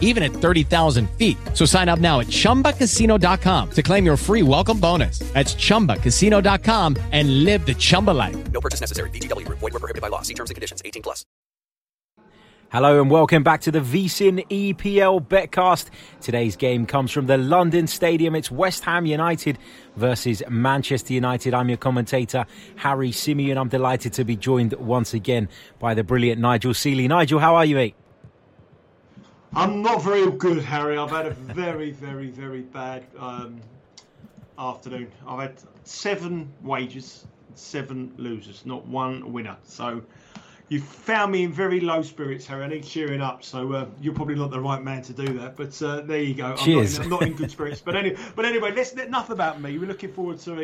even at 30,000 feet. So sign up now at ChumbaCasino.com to claim your free welcome bonus. That's ChumbaCasino.com and live the Chumba life. No purchase necessary. VGW. Void where prohibited by law. See terms and conditions. 18+. Hello and welcome back to the VSiN EPL Betcast. Today's game comes from the London Stadium. It's West Ham United versus Manchester United. I'm your commentator, Harry Simeon. I'm delighted to be joined once again by the brilliant Nigel Seeley. Nigel, how are you, mate? I'm not very good, Harry. I've had a very, very, very bad afternoon. I've had 7 wagers, 7 losers, not one winner. So you found me in very low spirits, Harry. I need cheering up, so you're probably not the right man to do that. But there you go. Cheers. I'm not in good spirits. But anyway, let's enough about me. We're looking forward to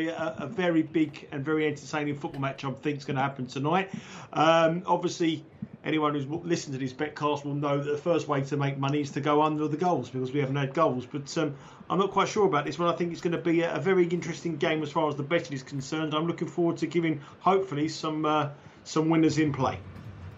a very big and very entertaining football match I think is going to happen tonight. Obviously, anyone who's listened to this betcast will know that the first way to make money is to go under the goals because we haven't had goals. But I'm not quite sure about this one. I think it's going to be a very interesting game as far as the betting is concerned. I'm looking forward to giving, hopefully, some winners in play.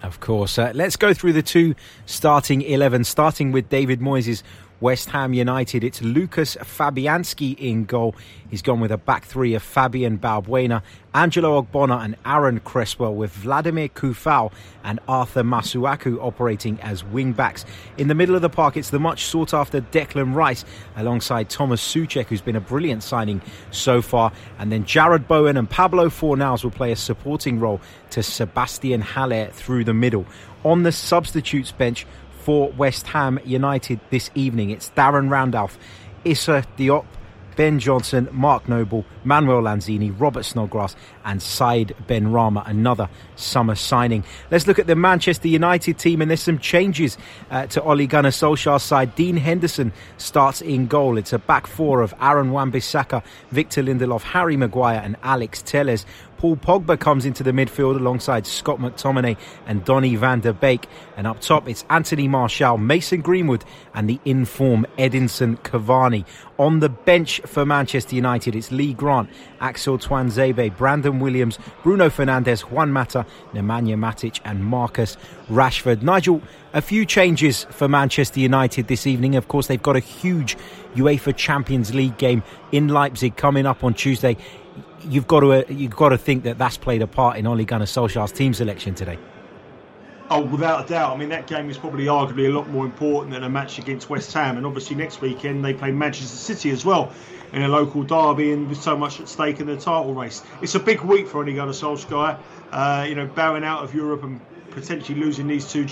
Of course. Let's go through the two starting 11, starting with David Moyes' West Ham United. It's Lucas Fabianski in goal. He's gone with a back three of Fabian Balbuena, Angelo Ogbonna and Aaron Cresswell, with Vladimir Kufal and Arthur Masuaku operating as wing-backs. In the middle of the park, it's the much sought-after Declan Rice alongside Thomas Suchek, who's been a brilliant signing so far. And then Jared Bowen and Pablo Fornals will play a supporting role to Sebastian Haller through the middle. On the substitutes bench for West Ham United this evening, it's Darren Randolph, Issa Diop, Ben Johnson, Mark Noble, Manuel Lanzini, Robert Snodgrass and Said Benrahma, another summer signing. Let's look at the Manchester United team, and there's some changes to Ole Gunnar Solskjaer's side. Dean Henderson starts in goal. It's a back four of Aaron Wan-Bissaka, Victor Lindelof, Harry Maguire and Alex Telles. Paul Pogba comes into the midfield alongside Scott McTominay and Donny van der Beek. And up top, it's Anthony Martial, Mason Greenwood and the in-form Edinson Cavani. On the bench for Manchester United, it's Lee Grant, Axel Tuanzebe, Brandon Williams, Bruno Fernandes, Juan Mata, Nemanja Matic and Marcus Rashford. Nigel, a few changes for Manchester United this evening. Of course, they've got a huge UEFA Champions League game in Leipzig coming up on Tuesday. You've got to think that that's played a part in Ole Gunnar Solskjaer's team selection today. Oh, without a doubt. I mean, that game is probably arguably a lot more important than a match against West Ham. And obviously next weekend they play Manchester City as well in a local derby, and with so much at stake in the title race. It's a big week for Ole Gunnar Solskjaer. Bowing out of Europe and potentially losing these two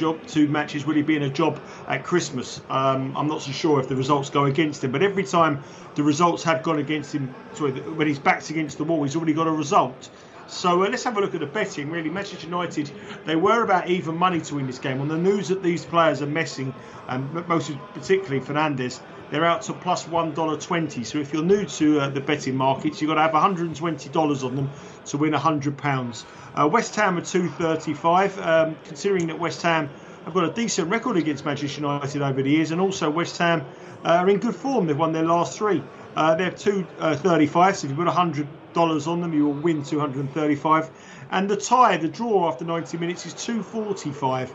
matches, will he be in a job at Christmas? I'm not so sure if the results go against him, but every time the results have gone against him, when his back's against the wall, he's already got a result. So let's have a look at the betting, really. Manchester United, they were about even money to win this game. On the news that these players are messing, and most particularly Fernandes, they're out to plus $1.20. So if you're new to the betting markets, you've got to have $120 on them to win £100. West Ham are $2.35. Considering that West Ham have got a decent record against Manchester United over the years, and also West Ham are in good form. They've won their last three. They're $2.35. So if you've got $100 on them, you will win $235. And the draw after 90 minutes is $2.45.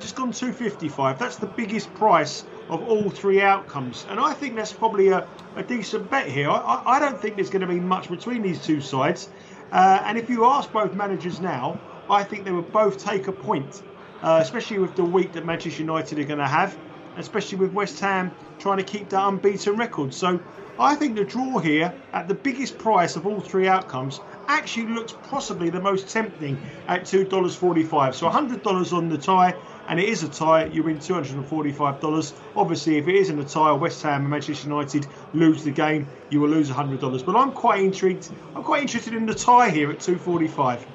Just gone $2.55. That's the biggest price of all three outcomes, and I think that's probably a decent bet here. I don't think there's going to be much between these two sides, and if you ask both managers now, I think they would both take a point, especially with the week that Manchester United are going to have, especially with West Ham trying to keep that unbeaten record. So I think the draw here at the biggest price of all three outcomes actually looks possibly the most tempting at $2.45. So $100 on the tie, and it is a tie, you win $245. Obviously, if it isn't a tie, West Ham and Manchester United lose the game, you will lose $100. But I'm quite intrigued. I'm quite interested in the tie here at $2.45.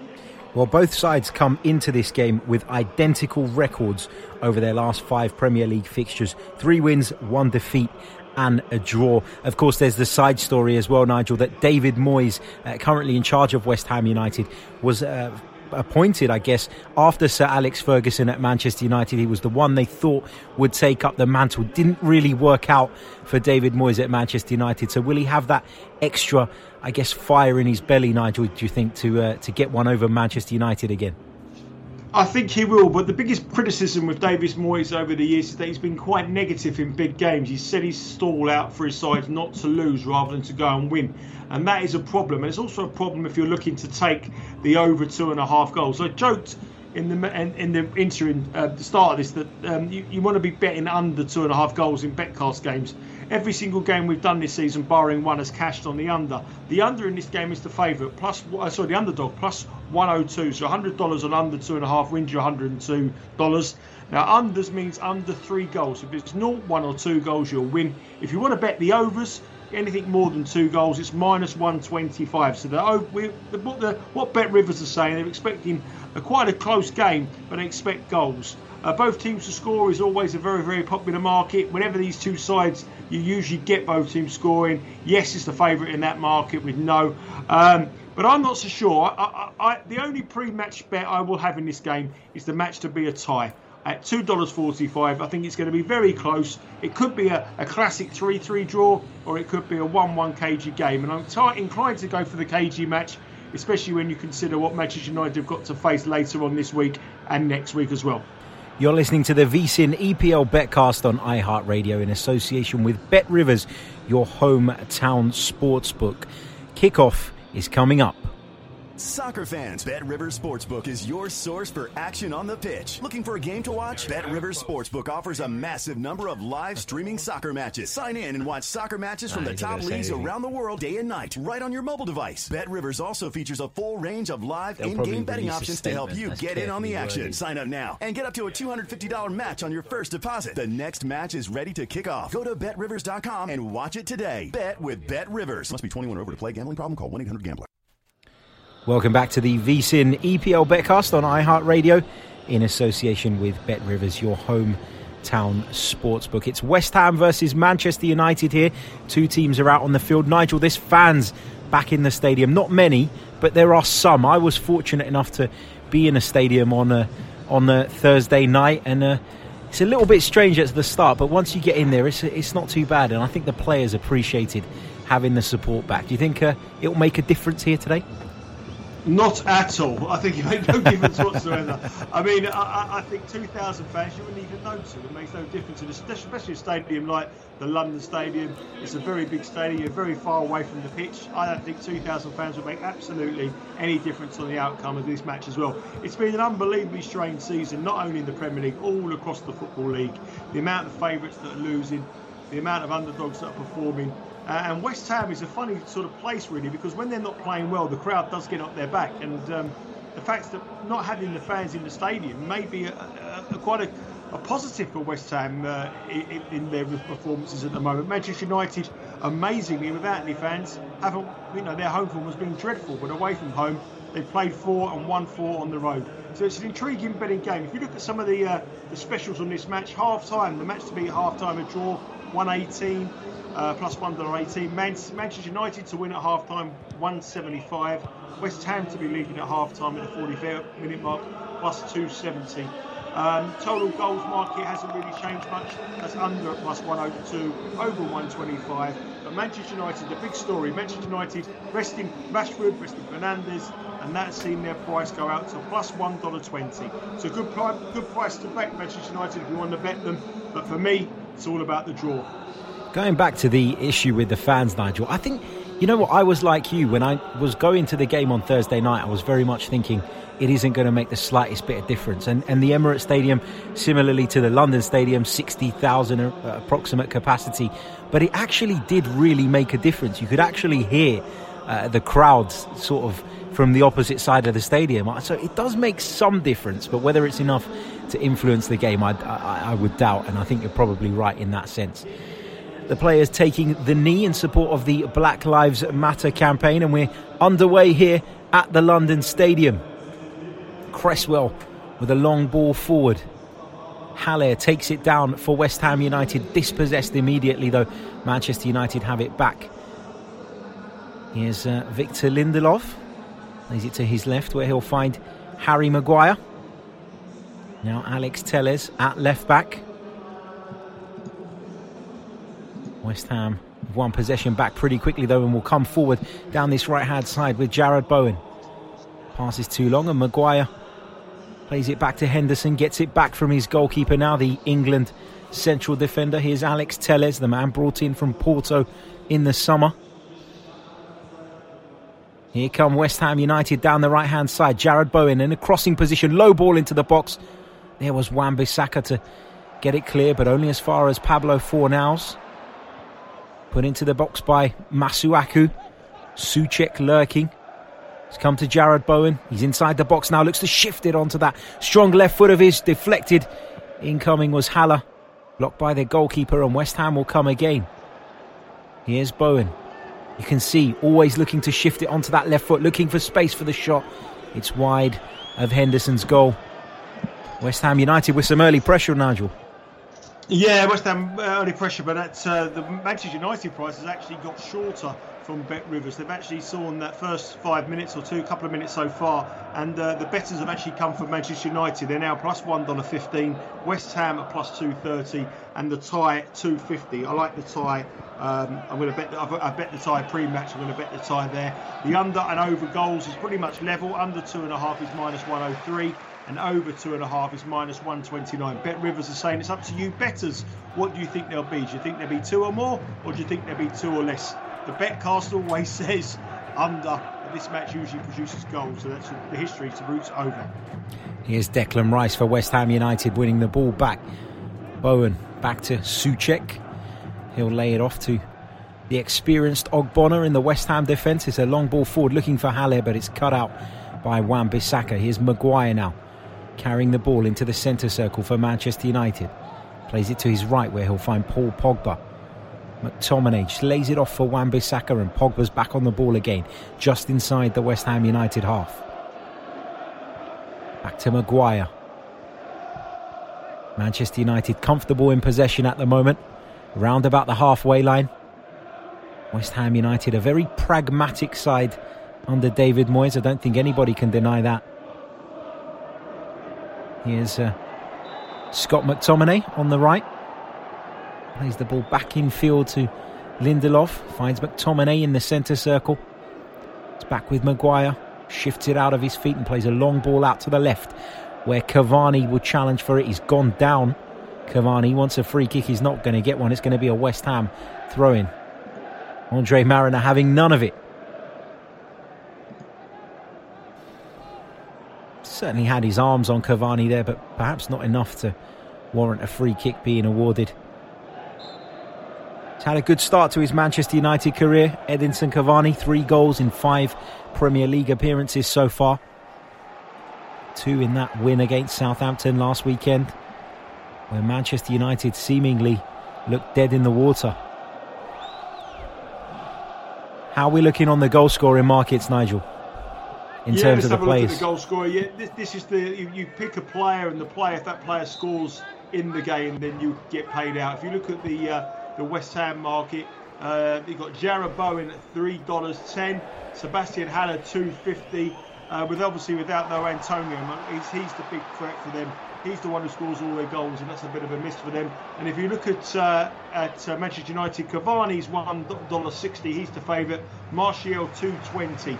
Well, both sides come into this game with identical records over their last 5 Premier League fixtures. 3 wins, 1 defeat and a draw. Of course, there's the side story as well, Nigel, that David Moyes, currently in charge of West Ham United, was appointed, I guess, after Sir Alex Ferguson at Manchester United. He was the one they thought would take up the mantle. Didn't really work out for David Moyes at Manchester United. So will he have that extra, I guess, fire in his belly, Nigel, do you think, to get one over Manchester United again? I think he will, but the biggest criticism with David Moyes over the years is that he's been quite negative in big games. He's set his stall out for his sides not to lose rather than to go and win. And that is a problem. And it's also a problem if you're looking to take the over 2.5 goals. I joked in the interim the start of this that you want to be betting under 2.5 goals in Betcast games. Every single game we've done this season, barring one, has cashed on the under. The under in this game is the favourite, the underdog, plus 102. So $100 on under 2.5 wins you $102. Now, unders means under 3 goals. If it's not 1 or 2 goals, you'll win. If you want to bet the overs, anything more than 2 goals, it's minus 125. So what Bet Rivers are saying, they're expecting quite a close game, but they expect goals. Both teams to score is always a very, very popular market. Whenever these two sides, you usually get both teams scoring. Yes, it's the favourite in that market with no. But I'm not so sure. The only pre-match bet I will have in this game is the match to be a tie. At $2.45, I think it's going to be very close. It could be a classic 3-3 draw, or it could be a 1-1 KG game. And I'm inclined to go for the KG match, especially when you consider what Manchester United have got to face later on this week and next week as well. You're listening to the VSIN EPL Betcast on iHeartRadio in association with Bet Rivers, your hometown sportsbook. Kickoff is coming up. Soccer fans, Bet Rivers Sportsbook is your source for action on the pitch. Looking for a game to watch? Bet Rivers Sportsbook offers a massive number of live streaming soccer matches. Sign in and watch soccer matches from the top leagues around the world day and night, right on your mobile device. Bet Rivers also features a full range of live in-game betting options to help you get in on the action. Sign up now and get up to a $250 match on your first deposit. The next match is ready to kick off. Go to BetRivers.com and watch it today. Bet with Bet Rivers. Must be 21 over to play. Gambling problem? Call 1-800-GAMBLER. Welcome back to the VSIN EPL Betcast on iHeartRadio in association with Bet Rivers, your hometown sportsbook. It's West Ham versus Manchester United here. Two teams are out on the field. Nigel, there's fans back in the stadium. Not many, but there are some. I was fortunate enough to be in a stadium on a Thursday night, and it's a little bit strange at the start, but once you get in there, it's not too bad, and I think the players appreciated having the support back. Do you think it'll make a difference here today? Not at all. I think it made no difference whatsoever. I mean, I think 2,000 fans, you wouldn't even notice it. It makes no difference, especially a stadium like the London Stadium. It's a very big stadium. You're very far away from the pitch. I don't think 2,000 fans would make absolutely any difference on the outcome of this match as well. It's been an unbelievably strange season, not only in the Premier League, all across the Football League. The amount of favourites that are losing, the amount of underdogs that are performing. And West Ham is a funny sort of place, really, because when they're not playing well, the crowd does get up their back. And the fact that not having the fans in the stadium may be quite a positive for West Ham in their performances at the moment. Manchester United, amazingly, without any fans, haven't. You know, their home form has been dreadful, but away from home, they've played 4 and won 4 on the road. So it's an intriguing betting game. If you look at some of the specials on this match, half-time, the match to beat half-time, a draw, 118. Plus $1.18. Manchester United to win at half-time, 175. West Ham to be leading at half-time at the 40-minute mark, plus 270. Total goals market hasn't really changed much. That's under at plus 102, over 125. But Manchester United, the big story. Manchester United resting Rashford, resting Fernandes, and that's seen their price go out to plus $1.20. So good price to back Manchester United if you want to bet them. But for me, it's all about the draw. Going back to the issue with the fans, Nigel, I think, you know what, I was like you. When I was going to the game on Thursday night, I was very much thinking it isn't going to make the slightest bit of difference. And the Emirates Stadium, similarly to the London Stadium, 60,000 approximate capacity. But it actually did really make a difference. You could actually hear the crowds sort of from the opposite side of the stadium. So it does make some difference, but whether it's enough to influence the game, I would doubt. And I think you're probably right in that sense. The players taking the knee in support of the Black Lives Matter campaign, and we're underway here at the London Stadium. Cresswell with a long ball forward. Haller takes it down for West Ham United, dispossessed immediately though. Manchester United have it back. Here's Victor Lindelof. Plays it to his left where he'll find Harry Maguire. Now Alex Telles at left back. West Ham have won possession back pretty quickly though, and will come forward down this right hand side with Jarrod Bowen. Pass is too long and Maguire plays it back to Henderson, gets it back from his goalkeeper now, the England central defender. Here's Alex Telles, the man brought in from Porto in the summer. Here come West Ham United down the right-hand side. Jarrod Bowen in a crossing position, low ball into the box. There was Wan-Bissaka to get it clear, but only as far as Pablo Fornals. Put into the box by Masuaku. Suchek lurking. It's come to Jarrod Bowen. He's inside the box now, looks to shift it onto that strong left foot of his. Deflected. Incoming was Haller. Blocked by their goalkeeper, and West Ham will come again. Here's Bowen. You can see, always looking to shift it onto that left foot, looking for space for the shot. It's wide of Henderson's goal. West Ham United with some early pressure, Nigel. Yeah, West Ham early pressure, but that's, the Manchester United price has actually got shorter from Bet Rivers. They've actually saw in that first 5 minutes or two, a couple of minutes so far, and the bettors have actually come from Manchester United. They're now plus $1.15, West Ham at plus $2.30, and the tie at $2.50. I like the tie. I'm going to bet. I bet the tie pre-match. I'm going to bet the tie there. The under and over goals is pretty much level. Under 2.5 is minus 103. And over 2.5 is minus 129. Bet Rivers are saying it's up to you bettors. What do you think they'll be? Do you think they'll be two or more? Or do you think they'll be two or less? The betcast always says under. This match usually produces goals. So that's the history to root over. Here's Declan Rice for West Ham United winning the ball back. Bowen back to Suchek. He'll lay it off to the experienced Ogbonna in the West Ham defence. It's a long ball forward looking for Haller, but it's cut out by Wan-Bissaka. Here's Maguire now, carrying the ball into the centre circle for Manchester United. Plays it to his right where he'll find Paul Pogba. McTominay just lays it off for Wan-Bissaka, and Pogba's back on the ball again, just inside the West Ham United half. Back to Maguire. Manchester United comfortable in possession at the moment, round about the halfway line. West Ham United, a very pragmatic side under David Moyes. I don't think anybody can deny that. Here's Scott McTominay on the right. Plays the ball back infield to Lindelof. Finds McTominay in the centre circle. It's back with Maguire. Shifts it out of his feet and plays a long ball out to the left, where Cavani will challenge for it. He's gone down. Cavani wants a free kick. He's not going to get one. It's going to be a West Ham throw-in. Andre Mariner having none of it. Certainly had his arms on Cavani there, but perhaps not enough to warrant a free kick being awarded. He's had a good start to his Manchester United career, Edinson Cavani. 3 goals in 5 Premier League appearances so far. 2 in that win against Southampton last weekend, where Manchester United seemingly looked dead in the water. How are we looking on the goal scoring markets, Nigel? In terms of the players, the goal scorer. Yeah, this is the you pick a player, and the player, if that player scores in the game, then you get paid out. If you look at the West Ham market, you've got Jarrod Bowen at $3.10, Sebastian Haller $2.50. With obviously without though Antonio, he's the big threat for them. He's the one who scores all their goals, and that's a bit of a miss for them. And if you look at Manchester United, Cavani's $1.60. He's the favourite. Martial $2.20.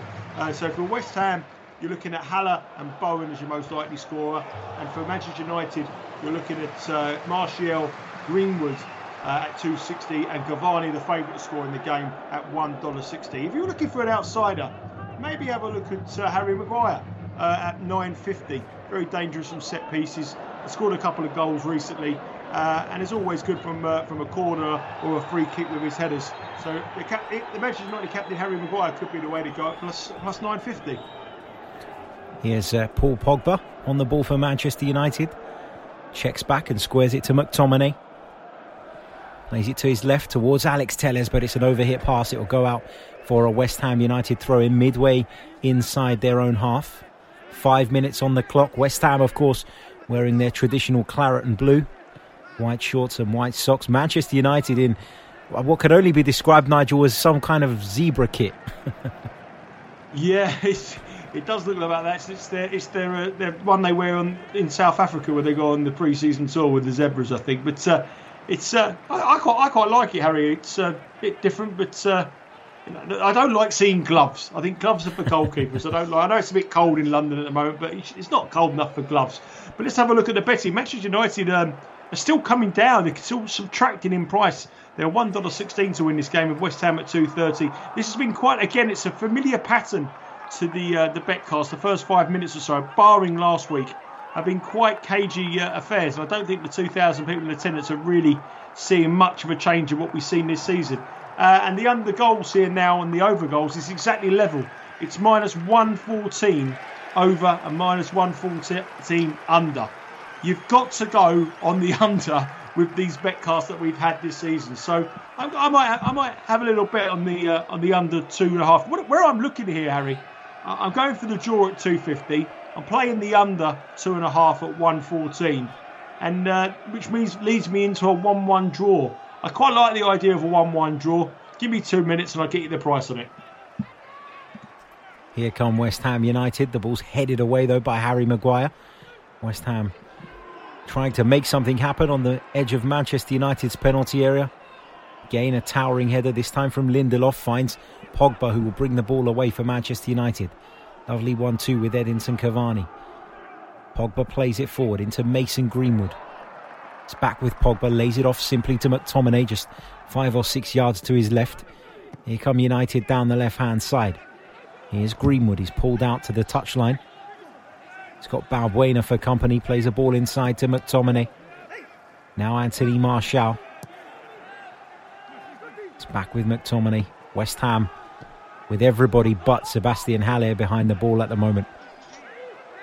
So for West Ham, you're looking at Haller and Bowen as your most likely scorer. And for Manchester United, you're looking at Martial, Greenwood at $2.60, and Cavani, the favourite scorer in the game, at $1.60. If you're looking for an outsider, maybe have a look at Harry Maguire at $9.50. Very dangerous from set pieces. Scored a couple of goals recently, and is always good from a corner or a free kick with his headers. So the Manchester United captain Harry Maguire could be the way to go at plus $9.50. Here's Paul Pogba on the ball for Manchester United. Checks back and squares it to McTominay. Plays it to his left towards Alex Telles, but it's an overhit pass. It'll go out for a West Ham United throw-in midway inside their own half. 5 minutes on the clock. West Ham, of course, wearing their traditional claret and blue, white shorts and white socks. Manchester United in what can only be described, Nigel, as some kind of zebra kit. Yeah, it's it does look like that. It's their one they wear in South Africa where they go on the pre-season tour with the Zebras, I think. But I quite like it, Harry. It's a bit different, but I don't like seeing gloves. I think gloves are for goalkeepers. I know it's a bit cold in London at the moment, but it's not cold enough for gloves. But let's have a look at the betting. Manchester United are still coming down. They're still subtracting in price. They're $1.16 to win this game with West Ham at $2.30. This has been quite, again, it's a familiar pattern to the Betcast. The first 5 minutes or so, barring last week, have been quite cagey affairs. And I don't think the 2,000 people in attendance are really seeing much of a change of what we've seen this season. And the under goals here now and the over goals is exactly level. It's minus 114 over and minus 114 under. You've got to go on the under with these betcasts that we've had this season. So I might have a little bet on the under 2.5. Where I'm looking here, Harry, I'm going for the draw at 250. I'm playing the under 2.5 at 114, and which means leads me into a 1-1 draw. I quite like the idea of a 1-1 draw. Give me 2 minutes and I'll get you the price on it. Here come West Ham United. The ball's headed away, though, by Harry Maguire. West Ham trying to make something happen on the edge of Manchester United's penalty area. Again, a towering header, this time from Lindelof. Finds Pogba, who will bring the ball away for Manchester United. Lovely 1-2 with Edinson Cavani. Pogba plays it forward into Mason Greenwood. It's back with Pogba, lays it off simply to McTominay, just 5 or 6 yards to his left. Here come United down the left-hand side. Here's Greenwood, he's pulled out to the touchline. It's got Balbuena for company, plays a ball inside to McTominay. Now Anthony Martial. It's back with McTominay. West Ham with everybody but Sebastian Haller behind the ball at the moment.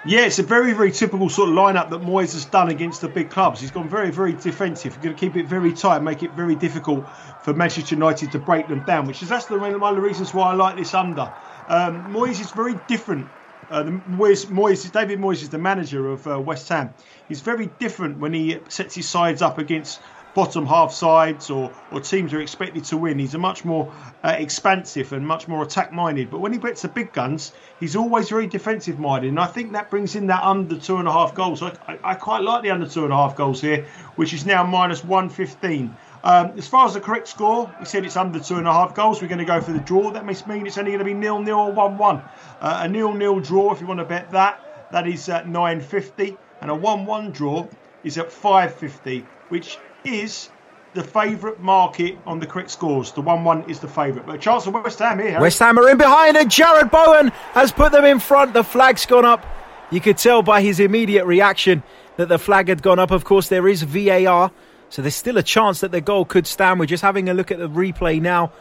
Yeah, it's a very, very typical sort of lineup that Moyes has done against the big clubs. He's gone very, very defensive. He's going to keep it very tight, make it very difficult for Manchester United to break them down, one of the reasons why I like this under. Moyes is very different. David Moyes is the manager of West Ham. He's very different when he sets his sides up against bottom half sides or teams who are expected to win. He's a much more expansive and much more attack-minded. But when he bets the big guns, he's always very defensive-minded. And I think that brings in that under 2.5 goals. I quite like the under 2.5 goals here, which is now minus 115. As far as the correct score, we said it's under 2.5 goals. We're going to go for the draw. That must mean it's only going to be 0-0 or 1-1. A 0-0 draw, if you want to bet that is at $9.50. And a 1-1 draw is at $5.50, which is the favourite market on the correct scores. The 1-1 is the favourite. But a chance of West Ham here. West Ham are in behind and Jared Bowen has put them in front. The flag's gone up. You could tell by his immediate reaction that the flag had gone up. Of course, there is VAR, so there's still a chance that the goal could stand. We're just having a look at the replay now.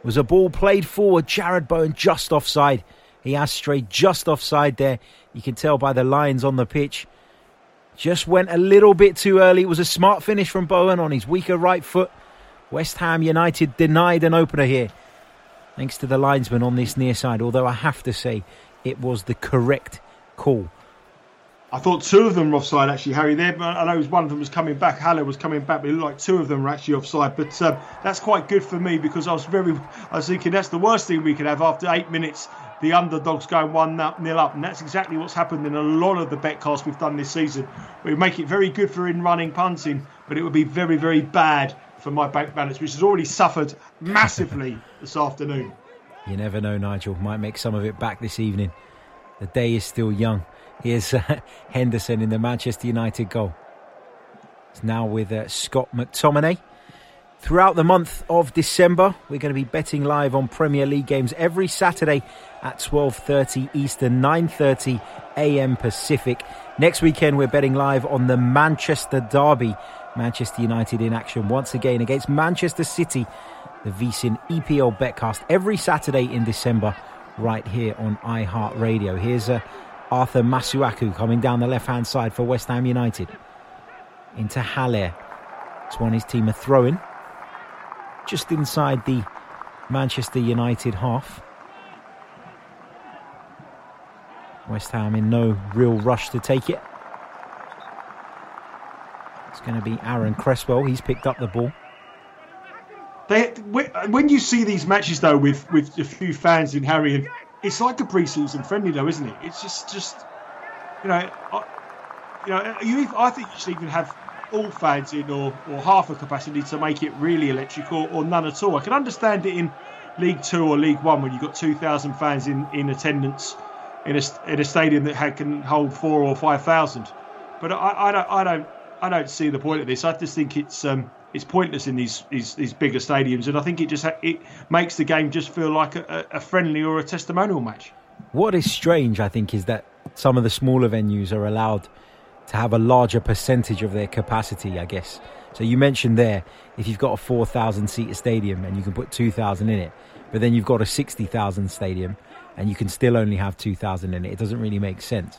It was a ball played forward. Jared Bowen just offside. He has strayed just offside there. You can tell by the lines on the pitch. Just went a little bit too early. It was a smart finish from Bowen on his weaker right foot. West Ham United denied an opener here, thanks to the linesman on this near side. Although I have to say, it was the correct call. I thought two of them were offside, actually, Harry, there. But I know one of them was coming back. Haller was coming back, but it looked like two of them were actually offside. But that's quite good for me because I was thinking that's the worst thing we could have after 8 minutes. The underdogs going 1-0 up, and that's exactly what's happened in a lot of the betcasts we've done this season. We make it very good for in-running punting, but it would be very, very bad for my bank balance, which has already suffered massively this afternoon. You never know, Nigel. Might make some of it back this evening. The day is still young. Here's Henderson in the Manchester United goal. It's now with Scott McTominay. Throughout the month of December, we're going to be betting live on Premier League games every Saturday at 12:30 Eastern, 9:30 a.m. Pacific. Next weekend, we're betting live on the Manchester Derby. Manchester United in action once again against Manchester City. The VSiN EPL Betcast every Saturday in December right here on iHeartRadio. Here's Arthur Masuaku coming down the left-hand side for West Ham United. Into Haller. It's won his team a throw-in. Just inside the Manchester United half. West Ham in no real rush to take it. It's going to be Aaron Cresswell. He's picked up the ball. When you see these matches, though, with a few fans in Harry and It's like a pre-season friendly, though, isn't it? It's just I think you should even have all fans in, or half a capacity to make it really electric, or none at all. I can understand it in League Two or League One when you've got 2,000 fans in attendance in a stadium that can hold 4,000 or 5,000. But I don't see the point of this. I just think it's pointless in these bigger stadiums, and I think it makes the game just feel like a friendly or a testimonial match. What is strange, I think, is that some of the smaller venues are allowed to have a larger percentage of their capacity, I guess. So you mentioned there, if you've got a 4,000-seater stadium and you can put 2,000 in it, but then you've got a 60,000 stadium and you can still only have 2,000 in it. It doesn't really make sense.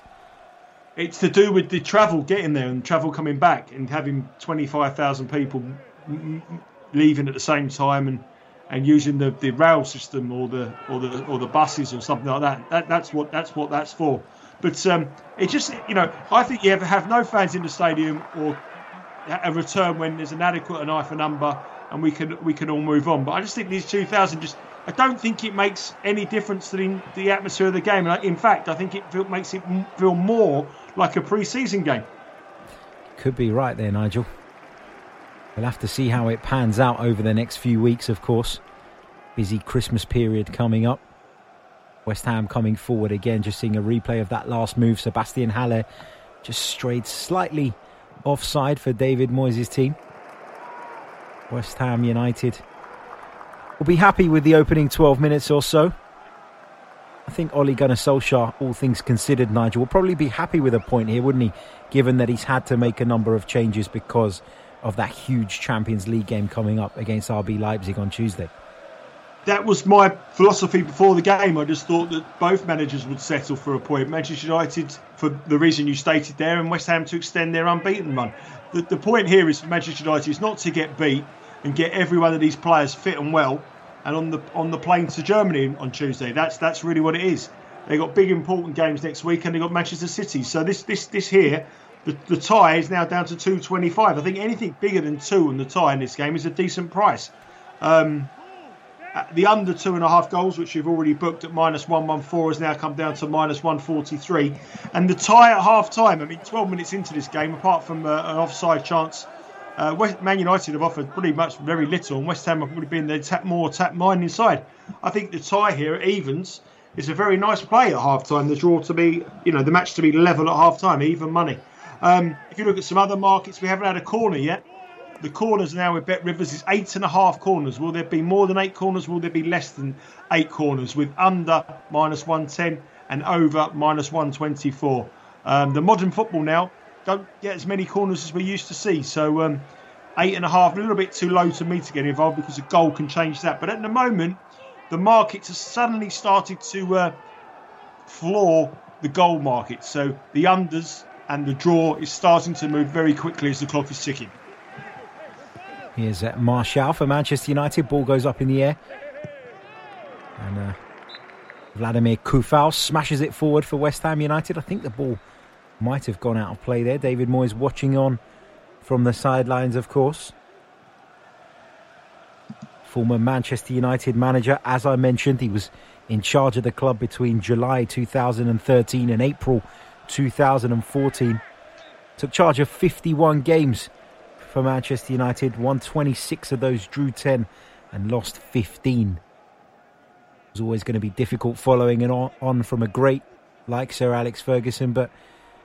It's to do with the travel getting there and travel coming back, and having 25,000 people leaving at the same time and using the rail system or the buses or something like that. That's what that's for. But it just, I think you have no fans in the stadium, or a return when there's an adequate enough number and we can all move on. But I just think these 2,000 I don't think it makes any difference to the atmosphere of the game. In fact, I think it makes it feel more like a pre-season game. Could be right there, Nigel. We'll have to see how it pans out over the next few weeks, of course. Busy Christmas period coming up. West Ham coming forward again, just seeing a replay of that last move. Sebastian Haller just strayed slightly offside for David Moyes' team. West Ham United will be happy with the opening 12 minutes or so. I think Ole Gunnar Solskjaer, all things considered, Nigel, will probably be happy with a point here, wouldn't he? Given that he's had to make a number of changes because of that huge Champions League game coming up against RB Leipzig on Tuesday. That was my philosophy before the game. I just thought that both managers would settle for a point. Manchester United, for the reason you stated there, and West Ham to extend their unbeaten run. The point here is for Manchester United is not to get beat and get every one of these players fit and well and on the plane to Germany on Tuesday. That's really what it is. They've got big, important games next week, and they've got Manchester City. So this here, the tie is now down to 2.25. I think anything bigger than 2 on the tie in this game is a decent price. The under 2.5 goals, which you've already booked at -114, has now come down to -143. And the tie at half-time, 12 minutes into this game, apart from an offside chance, Man United have offered pretty much very little, and West Ham have probably been their tap mine inside. I think the tie here at evens is a very nice play at half-time. The draw to be, the match to be level at half-time, even money. If you look at some other markets, we haven't had a corner yet. The corners now with Bet Rivers is 8.5 corners. Will there be more than 8 corners? Will there be less than 8 corners? With under -110 and over -124. The modern football now don't get as many corners as we used to see. So 8.5, a little bit too low to me to get involved, because a goal can change that. But at the moment, the markets have suddenly started to floor the goal market. So the unders and the draw is starting to move very quickly as the clock is ticking. Here's Martial for Manchester United. Ball goes up in the air. And Vladimir Kufal smashes it forward for West Ham United. I think the ball might have gone out of play there. David Moyes watching on from the sidelines, of course. Former Manchester United manager, as I mentioned, he was in charge of the club between July 2013 and April 2014. Took charge of 51 games. For Manchester United, won 26 of those, drew 10 and lost 15. It was always going to be difficult following and on from a great like Sir Alex Ferguson, but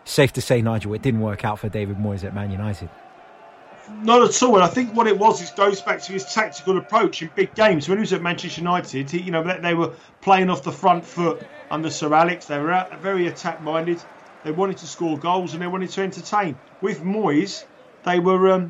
safe to say, Nigel, it didn't work out for David Moyes at Man United. Not at all, and I think what it was is goes back to his tactical approach in big games. When he was at Manchester United, they were playing off the front foot under Sir Alex. They were very attack-minded. They wanted to score goals and they wanted to entertain. With Moyes, they were...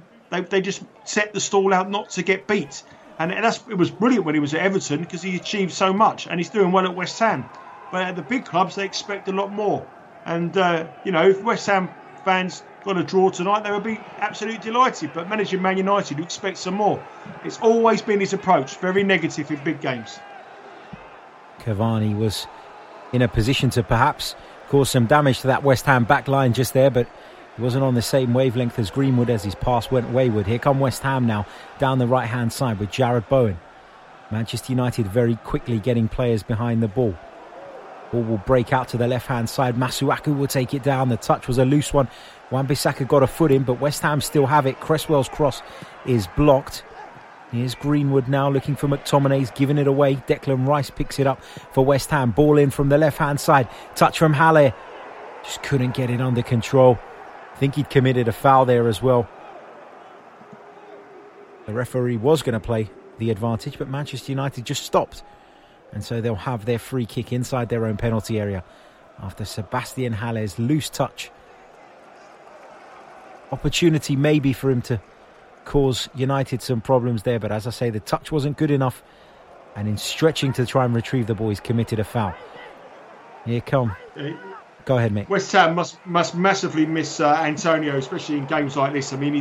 They just set the stall out not to get beat. And it was brilliant when he was at Everton, because he achieved so much. And he's doing well at West Ham. But at the big clubs, they expect a lot more. And, if West Ham fans got a draw tonight, they would be absolutely delighted. But managing Man United, you expect some more. It's always been his approach, very negative in big games. Cavani was in a position to perhaps cause some damage to that West Ham back line just there, but he wasn't on the same wavelength as Greenwood as his pass went wayward. Here come West Ham now down the right-hand side with Jarrod Bowen. Manchester United very quickly getting players behind the ball. Ball will break out to the left-hand side. Masuaku will take it down. The touch was a loose one. Wan-Bissaka got a foot in, but West Ham still have it. Cresswell's cross is blocked. Here's Greenwood now looking for McTominay. He's giving it away. Declan Rice picks it up for West Ham. Ball in from the left-hand side. Touch from Haller. Just couldn't get it under control. I think he'd committed a foul there as well. The referee was going to play the advantage, but Manchester United just stopped. And so they'll have their free kick inside their own penalty area after Sebastian Haller's loose touch. Opportunity maybe for him to cause United some problems there, but as I say, the touch wasn't good enough, and in stretching to try and retrieve the ball, he's committed a foul. Here come. Go ahead, mate. West Ham must massively miss Antonio, especially in games like this. I mean,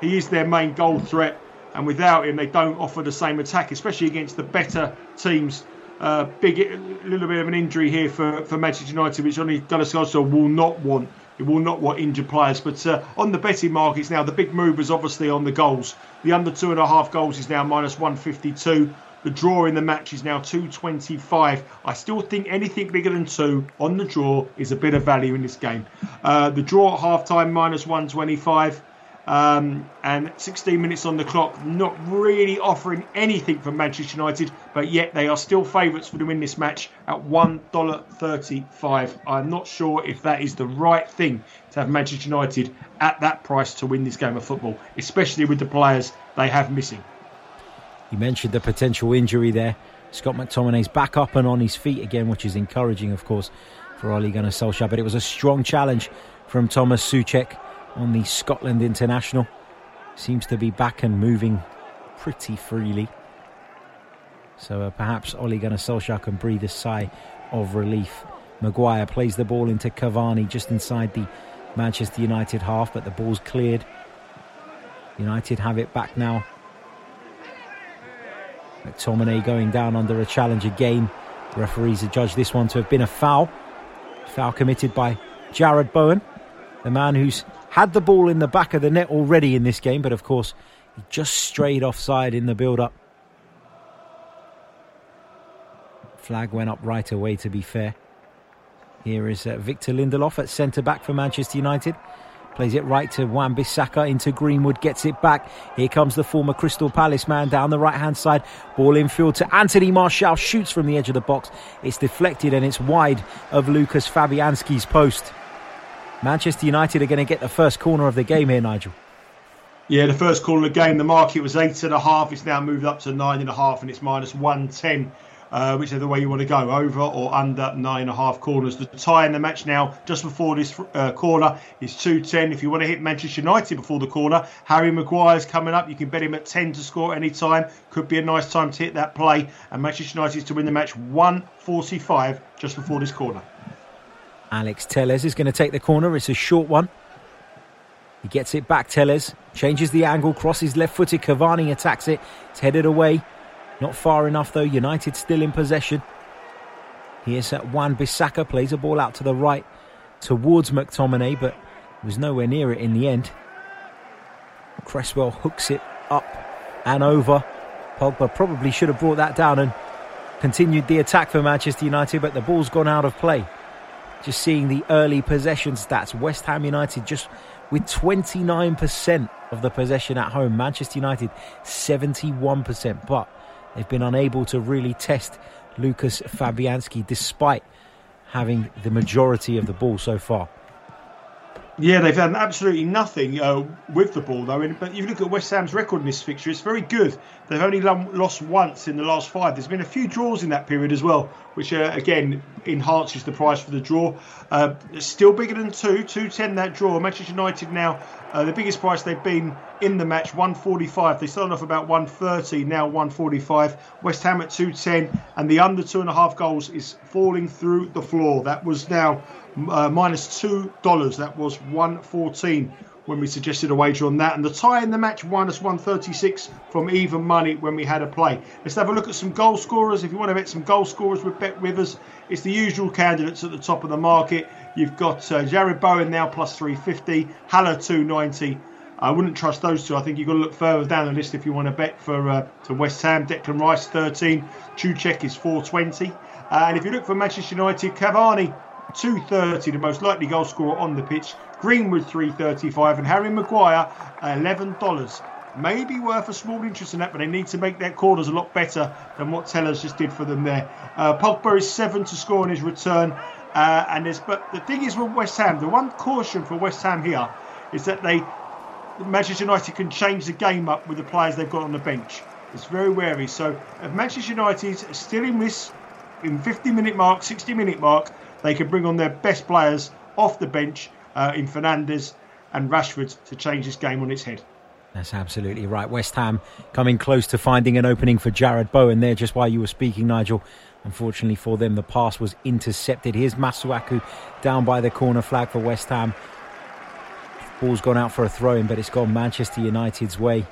he is their main goal threat, and without him, they don't offer the same attack, especially against the better teams. A little bit of an injury here for Manchester United, which only Dallas Gossard will not want. It will not want injured players. But on the betting markets now, the big move is obviously on the goals. The under 2.5 goals is now -152. The draw in the match is now 225. I still think anything bigger than 2 on the draw is a bit of value in this game. The draw at half-time, -125. And 16 minutes on the clock, not really offering anything for Manchester United, but yet they are still favourites for the win this match at $1.35. I'm not sure if that is the right thing to have Manchester United at that price to win this game of football, especially with the players they have missing. You mentioned the potential injury there. Scott McTominay's back up and on his feet again, which is encouraging, of course, for Ole Gunnar Solskjaer, but it was a strong challenge from Thomas Suchek on the Scotland international. Seems to be back and moving pretty freely. So perhaps Ole Gunnar Solskjaer can breathe a sigh of relief. Maguire plays the ball into Cavani just inside the Manchester United half, but the ball's cleared. United have it back now. McTominay going down under a challenge again. The referees have judged this one to have been a foul. Foul committed by Jarrod Bowen, the man who's had the ball in the back of the net already in this game, but of course he just strayed offside in the build-up. Flag went up right away, to be fair. Here is Victor Lindelof at centre-back for Manchester United. Plays it right to Wan-Bissaka, into Greenwood, gets it back. Here comes the former Crystal Palace man down the right-hand side. Ball infield to Anthony Martial, shoots from the edge of the box. It's deflected and it's wide of Lucas Fabianski's post. Manchester United are going to get the first corner of the game here, Nigel. Yeah, the first corner of the game, the market was 8.5. It's now moved up to 9.5 and it's -110, whichever way you want to go, over or under 9.5 corners. The tie in the match now, just before this corner, is 2.10. If you want to hit Manchester United before the corner, Harry Maguire's coming up. You can bet him at 10 to score any time. Could be a nice time to hit that play. And Manchester United is to win the match 1.45 just before this corner. Alex Telles is going to take the corner. It's a short one. He gets it back, Telles. Changes the angle, crosses left-footed. Cavani attacks it. It's headed away. Not far enough, though. United still in possession. Here's Wan-Bissaka. Plays a ball out to the right towards McTominay, but was nowhere near it in the end. Cresswell hooks it up and over. Pogba probably should have brought that down and continued the attack for Manchester United, but the ball's gone out of play. Just seeing the early possession stats, West Ham United just with 29% of the possession at home. Manchester United 71%, but they've been unable to really test Lucas Fabianski despite having the majority of the ball so far. Yeah, they've done absolutely nothing with the ball, though. But if you look at West Ham's record in this fixture, it's very good. They've only lost once in the last 5. There's been a few draws in that period as well, which, again, enhances the price for the draw. It's still bigger than 2.10, that draw. Manchester United now, the biggest price they've been in the match, 1.45. They started off about 1.30, now 1.45. West Ham at 2.10, and the under 2.5 goals is falling through the floor. That was now minus $2. That was 1.14 when we suggested a wager on that, and the tie in the match -136 from even money when we had a play. Let's have a look at some goal scorers. If you want to bet some goal scorers with Bet Rivers, it's the usual candidates at the top of the market. You've got Jarrod Bowen now +350, Haller $2.90. I wouldn't trust those two. I think you've got to look further down the list if you want to bet for to West Ham. Declan Rice $13, Suchek is $4.20. And if you look for Manchester United, Cavani, 230, the most likely goal scorer on the pitch. Greenwood, 335, and Harry Maguire, $11. Maybe worth a small interest in that, but they need to make their corners a lot better than what Tellers just did for them there. Pogba is 7 to score on his return. But the thing is with West Ham, the one caution for West Ham here is that Manchester United can change the game up with the players they've got on the bench. It's very wary. So if Manchester United are still in this, in 50-minute mark, 60-minute mark, they can bring on their best players off the bench in Fernandes and Rashford to change this game on its head. That's absolutely right. West Ham coming close to finding an opening for Jared Bowen there, just while you were speaking, Nigel. Unfortunately for them, the pass was intercepted. Here's Masuaku down by the corner flag for West Ham. Ball's gone out for a throw-in, but it's gone Manchester United's way.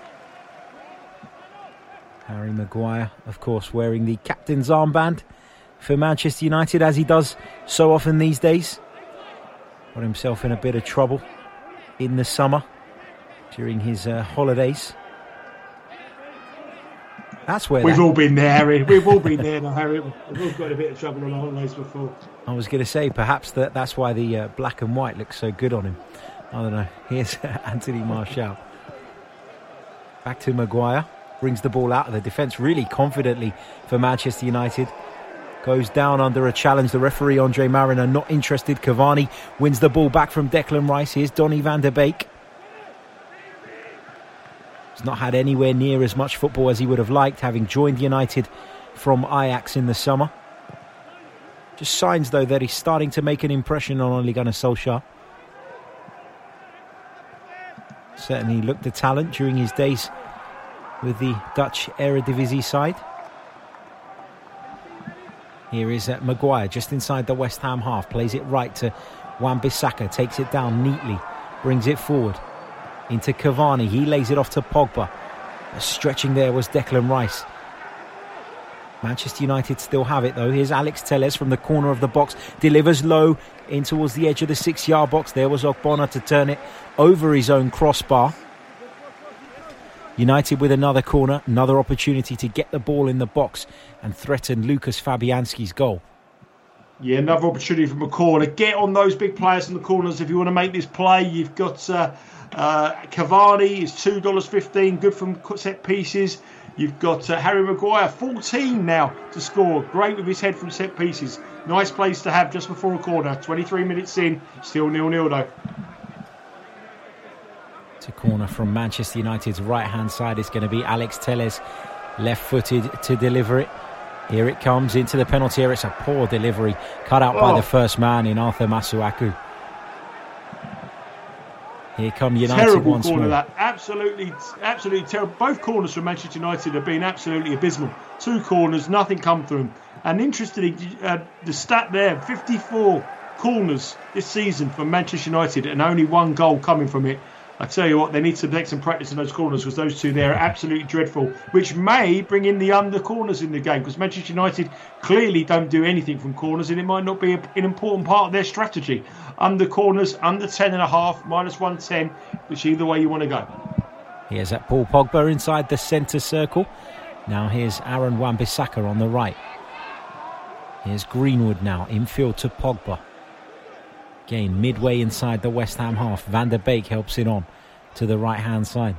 Harry Maguire, of course, wearing the captain's armband for Manchester United, as he does so often these days. Got himself in a bit of trouble in the summer during his holidays. That's where we've all been there, Harry. We've all been there, Harry. We've all got a bit of trouble on our holidays before. I was going to say, perhaps that's why the black and white looks so good on him. I don't know. Here's Anthony Martial. Back to Maguire. Brings the ball out of the defence really confidently for Manchester United. Goes down under a challenge. The referee, Andre Mariner, not interested. Cavani wins the ball back from Declan Rice. Here's Donny van de Beek. He's not had anywhere near as much football as he would have liked, having joined United from Ajax in the summer. Just signs, though, that he's starting to make an impression on Ole Gunnar Solskjaer. Certainly looked the talent during his days with the Dutch Eredivisie side. Here is Maguire just inside the West Ham half. Plays it right to Wan-Bissaka. Takes it down neatly. Brings it forward into Cavani. He lays it off to Pogba. Stretching there was Declan Rice. Manchester United still have it, though. Here's Alex Telles from the corner of the box. Delivers low in towards the edge of the 6-yard box. There was Ogbonna to turn it over his own crossbar. United with another corner, another opportunity to get the ball in the box and threaten Lucas Fabianski's goal. Yeah, another opportunity for McCall to get on those big players in the corners if you want to make this play. You've got Cavani, is $2.15, good from set pieces. You've got Harry Maguire, 14 now to score. Great with his head from set pieces. Nice place to have just before a corner. 23 minutes in, still 0-0 though. It's a corner from Manchester United's right-hand side. It's going to be Alex Telles, left-footed to deliver it. Here it comes into the penalty area. It's a poor delivery, cut out by the first man in Arthur Masuaku. Here come United terrible once corner, more. That. Absolutely terrible. Both corners from Manchester United have been absolutely abysmal. Two corners, nothing come through them. And interestingly, the stat there, 54 corners this season from Manchester United and only one goal coming from it. I tell you what, they need to make some practice in those corners because those two there are absolutely dreadful, which may bring in the under corners in the game because Manchester United clearly don't do anything from corners and it might not be an important part of their strategy. Under corners, under 10.5, minus 110, which either way you want to go. Here's that Paul Pogba inside the centre circle. Now here's Aaron Wan-Bissaka on the right. Here's Greenwood now, infield to Pogba. Again, midway inside the West Ham half. Van der Beek helps it on to the right-hand side.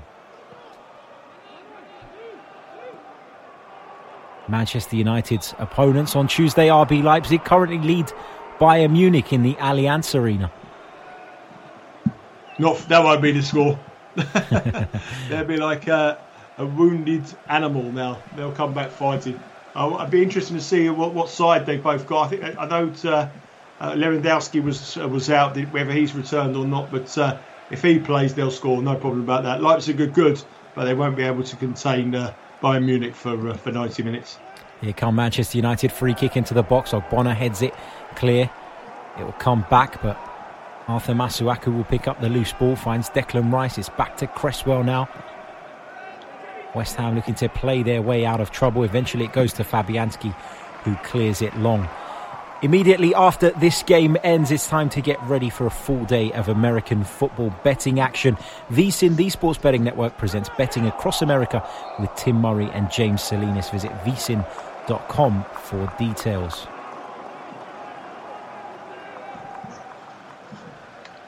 Manchester United's opponents on Tuesday, RB Leipzig, currently lead Bayern Munich in the Allianz Arena. That won't be the score. They'll be like a wounded animal now. They'll come back fighting. I'd be interested to see what side they've both got. I don't... Lewandowski was out, whether he's returned or not, but if he plays they'll score, no problem about that. Leipzig are good, but they won't be able to contain Bayern Munich for 90 minutes. Here come Manchester United, free kick into the box. Ogbonna heads it clear. It will come back, but Arthur Masuaku will pick up the loose ball, finds Declan Rice. It's back to Cresswell now. West Ham looking to play their way out of trouble. Eventually it goes to Fabianski, who clears it long. Immediately after this game ends, it's time to get ready for a full day of American football betting action. VSiN, the Sports Betting Network, presents Betting Across America with Tim Murray and James Salinas. Visit vsin.com for details.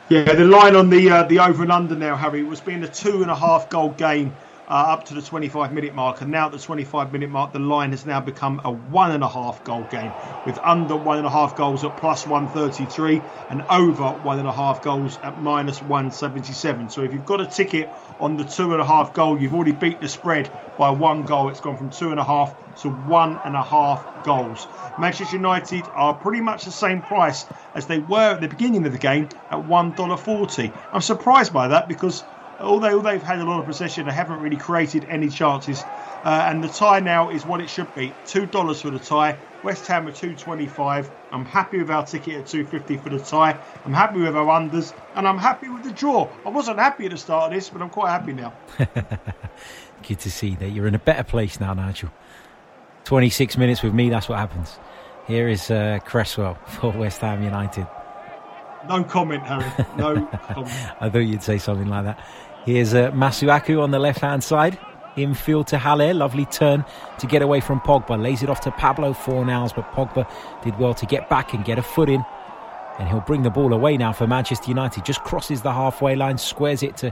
Yeah, the line on the over and under now, Harry, was being a 2.5 goal game up to the 25-minute mark, and now at the 25-minute mark, the line has now become a 1.5 goal game, with under 1.5 goals at +133 and over 1.5 goals at -177. So if you've got a ticket on the 2.5 goal, you've already beat the spread by 1 goal. It's gone from 2.5 to 1.5 goals. Manchester United are pretty much the same price as they were at the beginning of the game at $1.40. I'm surprised by that because although they've had a lot of possession, they haven't really created any chances. And the tie now is what it should be. $2 for the tie. West Ham at $2.25. I'm happy with our ticket at $2.50 for the tie. I'm happy with our unders. And I'm happy with the draw. I wasn't happy at the start of this, but I'm quite happy now. Good to see that you're in a better place now, Nigel. 26 minutes with me, that's what happens. Here is Cresswell for West Ham United. No comment, Harry. No comment. I thought you'd say something like that. Here's Masuaku on the left-hand side. Infield to Haller. Lovely turn to get away from Pogba. Lays it off to Pablo Fornals, but Pogba did well to get back and get a foot in. And he'll bring the ball away now for Manchester United. Just crosses the halfway line, squares it to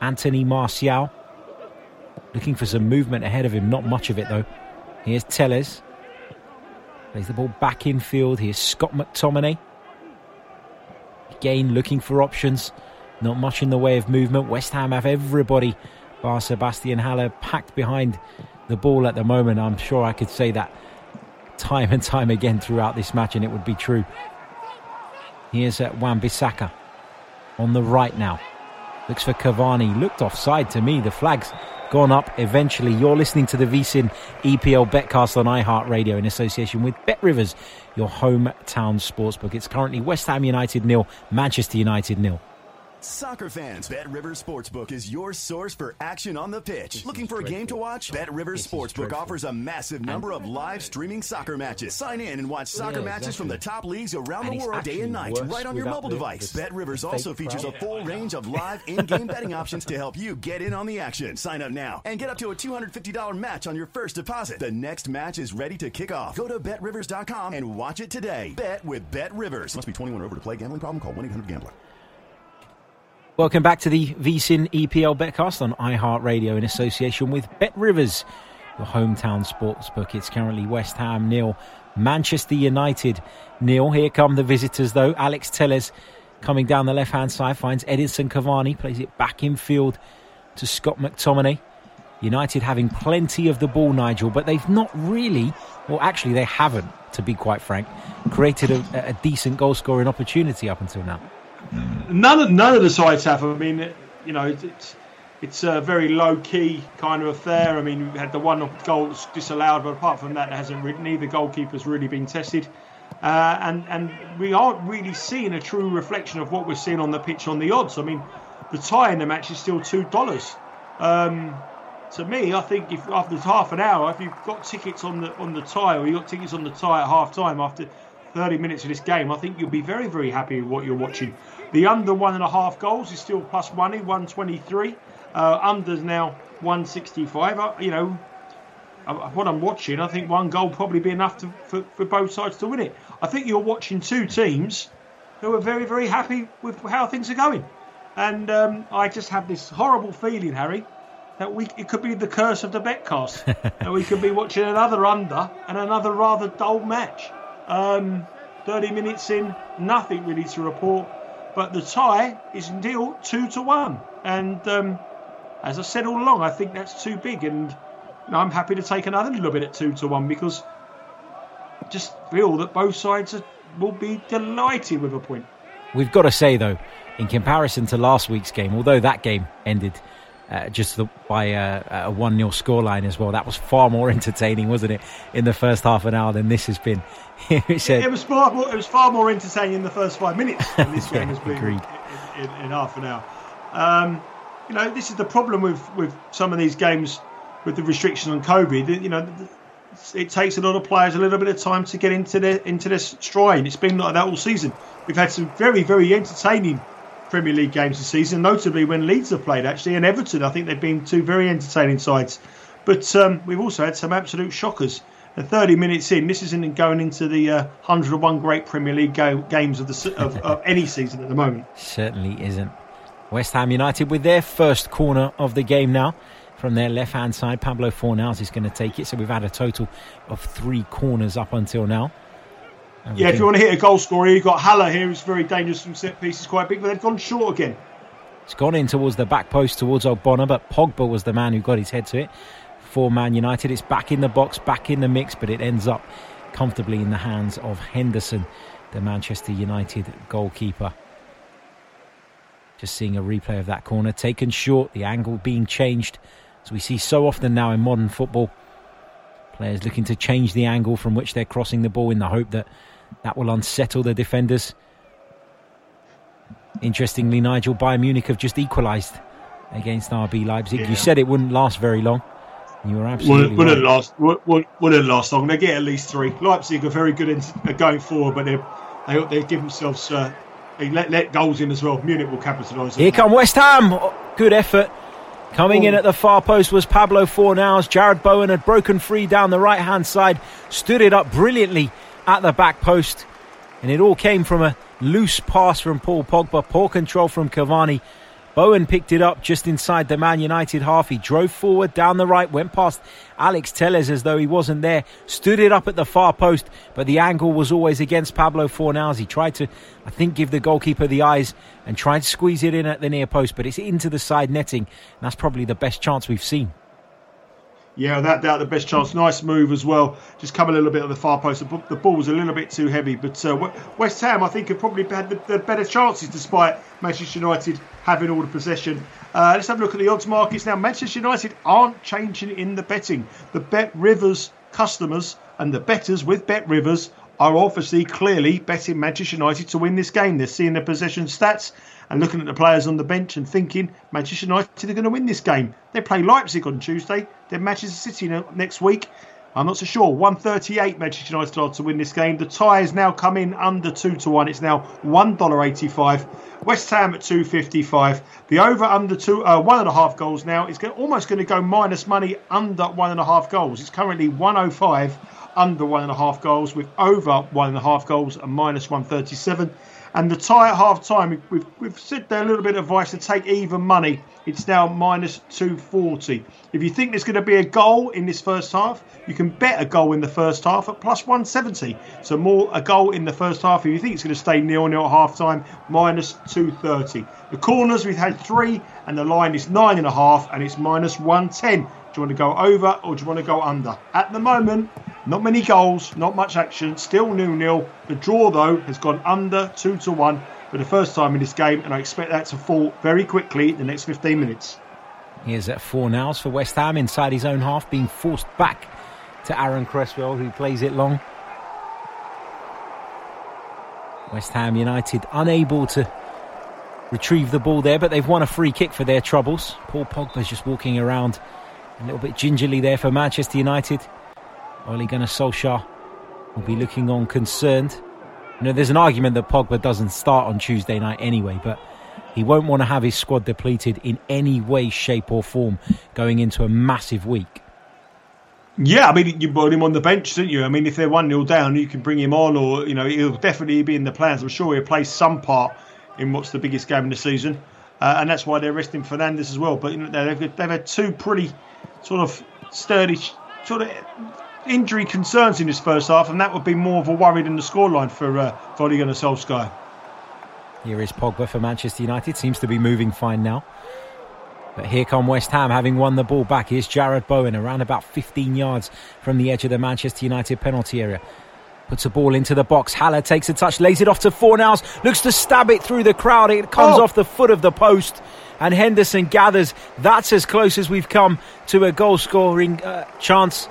Anthony Martial. Looking for some movement ahead of him. Not much of it, though. Here's Telles. Plays the ball back infield. Here's Scott McTominay. Again, looking for options. Not much in the way of movement. West Ham have everybody bar Sebastian Haller packed behind the ball at the moment. I'm sure I could say that time and time again throughout this match, and it would be true. Here's Wan-Bissaka on the right now. Looks for Cavani. Looked offside to me. The flag's gone up eventually. You're listening to the VSIN EPL Betcast on iHeartRadio in association with BetRivers, your hometown sportsbook. It's currently West Ham United 0, Manchester United 0. Soccer fans, BetRivers Sportsbook is your source for action on the pitch. Looking for a game to watch? BetRivers Sportsbook offers a massive number of live streaming soccer matches. Sign in and watch soccer matches from the top leagues around the world day and night, right on your mobile device. BetRivers also features a full range of live in-game betting options to help you get in on the action. Sign up now and get up to a $250 match on your first deposit. The next match is ready to kick off. Go to BetRivers.com and watch it today. Bet with BetRivers. Must be 21 or over to play. Gambling problem? Call 1-800-GAMBLER. Welcome back to the VSIN EPL Betcast on iHeartRadio in association with BetRivers, your hometown sports book. It's currently West Ham 0, Manchester United 0. Here come the visitors though. Alex Telles coming down the left-hand side, finds Edinson Cavani, plays it back in field to Scott McTominay. United having plenty of the ball, Nigel, but they've not really, well actually they haven't, to be quite frank, created a decent goal-scoring opportunity up until now. None of the sides have. I mean, you know, it's a very low-key kind of affair. I mean, we had the one goal that's disallowed, but apart from that, it hasn't really, neither goalkeeper's really been tested. And we aren't really seeing a true reflection of what we're seeing on the pitch on the odds. I mean, the tie in the match is still $2. To me, I think if after half an hour, if you've got tickets on the tie, or you've got tickets on the tie at half-time after 30 minutes of this game, I think you'll be very, very happy with what you're watching. The under 1.5 goals is still +1 123. Under's now 165. You know, what I'm watching, I think one goal probably be enough for both sides to win it. I think you're watching two teams who are very, very happy with how things are going. And I just have this horrible feeling, Harry, that it could be the curse of the Betcast. And we could be watching another under and another rather dull match. 30 minutes in, nothing really to report, but the tie is still 2-1, and as I said all along, I think that's too big, and I'm happy to take another little bit at 2-1 because I just feel that both sides will be delighted with a point. We've got to say though, in comparison to last week's game, although that game ended by a 1-0 scoreline as well. That was far more entertaining, wasn't it, in the first half an hour than this has been. It was far more entertaining in the first 5 minutes than this game has been in half an hour. You know, this is the problem with some of these games with the restrictions on COVID. You know, it takes a lot of players a little bit of time to get into their stride. It's been like that all season. We've had some very, very entertaining Premier League games this season, notably when Leeds have played actually, and Everton. I think they've been two very entertaining sides, but we've also had some absolute shockers, And 30 minutes in, this isn't going into the 101 great Premier League games of any season at the moment. Certainly isn't. West Ham United with their first corner of the game now. From their left-hand side, Pablo Fornals is going to take it. So we've had a total of three corners up until now. Yeah, if you want to hit a goal scorer, you've got Haller here, who's very dangerous from set pieces, quite big, but they've gone short again. It's gone in towards the back post, towards Ogbonna, but Pogba was the man who got his head to it. For Man United, it's back in the box, back in the mix, but it ends up comfortably in the hands of Henderson, the Manchester United goalkeeper. Just seeing a replay of that corner, taken short, the angle being changed, as we see so often now in modern football. Players looking to change the angle from which they're crossing the ball in the hope that that will unsettle the defenders. Interestingly, Nigel, Bayern Munich have just equalised against RB Leipzig. Yeah. You said it wouldn't last very long. You were absolutely wouldn't last long. They get at least three. Leipzig are very good at going forward, but they give themselves... They let goals in as well. Munich will capitalise. Here come West Ham. Good effort. Coming in at the far post was Pablo Fornals. Jared Bowen had broken free down the right-hand side, stood it up brilliantly at the back post. And it all came from a loose pass from Paul Pogba. Poor control from Cavani. Bowen picked it up just inside the Man United half. He drove forward, down the right, went past Alex Telles as though he wasn't there. Stood it up at the far post, but the angle was always against Pablo Fornals. He tried to, I think, give the goalkeeper the eyes and tried to squeeze it in at the near post, but it's into the side netting. And that's probably the best chance we've seen. Yeah, without doubt, the best chance. Nice move as well. Just come a little bit at the far post. The ball was a little bit too heavy. But West Ham, I think, have probably had the better chances despite Manchester United having all the possession. Let's have a look at the odds markets now. Manchester United aren't changing in the betting. The Bet Rivers customers and the bettors with Bet Rivers are obviously clearly betting Manchester United to win this game. They're seeing their possession stats and looking at the players on the bench and thinking Manchester United are going to win this game. They play Leipzig on Tuesday, then Manchester City next week. I'm not so sure. 138 Manchester United are to win this game. The tie has now come in under 2-1. It's now $1.85. West Ham at $2.55. The over under 1.5 goals now is almost going to go minus money under 1.5 goals. It's currently 105 under 1.5 goals, with over 1.5 goals and minus 137. And the tie at half time, we've said there a little bit of advice to take even money. It's now minus 240. If you think there's going to be a goal in this first half, you can bet a goal in the first half at plus 170. So more a goal in the first half. If you think it's going to stay 0-0 at half time, minus 230. The corners, we've had three, and the line is 9.5, and it's minus 110. Do you want to go over or do you want to go under? At the moment, not many goals, not much action, still 0-0. The draw, though, has gone under 2-1 for the first time in this game, and I expect that to fall very quickly in the next 15 minutes. Here's at Fornals for West Ham inside his own half, being forced back to Aaron Cresswell, who plays it long. West Ham United unable to retrieve the ball there, but they've won a free kick for their troubles. Paul Pogba's just walking around a little bit gingerly there for Manchester United. Ole Gunnar Solskjaer will be looking on concerned. You know, there's an argument that Pogba doesn't start on Tuesday night anyway, but he won't want to have his squad depleted in any way, shape or form going into a massive week. Yeah, I mean, you brought him on the bench, didn't you? I mean, if they're 1-0 down, you can bring him on, or, you know, he'll definitely be in the plans. I'm sure he'll play some part in what's the biggest game in the season. And that's why they're resting Fernandes as well. But you know, they've had two pretty sort of sturdy sort of injury concerns in this first half, and that would be more of a worry than the scoreline for Ole Gunnar Solskjaer. Here is Pogba for Manchester United. Seems to be moving fine now. But here come West Ham, having won the ball back. Here's Jared Bowen, around about 15 yards from the edge of the Manchester United penalty area. Puts the ball into the box. Haller takes a touch, lays it off to Fornals. Looks to stab it through the crowd. It comes off the foot of the post. And Henderson gathers. That's as close as we've come to a goal-scoring chance.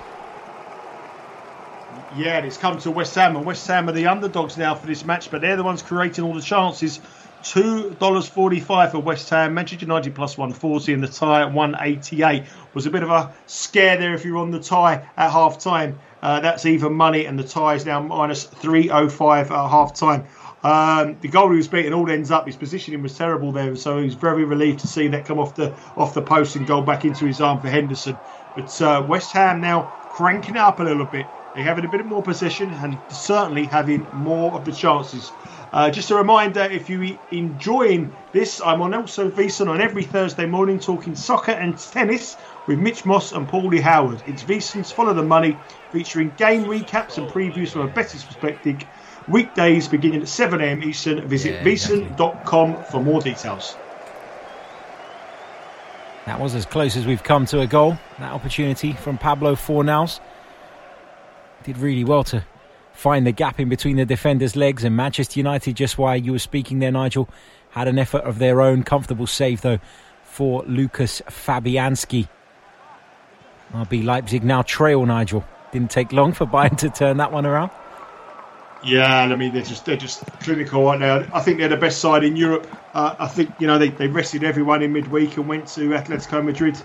Yeah, and it's come to West Ham, and West Ham are the underdogs now for this match, but they're the ones creating all the chances. $2.45 for West Ham, Manchester United plus 140, and the tie at 188. Was a bit of a scare there if you're on the tie at half-time. That's even money, and the tie is now minus 305 at half-time. The goal he was beaten all ends up. His positioning was terrible there, so he was very relieved to see that come off the post and go back into his arm for Henderson. But West Ham now cranking it up a little bit. They're having a bit more possession and certainly having more of the chances. Just a reminder, if you're enjoying this, I'm on Elso Vison on every Thursday morning talking soccer and tennis with Mitch Moss and Paulie Howard. It's Vison's Follow the Money, featuring game recaps and previews from a Bettis perspective. Weekdays beginning at 7 a.m. Eastern. Visit vison.com for more details. That was as close as we've come to a goal. That opportunity from Pablo Fornals. Did really well to find the gap in between the defenders' legs, and Manchester United, just while you were speaking there, Nigel, had an effort of their own. Comfortable save, though, for Lukas Fabianski. RB Leipzig now trail, Nigel. Didn't take long for Bayern to turn that one around. Yeah, I mean, they're just clinical right now. I think they're the best side in Europe. I think, you know, they rested everyone in midweek and went to Atletico Madrid,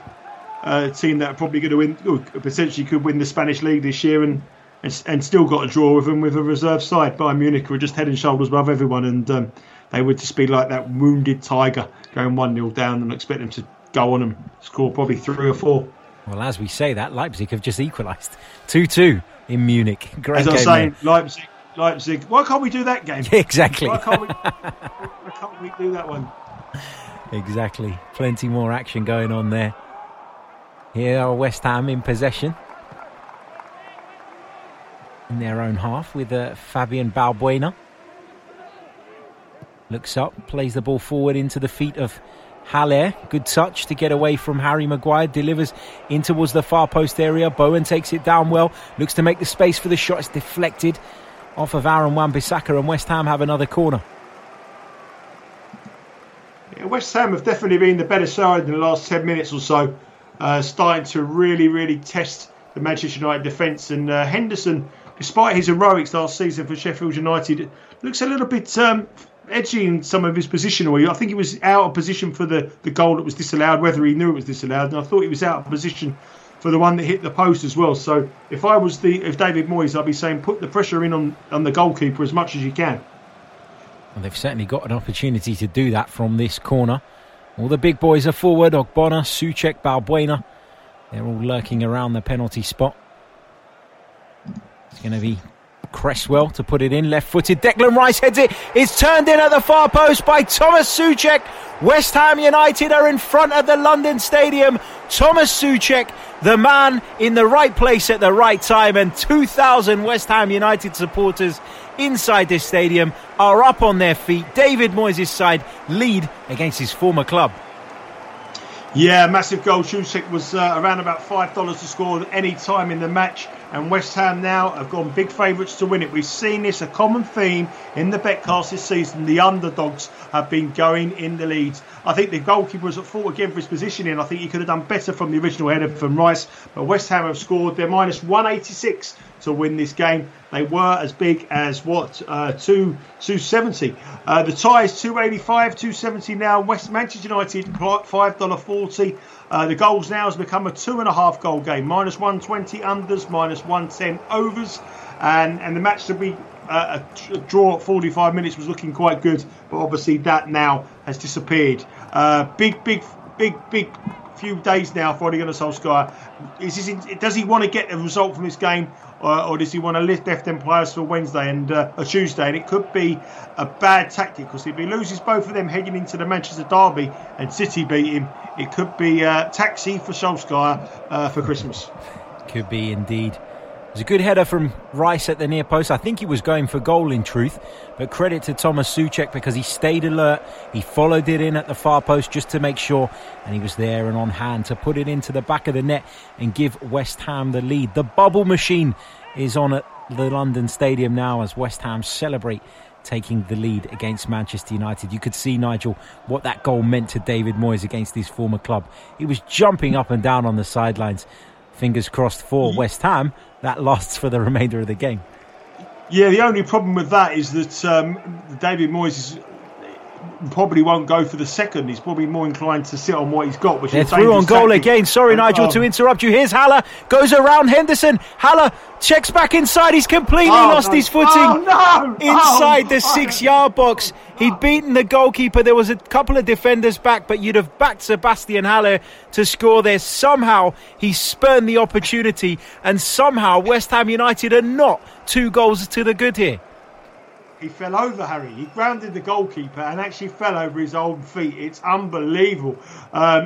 a team that are probably going to win, or potentially could win the Spanish League this year, and still got a draw with them with a reserve side. Bayern Munich were just head and shoulders above everyone, and they would just be like that wounded tiger going 1-0 down and expect them to go on and score probably 3 or 4. Well, as we say that, Leipzig have just equalised 2-2 in Munich. Great as I was saying, Leipzig. Why can't we do that game? Exactly. Why can't we do that one? Exactly. Plenty more action going on there. Here are West Ham in possession in their own half with Fabian Balbuena. Looks up, plays the ball forward into the feet of Haller. Good touch to get away from Harry Maguire. Delivers in towards the far post area. Bowen takes it down well. Looks to make the space for the shot. It's deflected off of Aaron Wan-Bissaka, and West Ham have another corner. Yeah, West Ham have definitely been the better side in the last 10 minutes or so, starting to really, really test the Manchester United defence. And Henderson, despite his heroics last season for Sheffield United, looks a little bit edgy in some of his position. Or I think he was out of position for the goal that was disallowed, whether he knew it was disallowed. And I thought he was out of position for the one that hit the post as well. So if I was David Moyes, I'd be saying put the pressure in on the goalkeeper as much as you can. Well, they've certainly got an opportunity to do that from this corner. All the big boys are forward. Ogbonna, Suchek, Balbuena. They're all lurking around the penalty spot. It's going to be Cresswell to put it in. Left-footed. Declan Rice heads it. It's turned in at the far post by Thomas Suchek. West Ham United are in front of the London Stadium. Thomas Suchek, the man in the right place at the right time, and 2,000 West Ham United supporters inside this stadium are up on their feet. David Moyes' side lead against his former club. Yeah, massive goal. Suchek was around about $5 to score at any time in the match, and West Ham now have gone big favourites to win it. We've seen this, a common theme in the betcast this season. The underdogs have been going in the leads. I think the goalkeeper was at fault again for his positioning. I think he could have done better from the original header from Rice, but West Ham have scored. They're minus 186 to win this game. They were as big as what? 270. The tie is 285, 270 now. Manchester United $5.40. The goals now has become a 2.5 goal game. Minus 120 unders, minus 110 overs, and the match to be a draw at 45 minutes was looking quite good, but obviously that now has disappeared. Big few days now for Ole Gunnar Solskjaer. Does he want to get a result from this game, or does he want to lift them players for Wednesday and a Tuesday? And it could be a bad tactic, because if he loses both of them heading into the Manchester derby and City beat him, it could be taxi for Solskjaer for Christmas. Could be indeed. It was a good header from Rice at the near post. I think he was going for goal in truth, but credit to Thomas Suchek because he stayed alert. He followed it in at the far post just to make sure, and he was there and on hand to put it into the back of the net and give West Ham the lead. The bubble machine is on at the London Stadium now as West Ham celebrate taking the lead against Manchester United. You could see, Nigel, what that goal meant to David Moyes against his former club. He was jumping up and down on the sidelines. Fingers crossed for West Ham that lasts for the remainder of the game. Yeah, the only problem with that is that David Moyes probably won't go for the second. He's probably more inclined to sit on what he's got, which is through on goal tactic. Again. Sorry, Nigel, to interrupt you. Here's Haller. Goes around Henderson. Haller checks back inside. He's completely lost his footing. Oh, no. Inside the 6-yard box. He'd beaten the goalkeeper. There was a couple of defenders back, but you'd have backed Sebastian Haller to score there. Somehow he spurned the opportunity, and somehow West Ham United are not 2 goals to the good here. He fell over, Harry. He grounded the goalkeeper and actually fell over his own feet. It's unbelievable.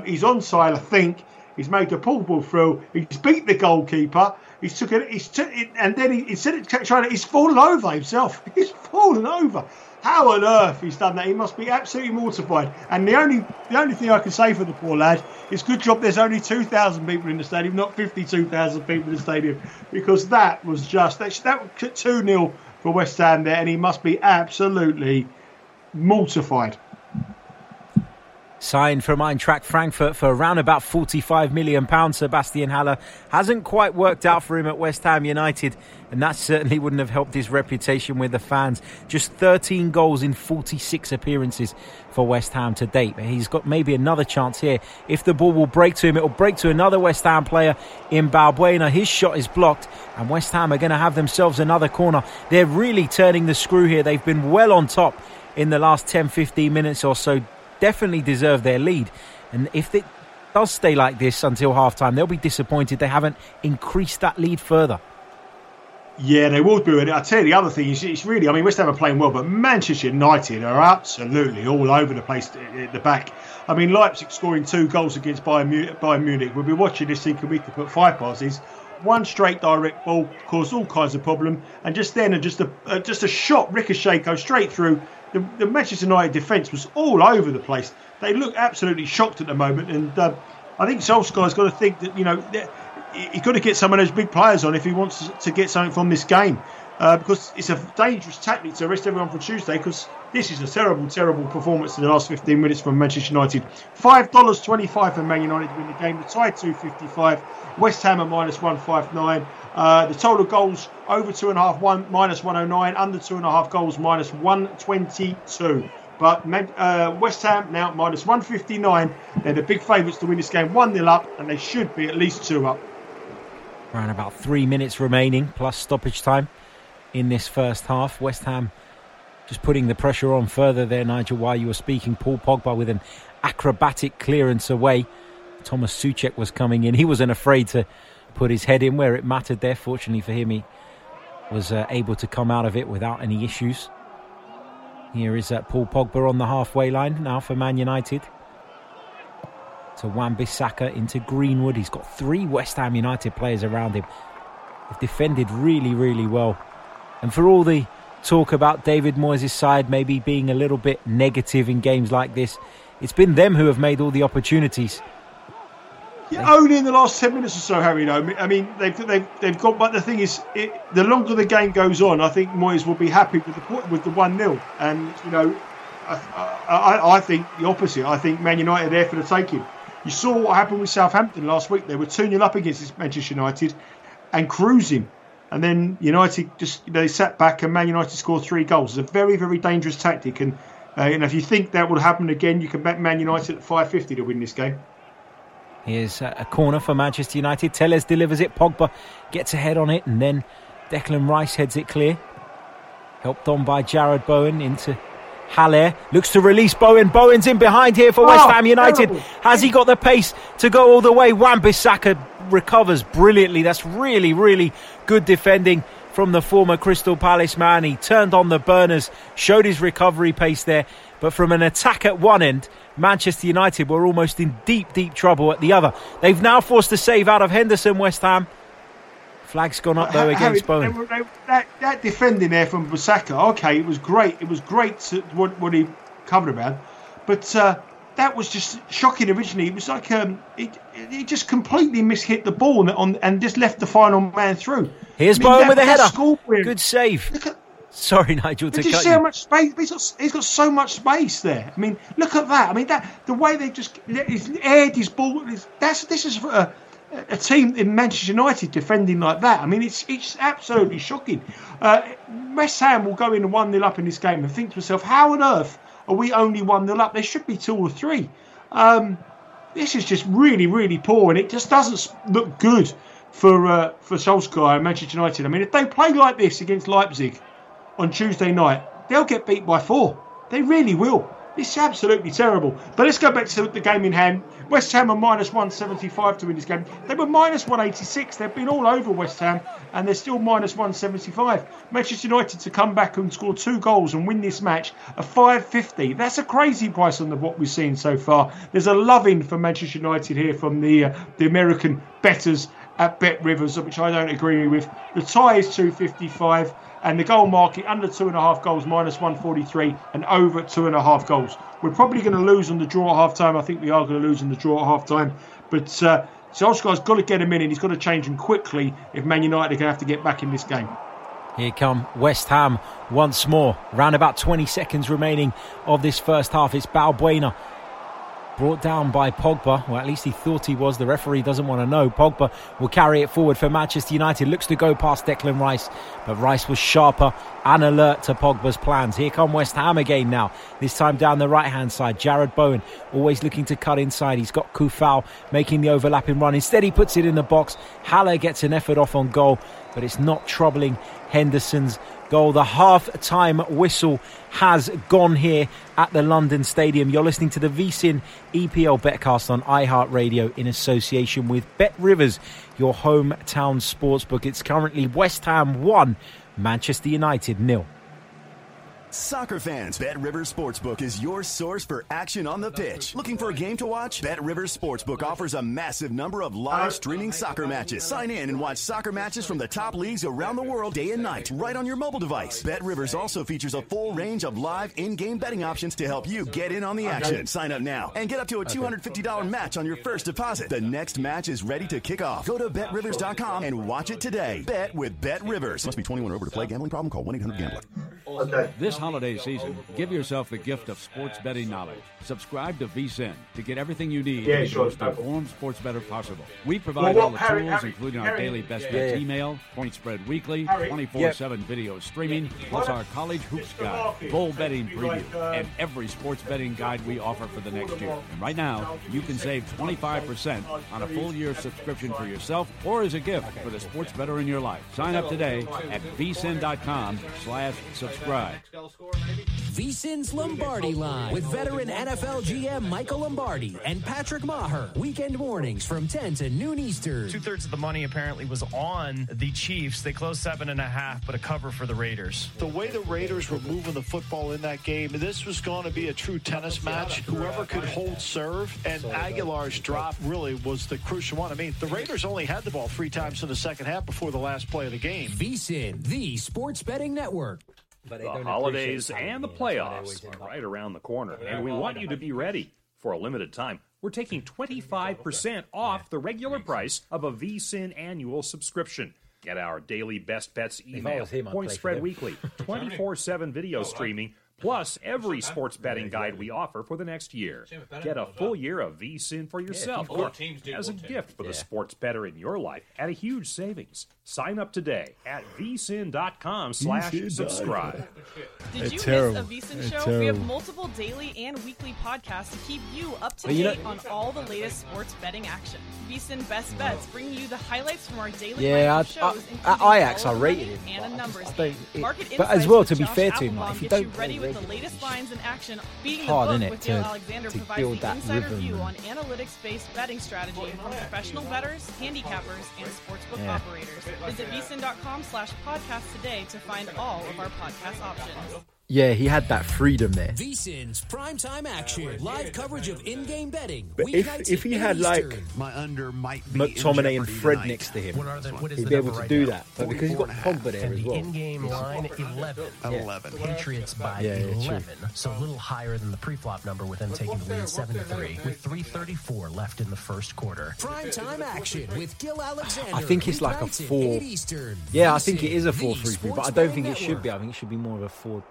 He's onside, I think. He's made the poor ball through. He's beat the goalkeeper. He's took it. He's took it, and then he's fallen over himself. He's fallen over. How on earth he's done that? He must be absolutely mortified. And the only thing I can say for the poor lad is, good job there's only 2,000 people in the stadium, not 52,000 people in the stadium, because that was just that 2-0. For West Ham there, and he must be absolutely mortified. Signed from Eintracht Frankfurt for around about £45 million, Sebastian Haller. Hasn't quite worked out for him at West Ham United, and that certainly wouldn't have helped his reputation with the fans. Just 13 goals in 46 appearances for West Ham to date. He's got maybe another chance here. If the ball will break to him, it'll break to another West Ham player in Balbuena. His shot is blocked, and West Ham are going to have themselves another corner. They're really turning the screw here. They've been well on top in the last 10-15 minutes or so. Definitely deserve their lead. And if it does stay like this until half-time, they'll be disappointed they haven't increased that lead further. Yeah, they will do it. I tell you, the other thing is, it's really, I mean, West Ham are playing well, but Manchester United are absolutely all over the place at the back. I mean, Leipzig scoring 2 goals against Bayern Munich. We'll be watching this thing, we could put 5 passes. 1 straight direct ball, caused all kinds of problem, and just then just a shot ricochet goes straight through. The Manchester United defence was all over the place. They look absolutely shocked at the moment, and I think Solskjaer's got to think that, you know, he's got to get some of those big players on if he wants to get something from this game, because it's a dangerous tactic to arrest everyone for Tuesday, because this is a terrible, terrible performance in the last 15 minutes from Manchester United. $5.25 for Man United to win the game. The tie 2.55. West Ham are minus 159. The total goals over 2.5, minus 109. Under 2.5 goals, minus 122. But West Ham now minus 159. They're the big favourites to win this game. 1-0 up, and they should be at least 2 up. Around about 3 minutes remaining, plus stoppage time in this first half. West Ham just putting the pressure on further there, Nigel, while you were speaking. Paul Pogba with an acrobatic clearance away. Thomas Suchek was coming in. He wasn't afraid to put his head in where it mattered there. Fortunately for him, he was able to come out of it without any issues. Here is Paul Pogba on the halfway line now for Man United. To Wan-Bissaka, into Greenwood. He's got 3 West Ham United players around him. They've defended really, really well. And for all the talk about David Moyes' side maybe being a little bit negative in games like this, it's been them who have made all the opportunities. Yeah, only in the last 10 minutes or so, Harry, though. I mean, they've got, but the thing is, the longer the game goes on, I think Moyes will be happy with the 1-0. And, you know, I think the opposite. I think Man United are there for the taking. You saw what happened with Southampton last week. They were 2-0 up against this Manchester United and cruising. And then United they sat back, and Man United scored 3 goals. It's a very, very dangerous tactic. And if you think that will happen again, you can bet Man United at $5.50 to win this game. Here's a corner for Manchester United. Telles delivers it. Pogba gets ahead on it, and then Declan Rice heads it clear. Helped on by Jarrod Bowen into Haller. Looks to release Bowen. Bowen's in behind here for West Ham United. Terrible. Has he got the pace to go all the way? Wan-Bissaka recovers brilliantly. That's really, really good defending from the former Crystal Palace man. He turned on the burners, showed his recovery pace there. But from an attack at one end, Manchester United were almost in deep, deep trouble at the other. They've now forced a save out of Henderson, West Ham. Flag's gone up, though, against Bowen. That defending there from Bissaka, okay, it was great. It was great what he covered around. But that was just shocking originally. It was like he just completely mishit the ball and just left the final man through. Here's Bowen with a header. Good save. Sorry, Nigel, to cut you. Did you see how much space? He's got so much space there. I mean, look at that. I mean, the way they just aired his ball. This is... a team in Manchester United defending like that. I mean, it's absolutely shocking. West Ham will go in 1-0 up in this game and think to myself, how on earth Are we only 1-0 up? There should be 2 or 3. This is just really, really poor, and it just doesn't look good for Solskjaer and Manchester United. I mean, if they play like this against Leipzig on Tuesday night, they'll get beat by 4. They really will. This is absolutely terrible. But let's go back to the game in hand. West Ham are minus 175 to win this game. They were minus 186. They've been all over West Ham, and they're still minus 175. Manchester United to come back and score 2 goals and win this match at 5.50. That's a crazy price on what we've seen so far. There's a love-in for Manchester United here from the American bettors at BetRivers, which I don't agree with. The tie is 2.55. And the goal market under 2.5 goals, minus 143, and over 2.5 goals. We're probably going to lose on the draw at half-time. I think we are going to lose on the draw at half-time. But Solskjaer's got to get him in, and he's got to change him quickly if Man United are going to have to get back in this game. Here come West Ham once more. Round about 20 seconds remaining of this first half. It's Balbuena, brought down by Pogba, or at least he thought he was. The referee doesn't want to know. Pogba will carry it forward for Manchester United. Looks to go past Declan Rice, but Rice was sharper and alert to Pogba's plans. Here come West Ham again now, this time down the right-hand side. Jared Bowen always looking to cut inside. He's got Kufau making the overlapping run. Instead, he puts it in the box. Haller gets an effort off on goal, but it's not troubling Henderson's goal. The half-time whistle has gone here at the London Stadium. You're listening to the VSIN EPL Betcast on iHeartRadio in association with BetRivers, your hometown sportsbook. It's currently West Ham 1, Manchester United 0. Soccer fans, BetRivers Sportsbook is your source for action on the pitch. Looking for a game to watch? BetRivers Sportsbook offers a massive number of live streaming soccer matches. Sign in and watch soccer matches from the top leagues around the world day and night, right on your mobile device. BetRivers also features a full range of live in-game betting options to help you get in on the action. Sign up now and get up to a $250 match on your first deposit. The next match is ready to kick off. Go to BetRivers.com and watch it today. Bet with BetRivers. Must be 21 or over to play. Gambling problem? Call 1-800-GAMBLER. Okay. This holiday season, give yourself the gift of sports betting knowledge. Subscribe to VSiN to get everything you need to be most informed sports better possible. We provide all the tools, including our daily best bets email, point spread weekly, 24/7 video streaming, plus our college hoops guide, bowl betting preview, and every sports betting guide we offer for the next year. And right now, you can save 25% on a full year subscription for yourself or as a gift for the sports better in your life. Sign up today at vsin.com/subscribe. VSiN's Lombardi Line with veteran NFL GM Michael Lombardi and Patrick Maher. Weekend mornings from 10 to noon Eastern. 2/3 of the money apparently was on the Chiefs. They closed 7.5, but a cover for the Raiders. The way the Raiders were moving the football in that game, this was going to be a true tennis match. Whoever could hold serve, and Aguilar's drop really was the crucial one. I mean, the Raiders only had the ball 3 times in the second half before the last play of the game. VSiN, the sports betting network. But the holidays and the playoffs are right around the corner, and we want you to be ready. For a limited time, we're taking 25% off the regular price of a VSiN annual subscription. Get our daily best bets email, point spread weekly, 24/7 video streaming, plus every sports betting guide we offer for the next year. Get a full year of VSiN for yourself or as a gift for the sports better in your life at a huge savings. Sign up today at vsin.com/subscribe. Did you miss a VSiN show? We have multiple daily and weekly podcasts to keep you up to date on all the latest sports betting action. VSiN Best Bets, bringing you the highlights from our daily shows. At Ajax, I rated him. But as well, to be fair to him, if you don't ready with the latest lines in action, beating the book with Dale Alexander provides the insider view on analytics-based betting strategy from professional bettors, handicappers, and sportsbook operators. Visit vsin.com/podcast today to find all of our podcast options. Yeah, he had that freedom there. VSiN's primetime action, live coverage of in-game betting. But if he had like McTominay and Fred tonight next to him, he'd be able to do that. But because he's got Pogba there as well. In-game line 11. Patriots by 11. So a little higher than the pre-flop number, with them taking the lead 7-3 with 3:34 left in the first quarter. Primetime action with Gil Alexander. I think it's like a 4. Yeah, I think it is a 4-3-3, but I don't think it should be. I think it should be more of a 4.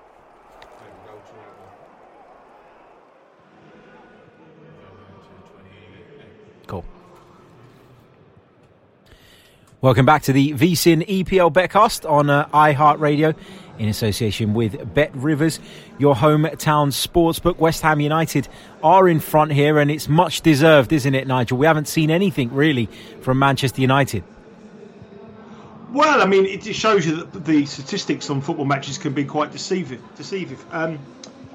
Cool. Welcome back to the VSIN EPL Betcast on iHeartRadio in association with Bet Rivers, your hometown sportsbook. West Ham United are in front here, and it's much deserved, isn't it, Nigel? We haven't seen anything really from Manchester United. Well, I mean, it shows you that the statistics on football matches can be quite deceiving.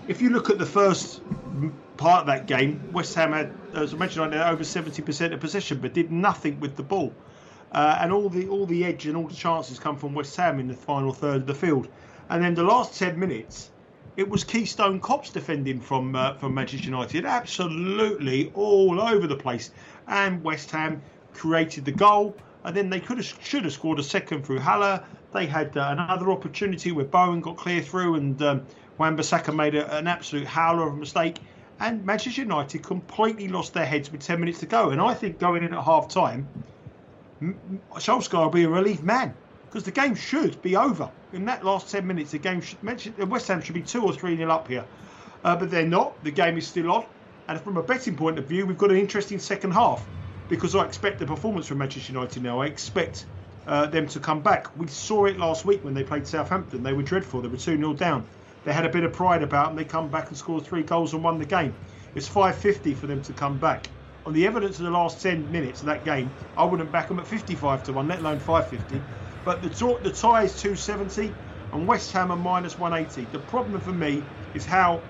If you look at the first part of that game, West Ham had, as I mentioned, over 70% of possession, but did nothing with the ball. And all the edge and all the chances come from West Ham in the final third of the field. And then the last 10 minutes, it was Keystone Cops defending from Manchester United, absolutely all over the place. And West Ham created the goal, and then they should have scored a second through Haller. They had another opportunity where Bowen got clear through, and Wan-Bissaka made an absolute howler of a mistake. And Manchester United completely lost their heads with 10 minutes to go. And I think going in at half-time, Solskjaer will be a relieved man, because the game should be over in that last 10 minutes. The game West Ham should be 2 or 3-0 up here, but they're not. The game is still on, and from a betting point of view, we've got an interesting second half, because I expect the performance from Manchester United now. I expect them to come back. We saw it last week when they played Southampton. They were dreadful. They were 2-0 down. They had a bit of pride about them. They come back and scored 3 goals and won the game. It's 5.50 for them to come back. On the evidence of the last 10 minutes of that game, I wouldn't back them at 55-1, let alone 5.50. But the tie is 2.70 and West Ham are minus 180. The problem for me is how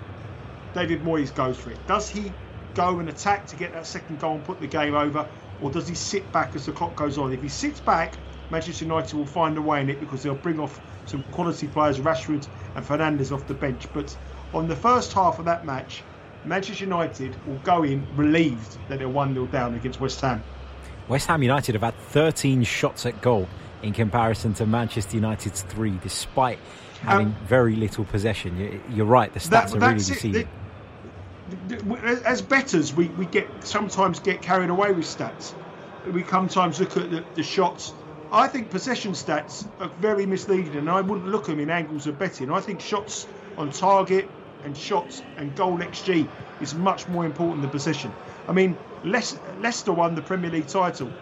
David Moyes goes for it. Does he go and attack to get that second goal and put the game over, or does he sit back as the clock goes on? If he sits back, Manchester United will find a way in it, because they'll bring off some quality players, Rashford and Fernandes off the bench. But on the first half of that match, Manchester United will go in relieved that they're 1-0 down against West Ham. West Ham United have had 13 shots at goal in comparison to Manchester United's 3, despite having very little possession. You're right, the stats are really deceiving. As bettors, we sometimes get carried away with stats. We sometimes look at the shots. I think possession stats are very misleading, and I wouldn't look at them in angles of betting. I think shots on target and shots and goal XG is much more important than possession. I mean, Leicester won the Premier League title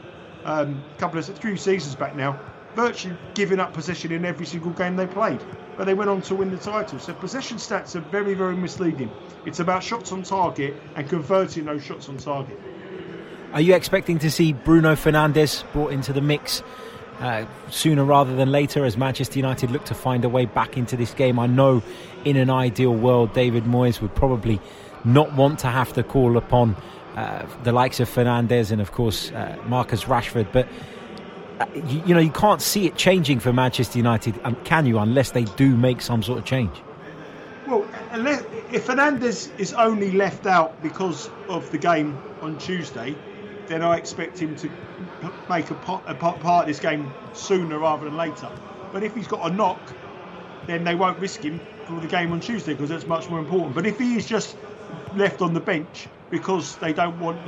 a few seasons back now, virtually giving up possession in every single game they played, but they went on to win the title. So possession stats are very, very misleading. It's about shots on target and converting those shots on target. Are you expecting to see Bruno Fernandes brought into the mix sooner rather than later, as Manchester United look to find a way back into this game? I know in an ideal world, David Moyes would probably not want to have to call upon the likes of Fernandes and, of course, Marcus Rashford. But, you can't see it changing for Manchester United, can you, unless they do make some sort of change? Well, if Fernandes is only left out because of the game on Tuesday, then I expect him to make a part of this game sooner rather than later. But if he's got a knock, then they won't risk him for the game on Tuesday, because that's much more important. But if he is just left on the bench because they don't want,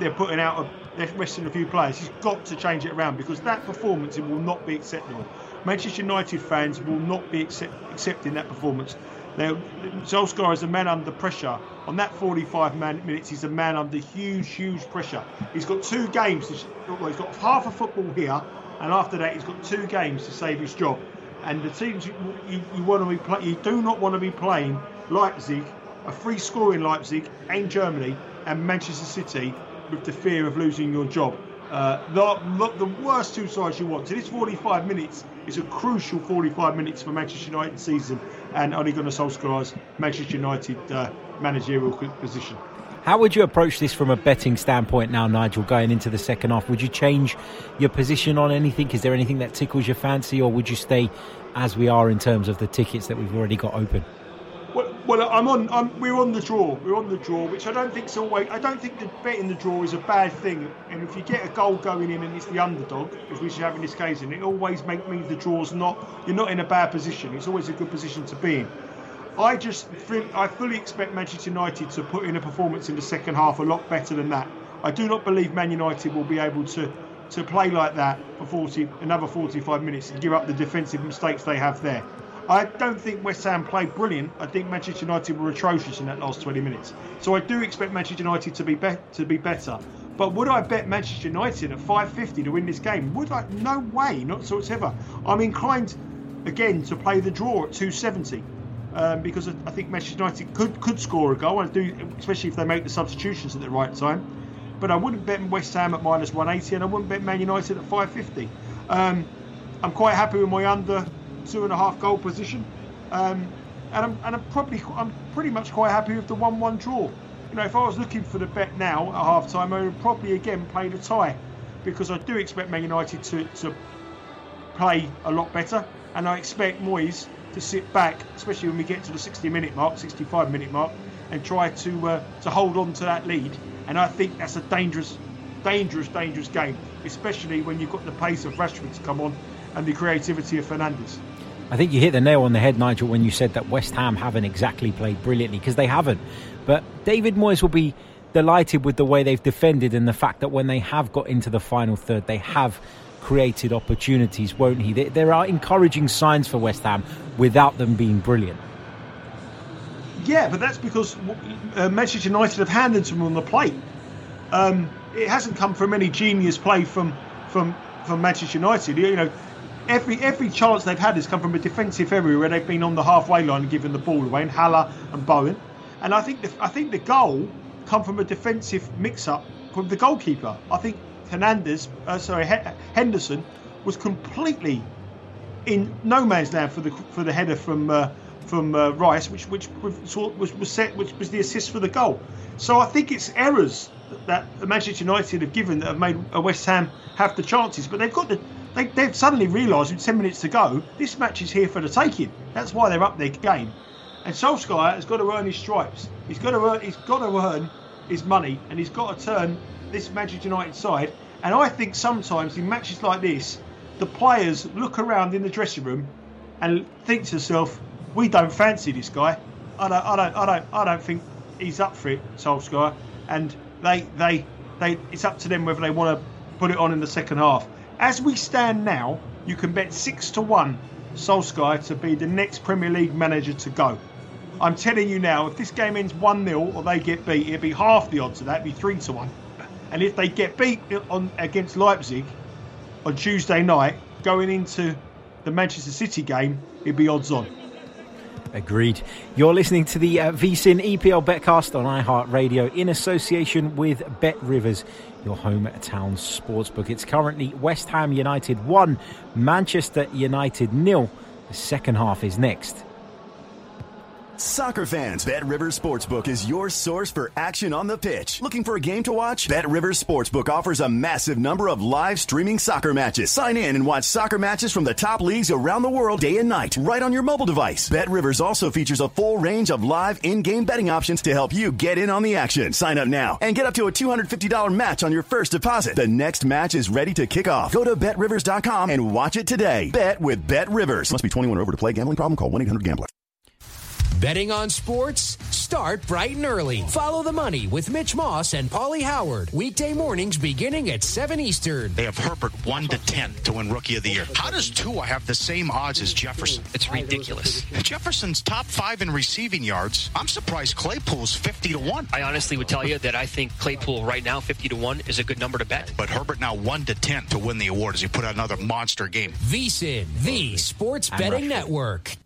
they're putting out, they're resting a few players, he's got to change it around, because that performance will not be acceptable. Manchester United fans will not be accepting that performance. Now, Solskjaer is a man under pressure. On that 45 minutes, he's a man under huge, huge pressure. He's got 2 games. He's got half a football here, and after that, he's got 2 games to save his job. And the teams you do not want to be playing Leipzig, a free-scoring Leipzig, and Germany, and Manchester City, with the fear of losing your job. The worst 2 sides you want. So this 45 minutes is a crucial 45 minutes for Manchester United season, and Ole Gunnar Solskjaer's Manchester United managerial position. How would you approach this from a betting standpoint now, Nigel, going into the second half? Would you change your position on anything? Is there anything that tickles your fancy, or would you stay as we are in terms of the tickets that we've already got open? Well, we're on the draw. We're on the draw, which I don't think is always. I don't think the bet in the draw is a bad thing. And if you get a goal going in and it's the underdog, as we should have in this case, and it always means the draw's not. You're not in a bad position. It's always a good position to be in. I fully expect Manchester United to put in a performance in the second half a lot better than that. I do not believe Man United will be able to play like that for another 45 minutes and give up the defensive mistakes they have there. I don't think West Ham played brilliant. I think Manchester United were atrocious in that last 20 minutes. So I do expect Manchester United to be better. But would I bet Manchester United at 5.50 to win this game? Would I? No way, not whatsoever. I'm inclined, again, to play the draw at 2.70 because I think Manchester United could score a goal, and do, especially if they make the substitutions at the right time. But I wouldn't bet West Ham at -180, and I wouldn't bet Man United at 5.50. I'm quite happy with my under 2.5 goal position, and I'm pretty much quite happy with the 1-1 draw. You know, if I was looking for the bet now at half time, I would probably again play the tie, because I do expect Man United to play a lot better, and I expect Moyes to sit back, especially when we get to the 65 minute mark, and try to hold on to that lead. And I think that's a dangerous game, especially when you've got the pace of Rashford to come on and the creativity of Fernandes. I think you hit the nail on the head, Nigel, when you said that West Ham haven't exactly played brilliantly, because they haven't. But David Moyes will be delighted with the way they've defended, and the fact that when they have got into the final third, they have created opportunities, won't he? There are encouraging signs for West Ham without them being brilliant. Yeah, but that's because Manchester United have handed them on the plate. It hasn't come from any genius play from Manchester United. You know, every chance they've had has come from a defensive area where they've been on the halfway line and given the ball away, and Haller and Bowen. And I think the goal come from a defensive mix-up from the goalkeeper. I think Henderson was completely in no man's land for the header from Rice, which was the assist for the goal. So I think it's errors that Manchester United have given that have made West Ham have the chances. But they've suddenly realised with 10 minutes to go, this match is here for the taking. That's why they're up their game. And Solskjaer has got to earn his stripes. He's got to earn his money, and he's got to turn this Manchester United side. And I think sometimes in matches like this, the players look around in the dressing room and think to themselves, "We don't fancy this guy. I don't think he's up for it, Solskjaer." And they it's up to them whether they want to put it on in the second half. As we stand now, you can bet 6-1 Solskjaer to be the next Premier League manager to go. I'm telling you now, if this game ends 1-0 or they get beat, it'd be half the odds of that, it'd be 3-1. And if they get beat against Leipzig on Tuesday night, going into the Manchester City game, it'd be odds on. Agreed. You're listening to the VSIN EPL Betcast on iHeartRadio in association with BetRivers, your hometown sportsbook. It's currently West Ham United 1, Manchester United 0. The second half is next. Soccer fans, BetRivers Sportsbook is your source for action on the pitch. Looking for a game to watch? BetRivers Sportsbook offers a massive number of live streaming soccer matches. Sign in and watch soccer matches from the top leagues around the world day and night, right on your mobile device. BetRivers also features a full range of live in-game betting options to help you get in on the action. Sign up now and get up to a $250 match on your first deposit. The next match is ready to kick off. Go to BetRivers.com and watch it today. Bet with BetRivers. Must be 21 or over to play. Gambling problem? Call 1-800-GAMBLER. Betting on sports? Start bright and early. Follow the money with Mitch Moss and Paulie Howard. Weekday mornings beginning at 7 Eastern. They have Herbert 1-10 to win Rookie of the Year. How does Tua have the same odds as Jefferson? It's ridiculous. Jefferson's top 5 in receiving yards. I'm surprised Claypool's 50-1. I honestly would tell you that I think Claypool right now 50-1 is a good number to bet. But Herbert now 1-10 to win the award as he put out another monster game. VSiN, the Sports Betting Network.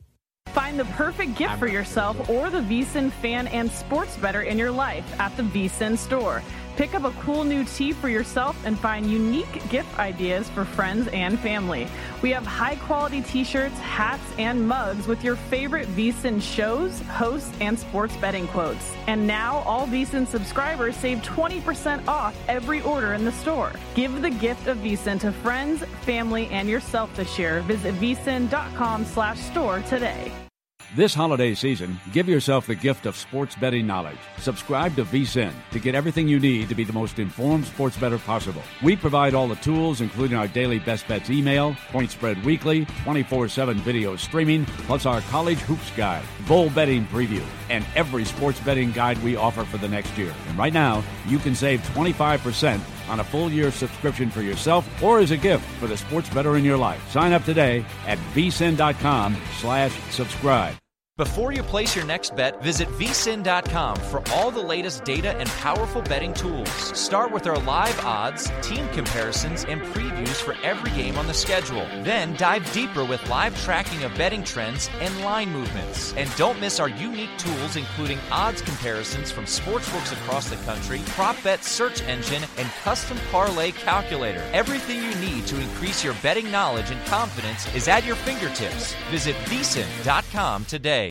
Find the perfect gift for yourself or the VSiN fan and sports bettor in your life at the VSiN store. Pick up a cool new tee for yourself and find unique gift ideas for friends and family. We have high-quality T-shirts, hats, and mugs with your favorite VSiN shows, hosts, and sports betting quotes. And now all VSiN subscribers save 20% off every order in the store. Give the gift of VSiN to friends, family, and yourself this year. Visit vsin.com/store today. This holiday season, give yourself the gift of sports betting knowledge. Subscribe to VSiN to get everything you need to be the most informed sports bettor possible. We provide all the tools, including our daily Best Bets email, Point Spread Weekly, 24/7 video streaming, plus our College Hoops Guide, Bowl Betting Preview, and every sports betting guide we offer for the next year. And right now, you can save 25% on a full year subscription for yourself or as a gift for the sports bettor in your life. Sign up today at vsin.com/subscribe. Before you place your next bet, visit vsin.com for all the latest data and powerful betting tools. Start with our live odds, team comparisons, and previews for every game on the schedule. Then dive deeper with live tracking of betting trends and line movements. And don't miss our unique tools, including odds comparisons from sportsbooks across the country, prop bet search engine, and custom parlay calculator. Everything you need to increase your betting knowledge and confidence is at your fingertips. Visit vsin.com today.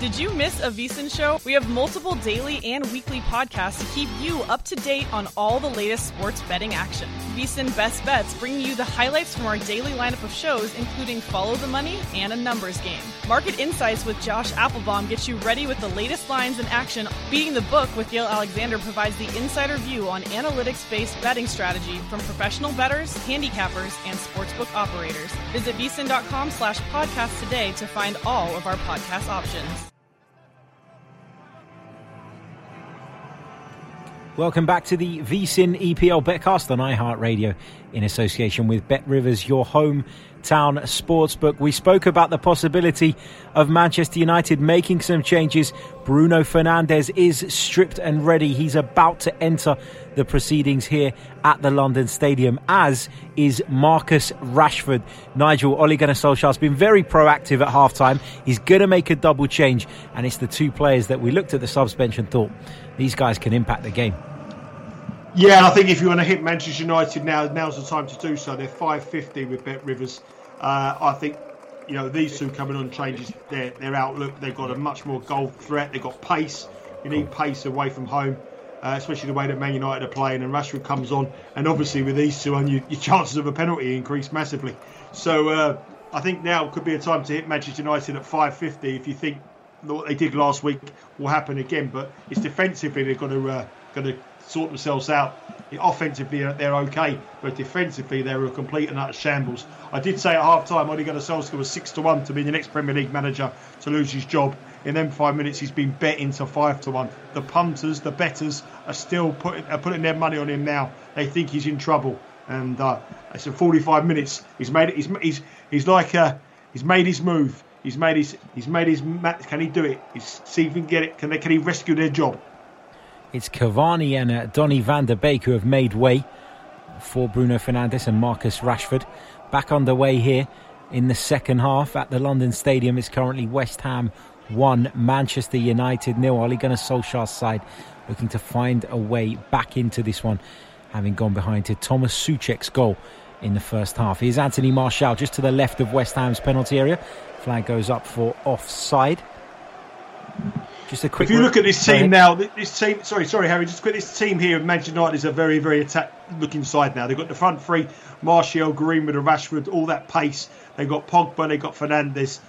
Did you miss a VEASAN show? We have multiple daily and weekly podcasts to keep you up to date on all the latest sports betting action. VEASAN Best Bets bringing you the highlights from our daily lineup of shows, including Follow the Money and A Numbers Game. Market Insights with Josh Applebaum gets you ready with the latest lines and action. Beating the Book with Gail Alexander provides the insider view on analytics-based betting strategy from professional bettors, handicappers, and sportsbook operators. Visit VEASAN.com/podcast today to find all of our podcast options. Welcome back to the VSIN EPL Betcast on iHeartRadio in association with BetRivers, your hometown sportsbook. We spoke about the possibility of Manchester United making some changes. Bruno Fernandes is stripped and ready. He's about to enter the proceedings here at the London Stadium, as is Marcus Rashford. Nigel, Ole Gunnar Solskjaer's been very proactive at halftime. He's going to make a double change, and it's the two players that we looked at the subs bench and thought, these guys can impact the game. Yeah, and I think if you want to hit Manchester United now, now's the time to do so. They're 550 with BetRivers. I think, you know, these two coming on changes their outlook. They've got a much more goal threat. They've got pace. You need pace away from home, especially the way that Man United are playing, and Rashford comes on, and obviously with these two on, your chances of a penalty increase massively. So I think now could be a time to hit Manchester United at 550 if you think what they did last week will happen again. But it's defensively they're going to sort themselves out. Offensively they're okay, but defensively they're a complete and utter shambles. I did say at half time Ole Gunnar Solskjaer was 6-1 to be the next Premier League manager to lose his job. In them 5 minutes, he's been bet into 5-1. The punters, the bettors, are still putting their money on him now. They think he's in trouble, and it's in 45 minutes. He's made it. He's made his move. He's made his. Can he do it? See if he can get it. Can he rescue their job? It's Cavani and Donny van de Beek who have made way for Bruno Fernandes and Marcus Rashford. Back underway here in the second half at the London Stadium. It's currently West Ham 1, Manchester United 0. Ole Gunnar Solskjaer's side looking to find a way back into this one, having gone behind to Thomas Suchek's goal in the first half. Here's Anthony Martial just to the left of West Ham's penalty area. Flag goes up for offside. Just a quick. If you look at this team now, sorry Harry, just quick. This team here, Manchester United, is a very, very attack-looking side now. They've got the front three: Martial, Greenwood, and Rashford. All that pace. They've got Pogba. They've got Fernandes.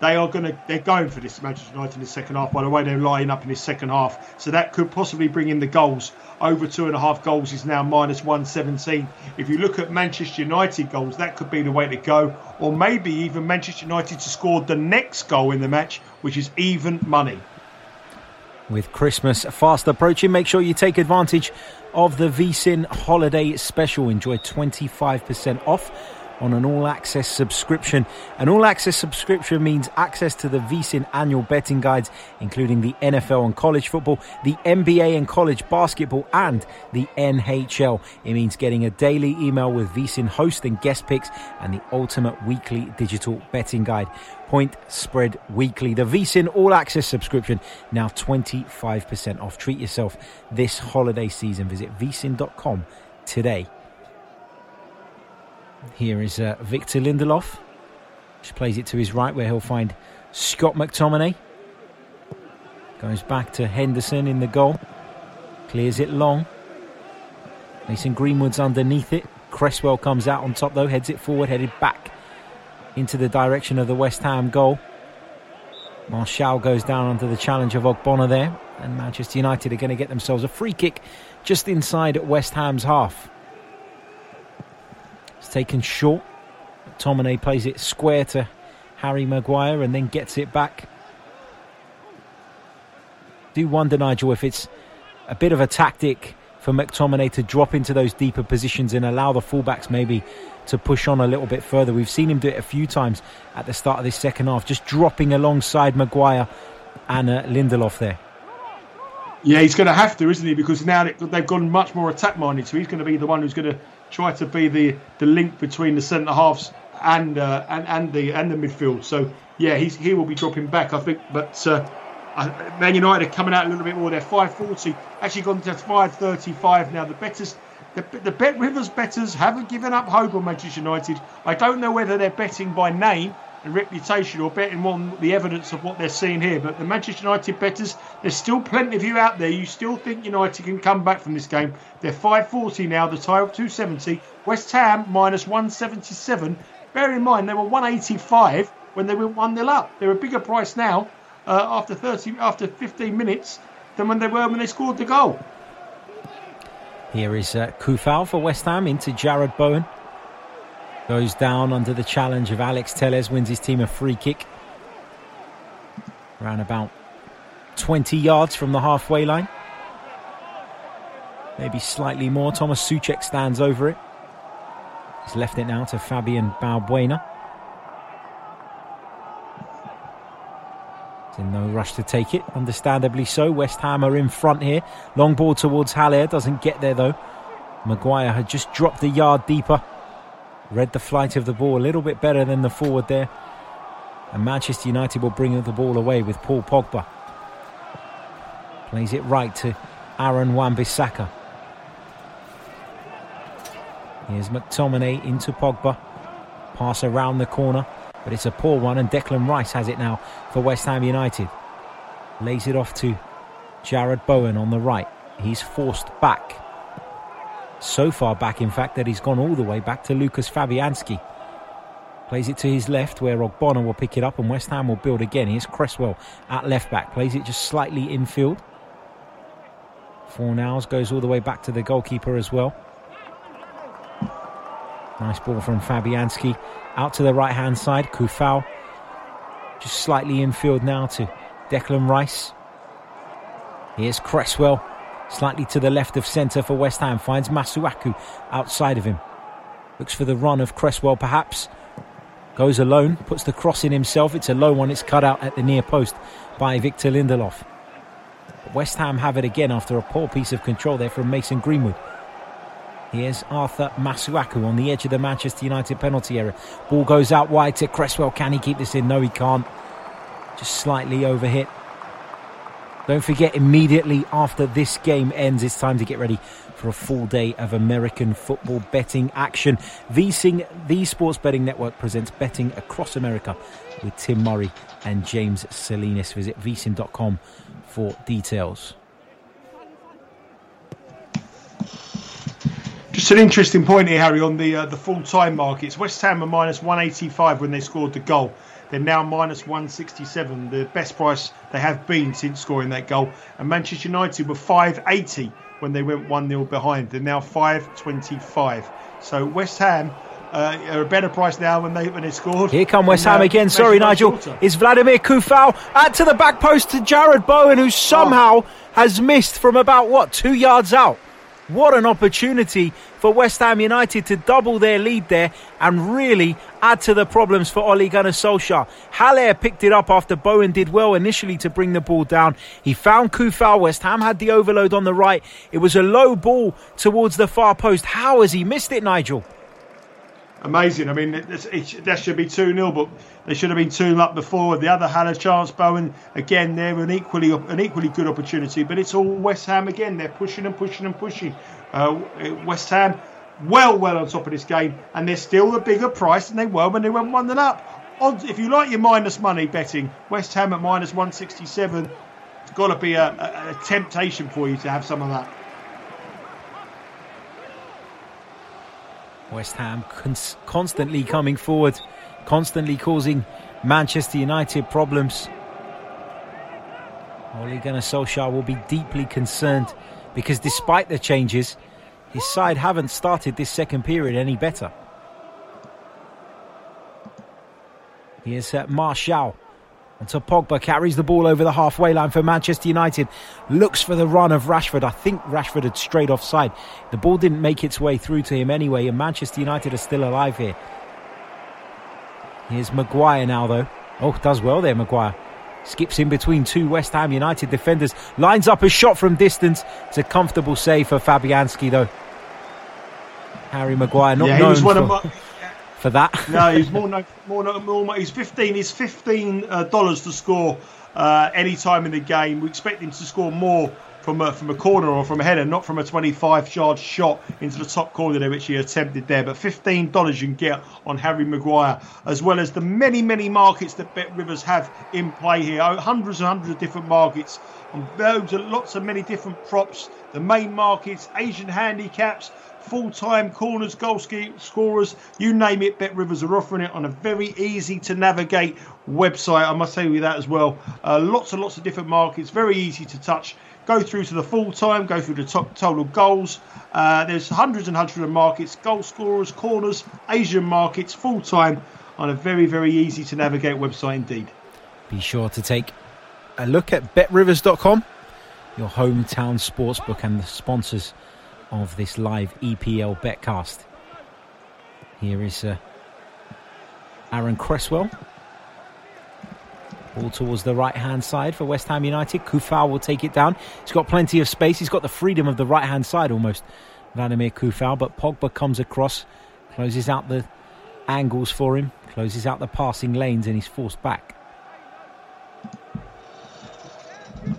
They're going for this, Manchester United, in the second half. By the way, they're lining up in this second half, so that could possibly bring in the goals. Over 2.5 goals is now -117. If you look at Manchester United goals, that could be the way to go, or maybe even Manchester United to score the next goal in the match, which is even money. With Christmas fast approaching, make sure you take advantage of the VSIN Holiday Special. Enjoy 25% off on an all-access subscription. An all-access subscription means access to the VSIN annual betting guides, including the NFL and college football, the NBA and college basketball, and the NHL. It means getting a daily email with VSIN host and guest picks and the ultimate weekly digital betting guide, Point Spread Weekly. The VSIN all-access subscription, now 25% off. Treat yourself this holiday season. Visit vsin.com today. Here is Victor Lindelof. Just plays it to his right where he'll find Scott McTominay. Goes back to Henderson in the goal. Clears it long. Mason Greenwood's underneath it. Cresswell comes out on top though. Heads it forward, headed back into the direction of the West Ham goal. Martial goes down under the challenge of Ogbonna there. And Manchester United are going to get themselves a free kick just inside West Ham's half. Taken short. McTominay plays it square to Harry Maguire and then gets it back. Do wonder, Nigel, if it's a bit of a tactic for McTominay to drop into those deeper positions and allow the fullbacks maybe to push on a little bit further. We've seen him do it a few times at the start of this second half, just dropping alongside Maguire and Lindelof there. Yeah, he's going to have to, isn't he? Because now they've gone much more attack-minded, so he's going to be the one who's going to try to be the link between the centre-halves and the midfield. So, yeah, he will be dropping back, I think. But Man United are coming out a little bit more. They're 5.40, actually gone to 5.35 now. The Rivers bettors haven't given up hope on Manchester United. I don't know whether they're betting by name and reputation or betting on the evidence of what they're seeing here. But the Manchester United bettors, there's still plenty of you out there. You still think United can come back from this game. They're 5.40 now, the tie up 2.70. West Ham minus 177. Bear in mind, they were 185 when they were 1-0 up. They're a bigger price now after 15 minutes than when they were when they scored the goal. Here is Kufal for West Ham into Jared Bowen. Goes down under the challenge of Alex Telles, wins his team a free kick. Around about 20 yards from the halfway line. Maybe slightly more. Thomas Suchek stands over it. He's left it now to Fabian Balbuena. He's in no rush to take it, understandably so. West Ham are in front here. Long ball towards Haller, doesn't get there though. Maguire had just dropped a yard deeper. Read the flight of the ball a little bit better than the forward there. And Manchester United will bring the ball away with Paul Pogba. Plays it right to Aaron Wan-Bissaka. Here's McTominay into Pogba. Pass around the corner, but it's a poor one, and Declan Rice has it now for West Ham United. Lays it off to Jared Bowen on the right. He's forced back. So far back, in fact, that he's gone all the way back to Lucas Fabianski. Plays it to his left, where Ogbonna will pick it up and West Ham will build again. Here's Cresswell at left back. Plays it just slightly infield. Fornals goes all the way back to the goalkeeper as well. Nice ball from Fabianski. Out to the right-hand side, Kufal. Just slightly infield now to Declan Rice. Here's Cresswell. Slightly to the left of centre for West Ham. Finds Masuaku outside of him. Looks for the run of Cresswell perhaps. Goes alone. Puts the cross in himself. It's a low one. It's cut out at the near post by Victor Lindelof. But West Ham have it again after a poor piece of control there from Mason Greenwood. Here's Arthur Masuaku on the edge of the Manchester United penalty area. Ball goes out wide to Cresswell. Can he keep this in? No, he can't. Just slightly overhit. Don't forget, immediately after this game ends, it's time to get ready for a full day of American football betting action. The Sports Betting Network presents Betting Across America with Tim Murray and James Salinas. Visit vsim.com for details. Just an interesting point here, Harry, on the full-time markets. West Ham are minus 185 when they scored the goal. They're now minus 167, the best price they have been since scoring that goal. And Manchester United were 5.80 when they went 1-0 behind. They're now 5.25. So West Ham are a better price now when they scored. Here come West Ham again. Sorry, Nigel. It's Vladimir Kufal out to the back post to Jared Bowen, who somehow has missed from about, 2 yards out. What an opportunity for West Ham United to double their lead there and really add to the problems for Ole Gunnar Solskjaer. Haller picked it up after Bowen did well initially to bring the ball down. He found Kufal. West Ham had the overload on the right. It was a low ball towards the far post. How has he missed it, Nigel? Amazing. I mean, that should be 2-0, but they should have been 2-0 up before. The other Haller chance, Bowen, again, they're an equally good opportunity. But it's all West Ham again. They're pushing and pushing and pushing. West Ham, well on top of this game. And they're still a bigger price than they were when they went 1-0 up. Odds, if you like your minus money betting, West Ham at minus 167. It's got to be a temptation for you to have some of that. West Ham constantly coming forward, constantly causing Manchester United problems. Ole Gunnar Solskjaer will be deeply concerned because despite the changes, his side haven't started this second period any better. Here's Martial And so Pogba carries the ball over the halfway line for Manchester United. Looks for the run of Rashford. I think Rashford had strayed offside. The ball didn't make its way through to him anyway, and Manchester United are still alive here. Here's Maguire now, though. Oh, does well there, Maguire. Skips in between two West Ham United defenders. Lines up a shot from distance. It's a comfortable save for Fabianski, though. Harry Maguire, not known for that. No, he's more. He's $15 to score any time in the game. We expect him to score more from a corner or from a header, not from a 25-yard shot into the top corner there, which he attempted there. But $15 you can get on Harry Maguire, as well as the many, many markets that Bet Rivers have in play here. Hundreds and hundreds of different markets, on lots of many different props. The main markets, Asian handicaps, full-time corners, goal scorers, you name it, Bet Rivers are offering it on a very easy-to-navigate website. I must say with that as well, lots and lots of different markets, very easy to touch. Go through to the full time, go through the top total goals. There's hundreds and hundreds of markets, goal scorers, corners, Asian markets, full time on a very, very easy to navigate website indeed. Be sure to take a look at betrivers.com, your hometown sportsbook and the sponsors of this live EPL Betcast. Here is Aaron Cresswell. All towards the right-hand side for West Ham United. Kufau will take it down. He's got plenty of space. He's got the freedom of the right-hand side almost, Vladimir Kufau. But Pogba comes across, closes out the angles for him, closes out the passing lanes, and he's forced back.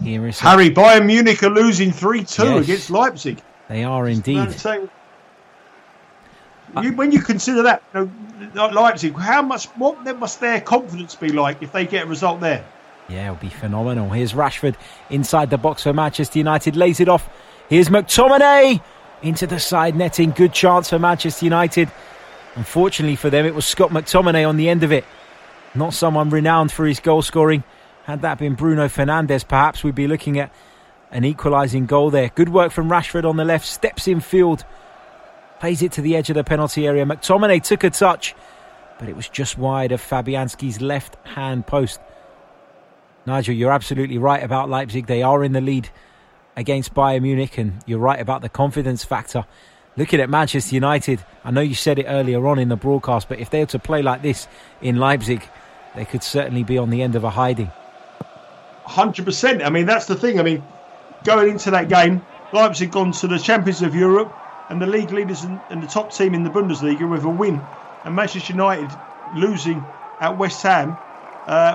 Here is Harry. Bayern Munich are losing 3-2 against Leipzig. They are indeed. When you consider that, Leipzig, what must their confidence be like if they get a result there? Yeah, it'll be phenomenal. Here's Rashford inside the box for Manchester United, lays it off. Here's McTominay into the side netting. Good chance for Manchester United. Unfortunately for them, it was Scott McTominay on the end of it. Not someone renowned for his goal scoring. Had that been Bruno Fernandes, perhaps we'd be looking at an equalising goal there. Good work from Rashford on the left, steps in field. Plays it to the edge of the penalty area. McTominay took a touch, but it was just wide of Fabianski's left-hand post. Nigel, you're absolutely right about Leipzig. They are in the lead against Bayern Munich, and you're right about the confidence factor. Looking at Manchester United, I know you said it earlier on in the broadcast, but if they were to play like this in Leipzig, they could certainly be on the end of a hiding. 100%. I mean, that's the thing. I mean, going into that game, Leipzig gone to the Champions of Europe, and the league leaders and the top team in the Bundesliga with a win, and Manchester United losing at West Ham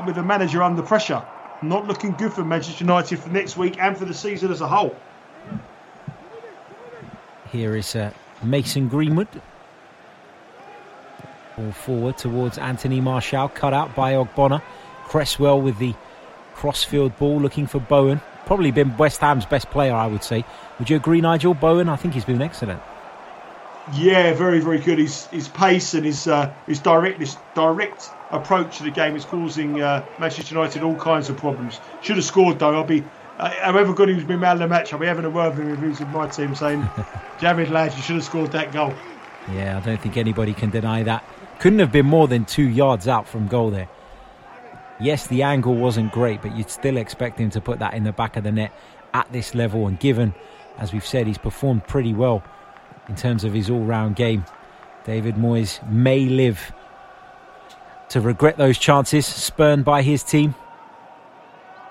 with a manager under pressure. Not looking good for Manchester United for next week and for the season as a whole. Here is Mason Greenwood. Ball forward towards Anthony Martial, cut out by Ogbonna. Cresswell with the crossfield ball looking for Bowen. Probably been West Ham's best player, I would say. Would you agree, Nigel? Bowen, I think he's been excellent. Yeah, very, very good. His pace and his direct approach to the game is causing Manchester United all kinds of problems. Should have scored, though. I'll be, however good he's been man of the match, I'll be having a word with him if he's in my team saying, Jared Lash, you should have scored that goal. Yeah, I don't think anybody can deny that. Couldn't have been more than 2 yards out from goal there. Yes, the angle wasn't great, but you'd still expect him to put that in the back of the net at this level. And given, as we've said, he's performed pretty well in terms of his all-round game, David Moyes may live to regret those chances spurned by his team.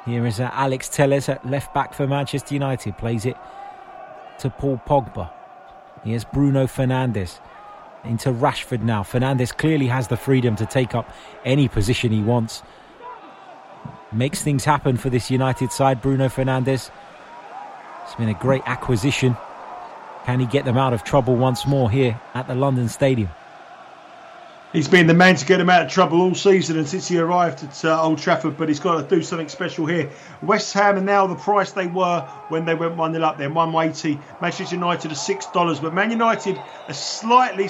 Here is Alex Telles at left-back for Manchester United. Plays it to Paul Pogba. Here's Bruno Fernandes. Into Rashford now. Fernandes clearly has the freedom to take up any position he wants. Makes things happen for this United side, Bruno Fernandes. It's been a great acquisition. Can he get them out of trouble once more here at the London Stadium? He's been the man to get him out of trouble all season and since he arrived at Old Trafford, but he's got to do something special here. West Ham are now the price they were when they went 1-0 up there, $1.80. Manchester United are $6, but Man United are slightly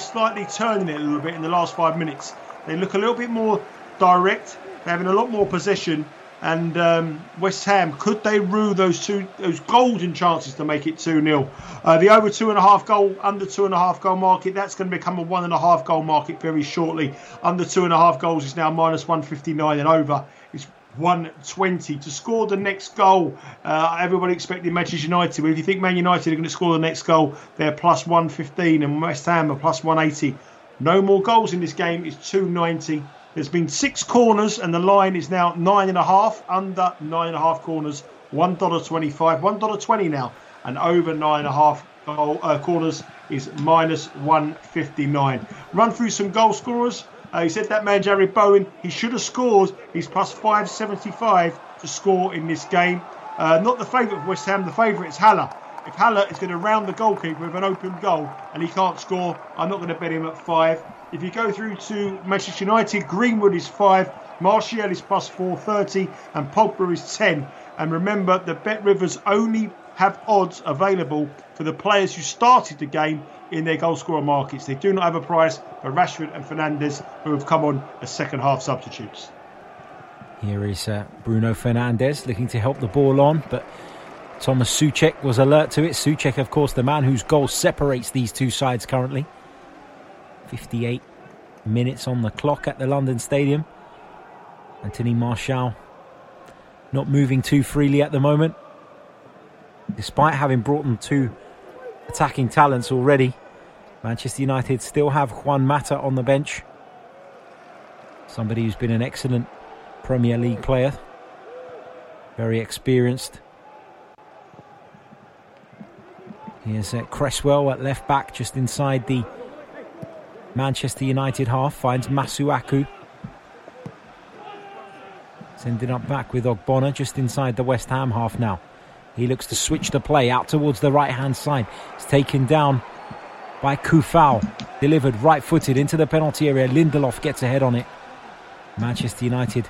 turning it a little bit in the last 5 minutes. They look a little bit more direct. They're having a lot more possession, and West Ham, could they rue those golden chances to make it 2-0? The over 2.5 goal, under 2.5 goal market, that's going to become a 1.5 goal market very shortly. Under 2.5 goals is now minus 159, and over is 120. To score the next goal, everybody expected Manchester United. If you think Man United are going to score the next goal, they're plus 115 and West Ham are plus 180. No more goals in this game. It's 290. There's been 6 corners and the line is now 9.5, under 9.5 corners, $1.25, $1.20 now, and over 9.5 corners is minus 159. Run through some goal scorers. He said that man, Jared Bowen, he should have scored. He's plus 575 to score in this game. Not the favourite for West Ham. The favourite is Haller. If Haller is going to round the goalkeeper with an open goal and he can't score, I'm not going to bet him at 5. If you go through to Manchester United, Greenwood is 5, Martial is plus 430 and Pogba is 10. And remember, the Bet Rivers only have odds available for the players who started the game in their goalscorer markets. They do not have a price for Rashford and Fernandes, who have come on as second half substitutes. Here is Bruno Fernandes looking to help the ball on, but Thomas Souček was alert to it. Souček, of course, the man whose goal separates these two sides currently. 58 minutes on the clock at the London Stadium. Anthony Martial not moving too freely at the moment, despite having brought them 2 attacking talents already. Manchester United still have Juan Mata on the bench, somebody who's been an excellent Premier League player, very experienced. Here's Cresswell at left back, just inside the Manchester United half, finds Masuaku. Sending up back with Ogbonna, just inside the West Ham half now. He looks to switch the play out towards the right-hand side. It's taken down by Kufau. Delivered right-footed into the penalty area. Lindelof gets ahead on it. Manchester United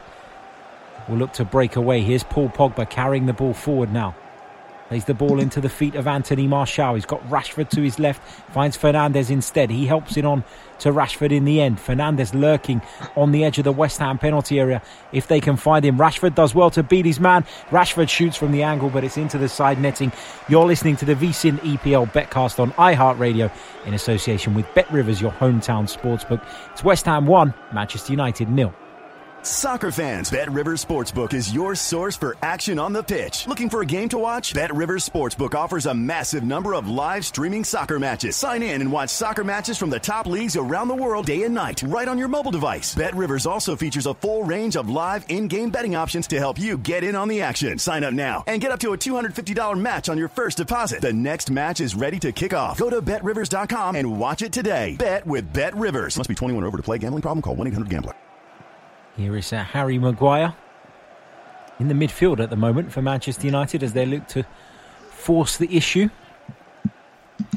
will look to break away. Here's Paul Pogba carrying the ball forward now. Plays the ball into the feet of Anthony Martial. He's got Rashford to his left. Finds Fernandes instead. He helps it on to Rashford in the end. Fernandes lurking on the edge of the West Ham penalty area. If they can find him, Rashford does well to beat his man. Rashford shoots from the angle, but it's into the side netting. You're listening to the VSIN EPL Betcast on iHeartRadio in association with Bet Rivers, your hometown sportsbook. It's West Ham 1, Manchester United 0. Soccer fans, BetRivers Sportsbook is your source for action on the pitch. Looking for a game to watch? BetRivers Sportsbook offers a massive number of live streaming soccer matches. Sign in and watch soccer matches from the top leagues around the world day and night, right on your mobile device. BetRivers also features a full range of live in-game betting options to help you get in on the action. Sign up now and get up to a $250 match on your first deposit. The next match is ready to kick off. Go to BetRivers.com and watch it today. Bet with BetRivers. Must be 21 or over to play. Gambling problem? Call 1-800-GAMBLER. Here is Harry Maguire in the midfield at the moment for Manchester United as they look to force the issue.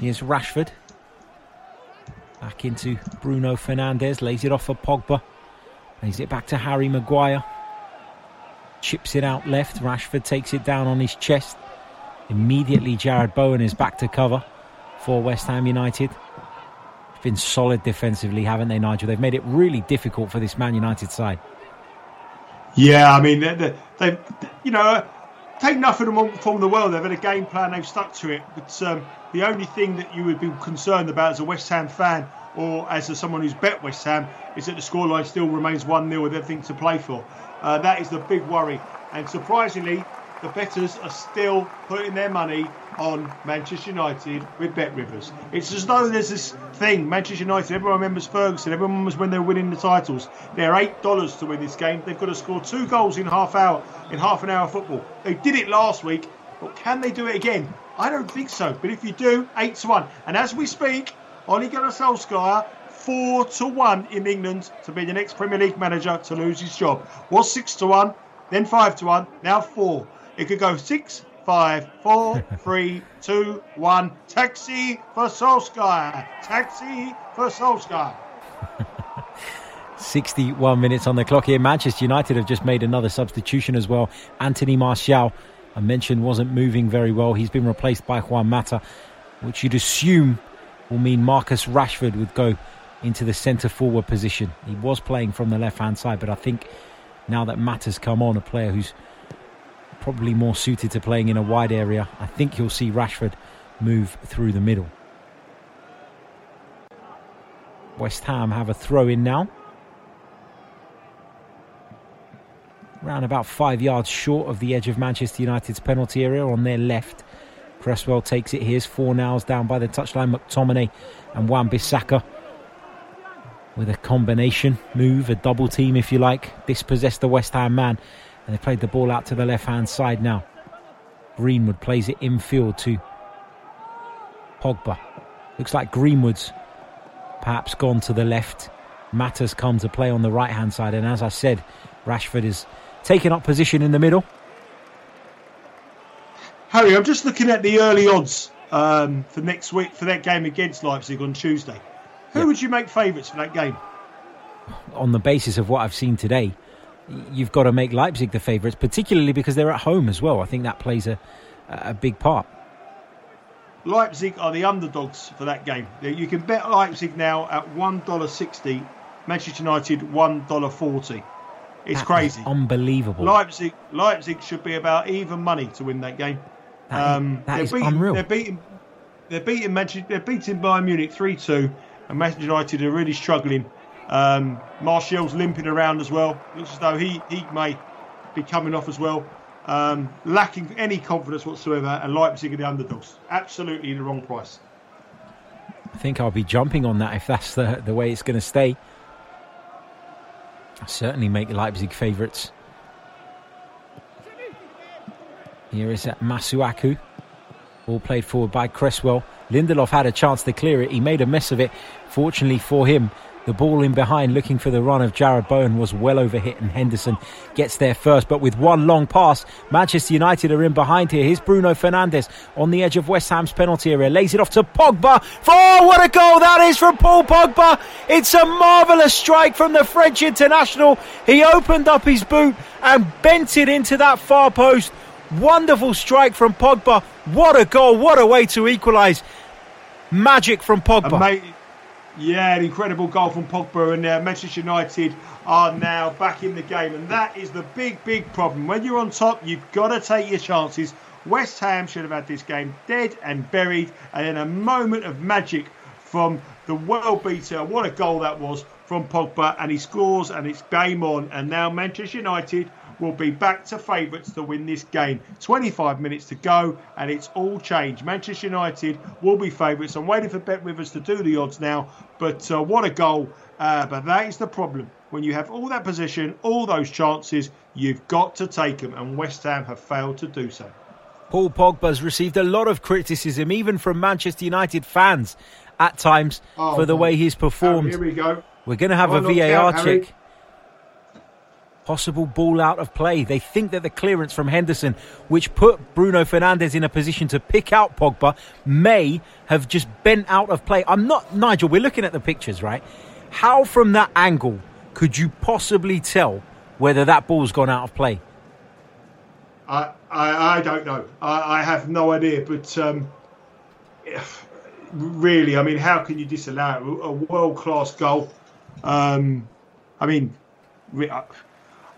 Here's Rashford. Back into Bruno Fernandes. Lays it off for Pogba. Lays it back to Harry Maguire. Chips it out left. Rashford takes it down on his chest. Immediately Jared Bowen is back to cover for West Ham United. Been solid defensively, haven't they, Nigel? They've made it really difficult for this Man United side. Yeah, I mean, they've, you know, take nothing from the world. They've had a game plan, they've stuck to it. But the only thing that you would be concerned about as a West Ham fan or as someone who's bet West Ham is that the scoreline still remains 1-0 with everything to play for. That is the big worry. And surprisingly, the bettors are still putting their money on Manchester United with Bet Rivers. It's as though there's this thing, Manchester United, everyone remembers Ferguson, everyone remembers when they're winning the titles. They're $8 to win this game. They've got to score 2 goals in half an hour of football. They did it last week, but can they do it again? I don't think so. But if you do, 8-1. And as we speak, Ole Gunnar Solskjaer, 4-1 in England to be the next Premier League manager to lose his job. Was 6-1, then 5-1, now 4. It could go 6, 5, 4, 3, 2, 1. Taxi for Solskjaer. Taxi for Solskjaer. 61 minutes on the clock here. Manchester United have just made another substitution as well. Anthony Martial, I mentioned, wasn't moving very well. He's been replaced by Juan Mata, which you'd assume will mean Marcus Rashford would go into the centre-forward position. He was playing from the left-hand side, but I think now that Mata's come on, a player who's probably more suited to playing in a wide area, I think you'll see Rashford move through the middle. West Ham have a throw in now. around about 5 yards short of the edge of Manchester United's penalty area on their left. Cresswell takes it. Here's Fornals down by the touchline. McTominay and Wan-Bissaka with a combination move, a double team if you like, dispossessed the West Ham man, and they played the ball out to the left-hand side now. Greenwood plays it infield to Pogba. Looks like Greenwood's perhaps gone to the left. Matta's come to play on the right-hand side, and as I said, Rashford is taking up position in the middle. Harry, I'm just looking at the early odds for next week, for that game against Leipzig on Tuesday. Who would you make favourites for that game? On the basis of what I've seen today, you've got to make Leipzig the favourites, particularly because they're at home as well. I think that plays a big part. Leipzig are the underdogs for that game. You can bet Leipzig now at $1.60, Manchester United $1.40. It's that crazy. Unbelievable. Leipzig should be about even money to win that game. That is unreal. They're beating Bayern Munich 3-2, and Manchester United are really struggling. Martial's limping around as well. Looks as though he may be coming off as well. Lacking any confidence whatsoever, and Leipzig are the underdogs. Absolutely the wrong price. I think I'll be jumping on that if that's the way it's going to stay. I certainly make Leipzig favourites. Here is Masuaku. Ball played forward by Cresswell. Lindelof had a chance to clear it. He made a mess of it. Fortunately for him, the ball in behind looking for the run of Jared Bowen was well overhit, and Henderson gets there first. But with one long pass, Manchester United are in behind here. Here's Bruno Fernandes on the edge of West Ham's penalty area. Lays it off to Pogba. Oh, what a goal that is from Paul Pogba. It's a marvellous strike from the French international. He opened up his boot and bent it into that far post. Wonderful strike from Pogba. What a goal. What a way to equalise. Magic from Pogba. Yeah, an incredible goal from Pogba, and Manchester United are now back in the game, and that is the big, big problem. When you're on top, you've got to take your chances. West Ham should have had this game dead and buried, and then a moment of magic from the world beater. What a goal that was from Pogba, and he scores, and it's game on, and now Manchester United will be back to favourites to win this game. 25 minutes to go, and it's all changed. Manchester United will be favourites. I'm waiting for Bet Rivers to do the odds now, but what a goal. But that is the problem. When you have all that position, all those chances, you've got to take them, and West Ham have failed to do so. Paul Pogba's received a lot of criticism, even from Manchester United fans at times, for the way he's performed. Here we go. We're going to have a VAR check. Possible ball out of play. They think that the clearance from Henderson, which put Bruno Fernandes in a position to pick out Pogba, may have just bent out of play. Nigel, we're looking at the pictures, right? How from that angle could you possibly tell whether that ball's gone out of play? I don't know. I have no idea, but really, I mean, how can you disallow it? A world-class goal? I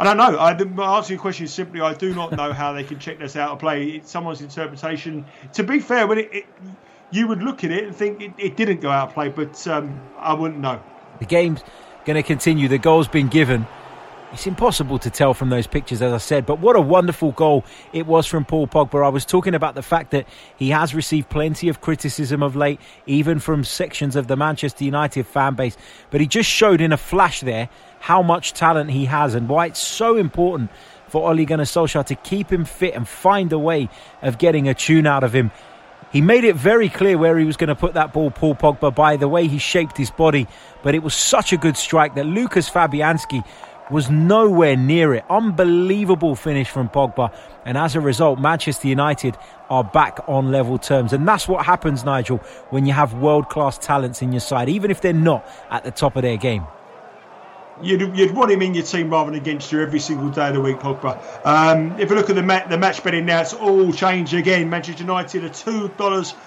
don't know. My answer to your question is simply I do not know how they can check this out of play. It's someone's interpretation. To be fair, when you would look at it and think it didn't go out of play, but I wouldn't know. The game's going to continue. The goal's been given. It's impossible to tell from those pictures, as I said, but what a wonderful goal it was from Paul Pogba. I was talking about the fact that he has received plenty of criticism of late, even from sections of the Manchester United fan base, but he just showed in a flash there how much talent he has and why it's so important for Ole Gunnar Solskjaer to keep him fit and find a way of getting a tune out of him. He made it very clear where he was going to put that ball, Paul Pogba, by the way he shaped his body, but it was such a good strike that Lukas Fabianski was nowhere near it. Unbelievable finish from Pogba. And as a result, Manchester United are back on level terms. And that's what happens, Nigel, when you have world-class talents in your side, even if they're not at the top of their game. You'd want him in your team rather than against you every single day of the week, Pogba. If you look at the match betting now, it's all changed again. Manchester United are $2.05.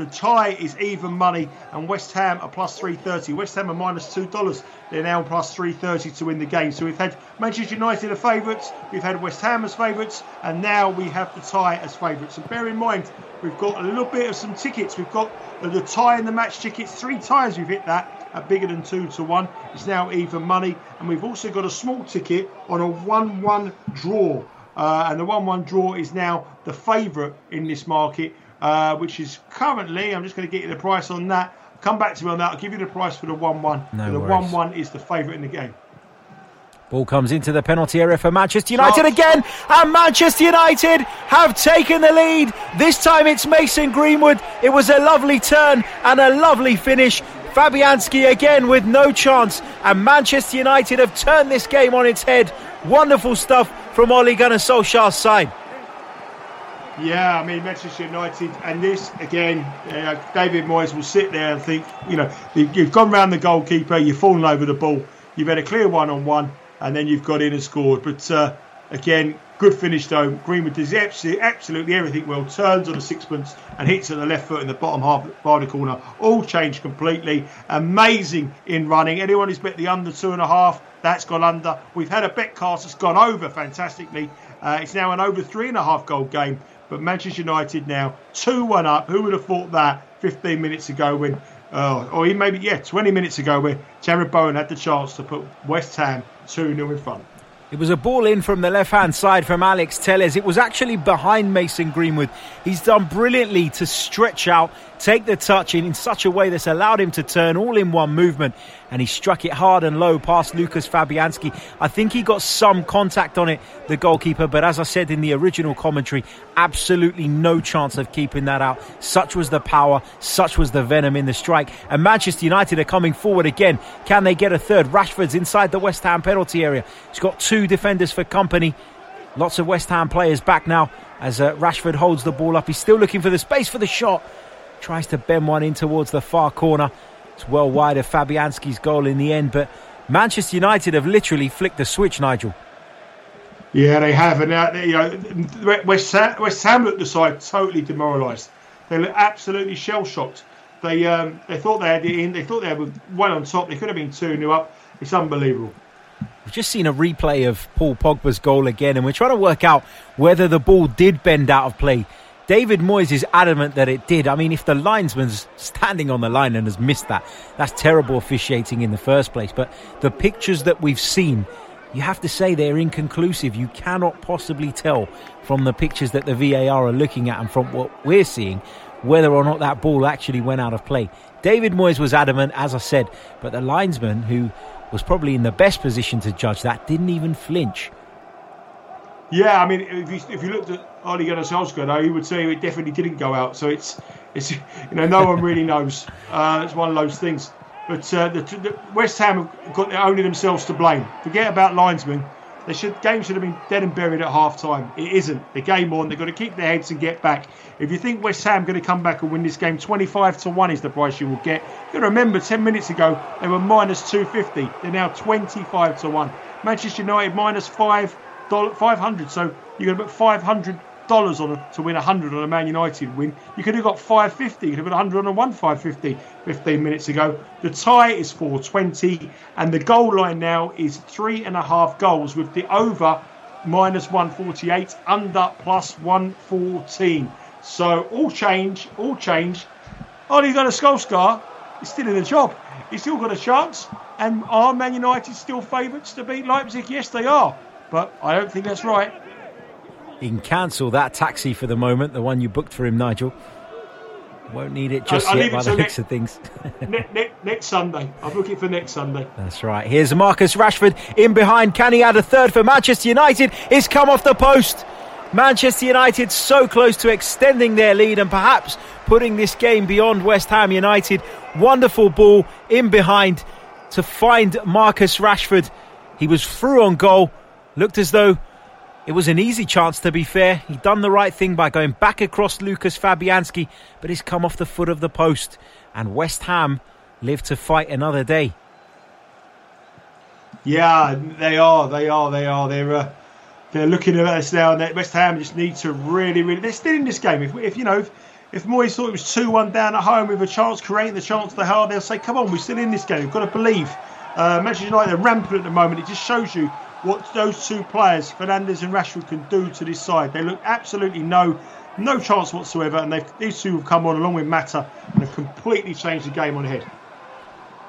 The tie is even money, and West Ham are plus 330. West Ham are minus $2. They're now plus 330 to win the game. So we've had Manchester United as favourites, we've had West Ham as favourites, and now we have the tie as favourites. And bear in mind, we've got a little bit of some tickets. We've got the tie and the match tickets. 3 times we've hit that at bigger than 2 to 1. It's now even money. And we've also got a small ticket on a 1-1 draw. And the 1-1 draw is now the favourite in this market, which is currently, I'm just going to get you the price on that. Come back to me on that. I'll give you the price for the 1-1. No the worries. 1-1 is the favourite in the game. Ball comes into the penalty area for Manchester United again. And Manchester United have taken the lead. This time it's Mason Greenwood. It was a lovely turn and a lovely finish. Fabianski again with no chance. And Manchester United have turned this game on its head. Wonderful stuff from Ole Gunnar Solskjaer's side. Yeah, I mean, Manchester United, and this, again, David Moyes will sit there and think, you know, you've gone round the goalkeeper, you've fallen over the ball, you've had a clear one-on-one, and then you've got in and scored. But, again, good finish, though. Greenwood does absolutely everything well, turns on a sixpence and hits at the left foot in the bottom half by the corner. All changed completely. Amazing in running. Anyone who's bet the under 2.5, that's gone under. We've had a bet cast that's gone over fantastically. It's now an over 3.5 goal game. But Manchester United now 2-1 up. Who would have thought that 15 minutes ago when, or maybe, 20 minutes ago when Jared Bowen had the chance to put West Ham 2-0 in front. It was a ball in from the left-hand side from Alex Telles. It was actually behind Mason Greenwood. He's done brilliantly to stretch out, take the touch in such a way that's allowed him to turn all in one movement. And he struck it hard and low past Lucas Fabianski. I think he got some contact on it, the goalkeeper. But as I said in the original commentary, absolutely no chance of keeping that out. Such was the power, such was the venom in the strike. And Manchester United are coming forward again. Can they get a third? Rashford's inside the West Ham penalty area. He's got 2 defenders for company. Lots of West Ham players back now as Rashford holds the ball up. He's still looking for the space for the shot. Tries to bend one in towards the far corner. It's well wide of Fabianski's goal in the end, but Manchester United have literally flicked the switch, Nigel. Yeah, they have, and West Ham looked the side totally demoralised. They looked absolutely shell-shocked. They thought they had it in. They thought they were one on top. They could have been 2-0 up. It's unbelievable. We've just seen a replay of Paul Pogba's goal again, and we're trying to work out whether the ball did bend out of play. David Moyes is adamant that it did. I mean, if the linesman's standing on the line and has missed that, that's terrible officiating in the first place. But the pictures that we've seen, you have to say they're inconclusive. You cannot possibly tell from the pictures that the VAR are looking at and from what we're seeing whether or not that ball actually went out of play. David Moyes was adamant, as I said, but the linesman, who was probably in the best position to judge that, didn't even flinch. Yeah, I mean, if you looked at Ole Gunnar Solskjaer, though, he would say it definitely didn't go out. So it's no one really knows. It's one of those things. But the West Ham have got only themselves to blame. Forget about linesmen. Game should have been dead and buried at half time. It isn't. The game on. They've got to keep their heads and get back. If you think West Ham are going to come back and win this game, 25 to 1 is the price you will get. You've got to remember, 10 minutes ago they were minus -250. They're now 25 to 1. Manchester United minus $500. So you're going to put $500 on to win $100 on a Man United win. You could have got $5.50. You could have put $100 on a one $5.50 15 minutes ago. The tie is $4.20, and the goal line now is 3.5 goals, with the over minus $148, under plus $114. So all change. Ole Gunnar Solskjaer is still in the job. He's still got a chance. And are Man United still favourites to beat Leipzig? Yes, they are. But I don't think that's right. You can cancel that taxi for the moment, the one you booked for him, Nigel. Won't need it just yet by the looks of things. Next Sunday. I'll book it for next Sunday. That's right. Here's Marcus Rashford in behind. Can he add a third for Manchester United? It's come off the post. Manchester United so close to extending their lead and perhaps putting this game beyond West Ham United. Wonderful ball in behind to find Marcus Rashford. He was through on goal. Looked as though it was an easy chance, to be fair. He'd done the right thing by going back across Lucas Fabianski, but he's come off the foot of the post. And West Ham live to fight another day. Yeah, they are. They're looking at us now. And West Ham just need to really, really... They're still in this game. If If Moyes thought it was 2-1 down at home with a chance, creating the chance to hurl, they'll say, come on, we're still in this game. We've got to believe. Manchester United are rampant at the moment. It just shows you what those two players, Fernandes and Rashford, can do to this side. They look absolutely no chance whatsoever, and these two have come on along with Mata and have completely changed the game on the head.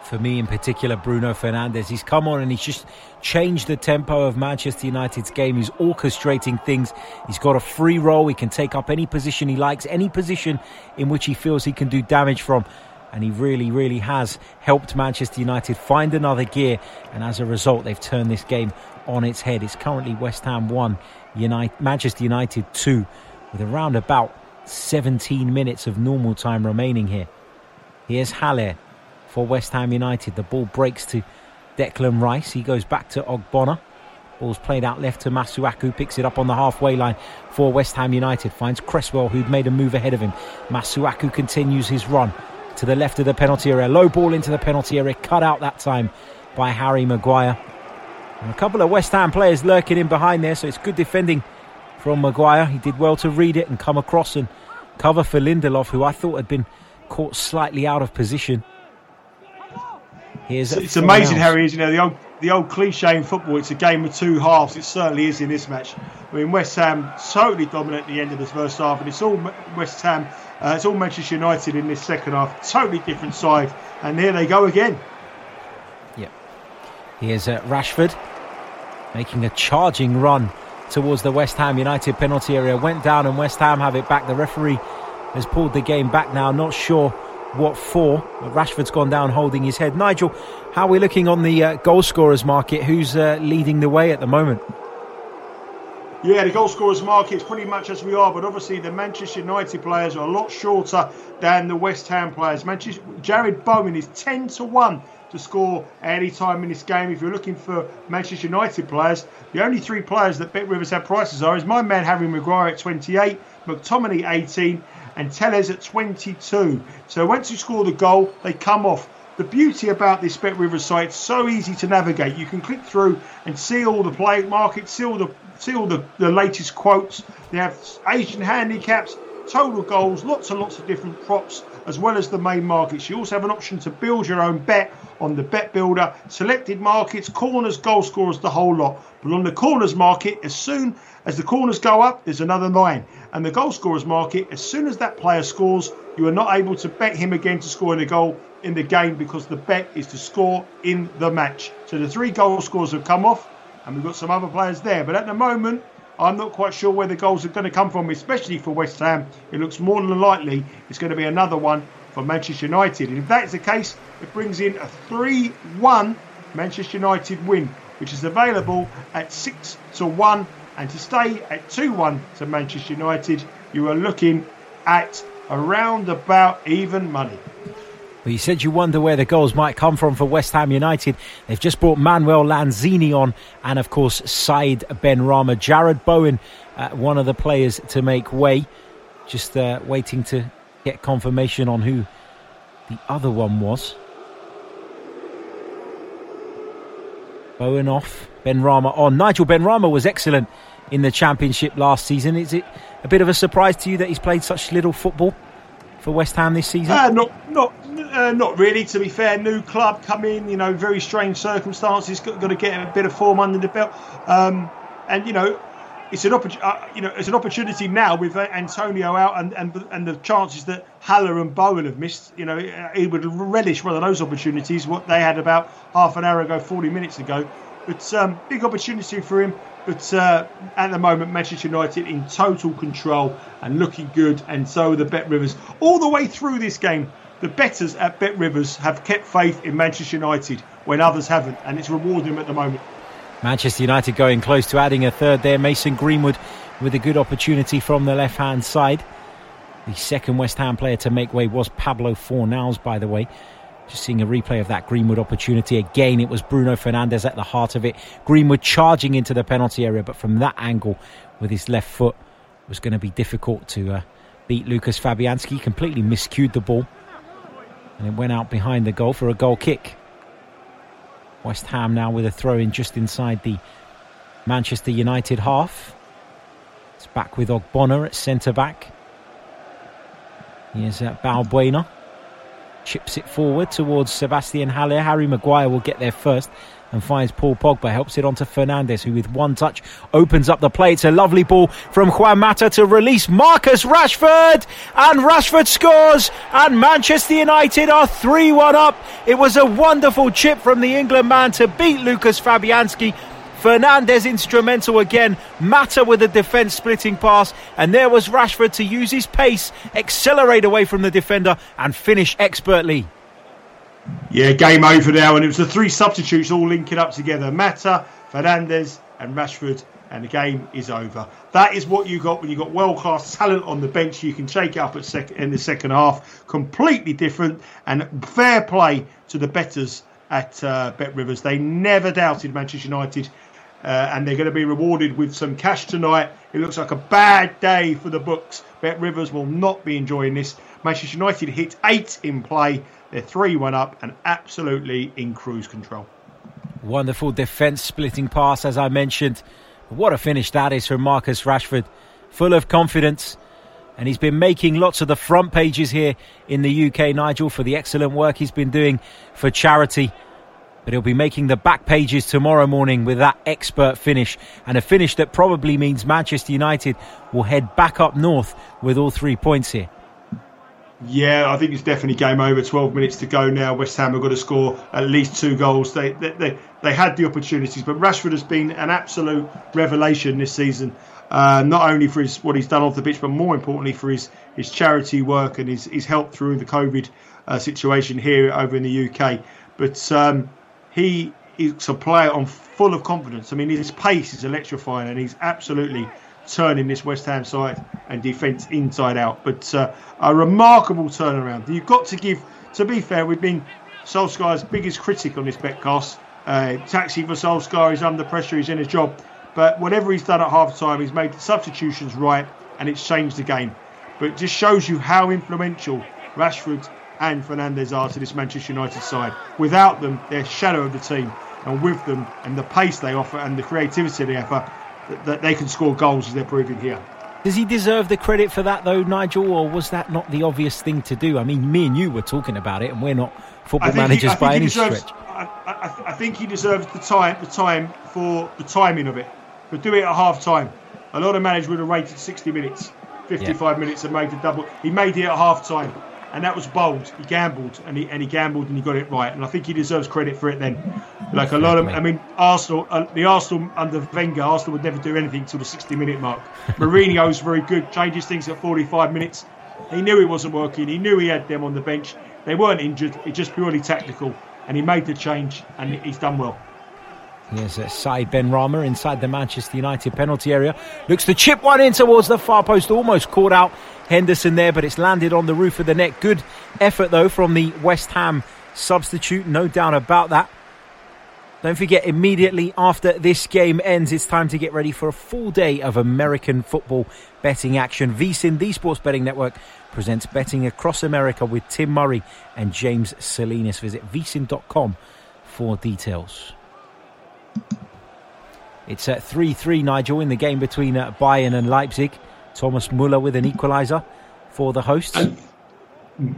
For me in particular, Bruno Fernandes, he's come on and he's just changed the tempo of Manchester United's game. He's orchestrating things. He's got a free role. He can take up any position he likes, any position in which he feels he can do damage from. And he really, really has helped Manchester United find another gear. And as a result, they've turned this game on its head. It's currently West Ham 1, Manchester United 2, with around about 17 minutes of normal time remaining here. Here's Haller for West Ham United. The ball breaks to Declan Rice. He goes back to Ogbonna. Ball's played out left to Masuaku. Picks it up on the halfway line for West Ham United. Finds Cresswell, who'd made a move ahead of him. Masuaku continues his run to the left of the penalty area. Low ball into the penalty area. Cut out that time by Harry Maguire. And a couple of West Ham players lurking in behind there. So it's good defending from Maguire. He did well to read it and come across and cover for Lindelof, who I thought had been caught slightly out of position. It's amazing, Harry, isn't it? The old cliche in football, it's a game of two halves. It certainly is in this match. I mean, West Ham totally dominant at the end of this first half, and it's all West Ham, it's all Manchester United in this second half. Totally different side, and there they go again. Yeah. Here's Rashford making a charging run towards the West Ham United penalty area. Went down and West Ham have it back. The referee has pulled the game back now. Not sure what for, but Rashford's gone down holding his head. Nigel, how are we looking on the goal scorers market? Who's leading the way at the moment? Yeah, the goal scorers market is pretty much as we are, but obviously the Manchester United players are a lot shorter than the West Ham players. Jared Bowen is 10-1 to score any time in this game. If you're looking for Manchester United players, the only three players that Bet Rivers have prices are is my man Harry Maguire at 28, McTominay 18, and Tellez at 22. So once you score the goal, they come off. The beauty about this Bet Rivers site, it's so easy to navigate. You can click through and see all the play markets, see all the latest quotes. They have Asian handicaps, total goals, lots of different props, as well as the main markets. You also have an option to build your own bet on the bet builder, selected markets, corners, goal scorers, the whole lot. But on the corners market, as soon as the corners go up, there's another 9. And the goal scorers market, as soon as that player scores, you are not able to bet him again to score a goal in the game, because the bet is to score in the match. So the three goal scorers have come off, and we've got some other players there. But at the moment, I'm not quite sure where the goals are going to come from, especially for West Ham. It looks more than likely it's going to be another one for Manchester United. And if that's the case, it brings in a 3-1 Manchester United win, which is available at 6-1. And to stay at 2-1 to Manchester United, you are looking at around about even money. Well, you said you wonder where the goals might come from for West Ham United. They've just brought Manuel Lanzini on and, of course, Said Benrahma. Jared Bowen, one of the players to make way. Just waiting to get confirmation on who the other one was. Bowen off, Benrahma on. Nigel, Benrahma was excellent in the Championship last season. Is it a bit of a surprise to you that he's played such little football for West Ham this season? Not really, to be fair. New club come in, you know, very strange circumstances. Got to get a bit of form under the belt, and you know, it's an opportunity now with Antonio out and the chances that Haller and Bowen have missed. You know, he would relish one of those opportunities. What they had about half an hour ago, 40 minutes ago. But big opportunity for him. But at the moment, Manchester United in total control and looking good. And so the Bet Rivers. All the way through this game, the bettors at Bet Rivers have kept faith in Manchester United when others haven't. And it's rewarding them at the moment. Manchester United going close to adding a third there. Mason Greenwood with a good opportunity from the left-hand side. The second West Ham player to make way was Pablo Fornals, by the way. Just seeing a replay of that Greenwood opportunity. Again, it was Bruno Fernandes at the heart of it. Greenwood charging into the penalty area, but from that angle with his left foot, it was going to be difficult to beat Lucas Fabianski. He completely miscued the ball, and it went out behind the goal for a goal kick. West Ham now with a throw-in just inside the Manchester United half. It's back with Ogbonna at centre-back. Here's Balbuena. Chips it forward towards Sebastian Haller. Harry Maguire will get there first and finds Paul Pogba. Helps it on to Fernandes, who with one touch opens up the play. It's a lovely ball from Juan Mata to release Marcus Rashford. And Rashford scores. And Manchester United are 3-1 up. It was a wonderful chip from the England man to beat Lucas Fabianski. Fernandes instrumental again. Mata with a defence splitting pass. And there was Rashford to use his pace, accelerate away from the defender and finish expertly. Yeah, game over now. And it was the three substitutes all linking up together. Mata, Fernandes and Rashford. And the game is over. That is what you got when you got world-class talent on the bench. You can shake it up at in the second half. Completely different. And fair play to the bettors at BetRivers. They never doubted Manchester United. And they're going to be rewarded with some cash tonight. It looks like a bad day for the books. BetRivers will not be enjoying this. Manchester United hit 8 in play. They're 3-1 up and absolutely in cruise control. Wonderful defence splitting pass, as I mentioned. What a finish that is from Marcus Rashford. Full of confidence. And he's been making lots of the front pages here in the UK, Nigel, for the excellent work he's been doing for charity. But he'll be making the back pages tomorrow morning with that expert finish. And a finish that probably means Manchester United will head back up north with all 3 points here. Yeah, I think it's definitely game over. 12 minutes to go now. West Ham have got to score at least 2 goals. They had the opportunities. But Rashford has been an absolute revelation this season. Not only for what he's done off the pitch, but more importantly for his charity work and his help through the COVID situation here over in the UK. But he is a player full of confidence. I mean, his pace is electrifying and he's absolutely turning this West Ham side and defence inside out. But a remarkable turnaround. You've got to give, to be fair, we've been Solskjaer's biggest critic on this betcast. Taxi for Solskjaer, he's under pressure, he's in his job. But whatever he's done at half-time, he's made the substitutions right and it's changed the game. But it just shows you how influential Rashford and Fernandes are to this Manchester United side. Without them, they're a shadow of the team. And with them and the pace they offer and the creativity they offer, that they can score goals as they're proving here. Does he deserve the credit for that though, Nigel? Or was that not the obvious thing to do? I mean, me and you were talking about it and we're not football managers by any stretch. I think he deserves the time for the timing of it. But do it at half-time. A lot of managers would have rated 60 minutes, 55 minutes and made the double. He made it at half-time. And that was bold. He gambled, and he got it right. And I think he deserves credit for it then. Like a lot of, I mean, Arsenal, the Arsenal under Wenger, Arsenal would never do anything till the 60-minute mark. Mourinho's very good, changes things at 45 minutes. He knew it wasn't working. He knew he had them on the bench. They weren't injured. It's just purely tactical. And he made the change, and he's done well. Here's a side Benrahma inside the Manchester United penalty area. Looks to chip one in towards the far post. Almost caught out Henderson there, but it's landed on the roof of the net. Good effort, though, from the West Ham substitute. No doubt about that. Don't forget, immediately after this game ends, it's time to get ready for a full day of American football betting action. VSiN, the Sports Betting Network, presents Betting Across America with Tim Murray and James Salinas. Visit vsin.com for details. It's at 3-3, Nigel, in the game between Bayern and Leipzig. Thomas Müller with an equaliser for the hosts.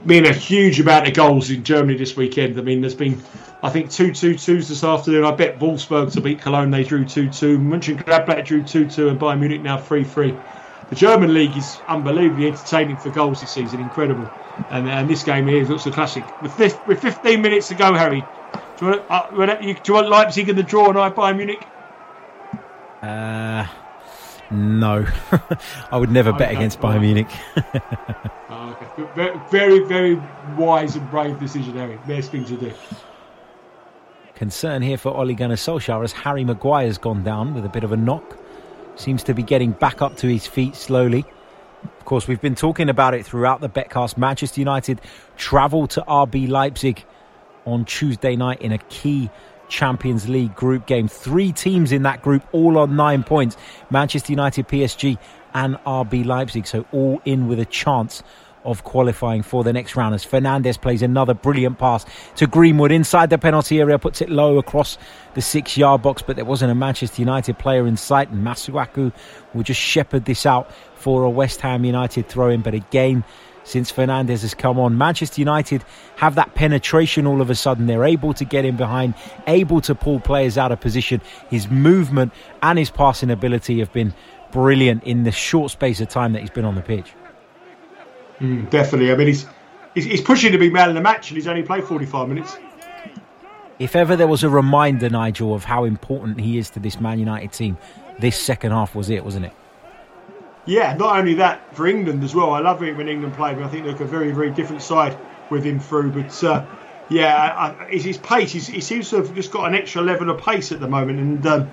Been a huge amount of goals in Germany this weekend. I mean, there's been, I think, 2-2-2s this afternoon. I bet Wolfsburg to beat Cologne, they drew 2-2. Mönchengladbach drew 2-2 and Bayern Munich now 3-3. The German league is unbelievably entertaining for goals this season. Incredible. And this game here looks a classic. With 15 minutes to go, Harry, do you want Leipzig in the draw and I Bayern Munich? No. I would never bet against Bayern Munich. Okay. Very, very wise and brave decision, Harry. Best thing to do. Concern here for Ole Gunnar Solskjaer as Harry Maguire's gone down with a bit of a knock. Seems to be getting back up to his feet slowly. Of course, we've been talking about it throughout the betcast. Manchester United travel to RB Leipzig on Tuesday night in a key Champions League group game. 3 teams in that group, all on 9 points. Manchester United, PSG and RB Leipzig, so all in with a chance of qualifying for the next round as Fernandes plays another brilliant pass to Greenwood inside the penalty area, puts it low across the 6-yard box, but there wasn't a Manchester United player in sight and Masuaku will just shepherd this out for a West Ham United throw-in. But again, since Fernandes has come on. Manchester United have that penetration all of a sudden. They're able to get in behind, able to pull players out of position. His movement and his passing ability have been brilliant in the short space of time that he's been on the pitch. Definitely. I mean, he's pushing to be man of the match and he's only played 45 minutes. If ever there was a reminder, Nigel, of how important he is to this Man United team, this second half was it, wasn't it? Yeah, not only that, for England as well. I love it when England played, but I think they look a very, very different side with him through. But his pace, he seems to have just got an extra level of pace at the moment. And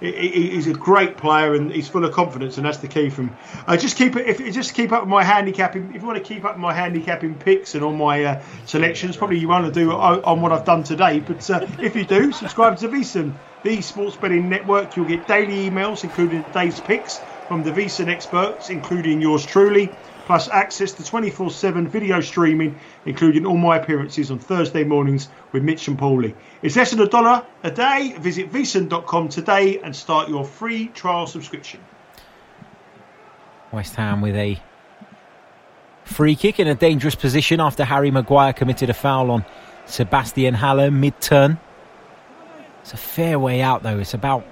he's a great player and he's full of confidence, and that's the key from him. Just keep up with my handicapping. If you want to keep up with my handicapping picks and all my selections, probably you want to do on what I've done today. But if you do, subscribe to VSiN, the Sports Betting Network. You'll get daily emails, including today's picks from the VSiN experts, including yours truly, plus access to 24/7 video streaming, including all my appearances on Thursday mornings with Mitch and Paulie. It's less than $1 a day. Visit vsin.com today and start your free trial subscription. West Ham with a free kick in a dangerous position after Harry Maguire committed a foul on Sebastian Haller mid-turn. It's a fair way out, though. It's about,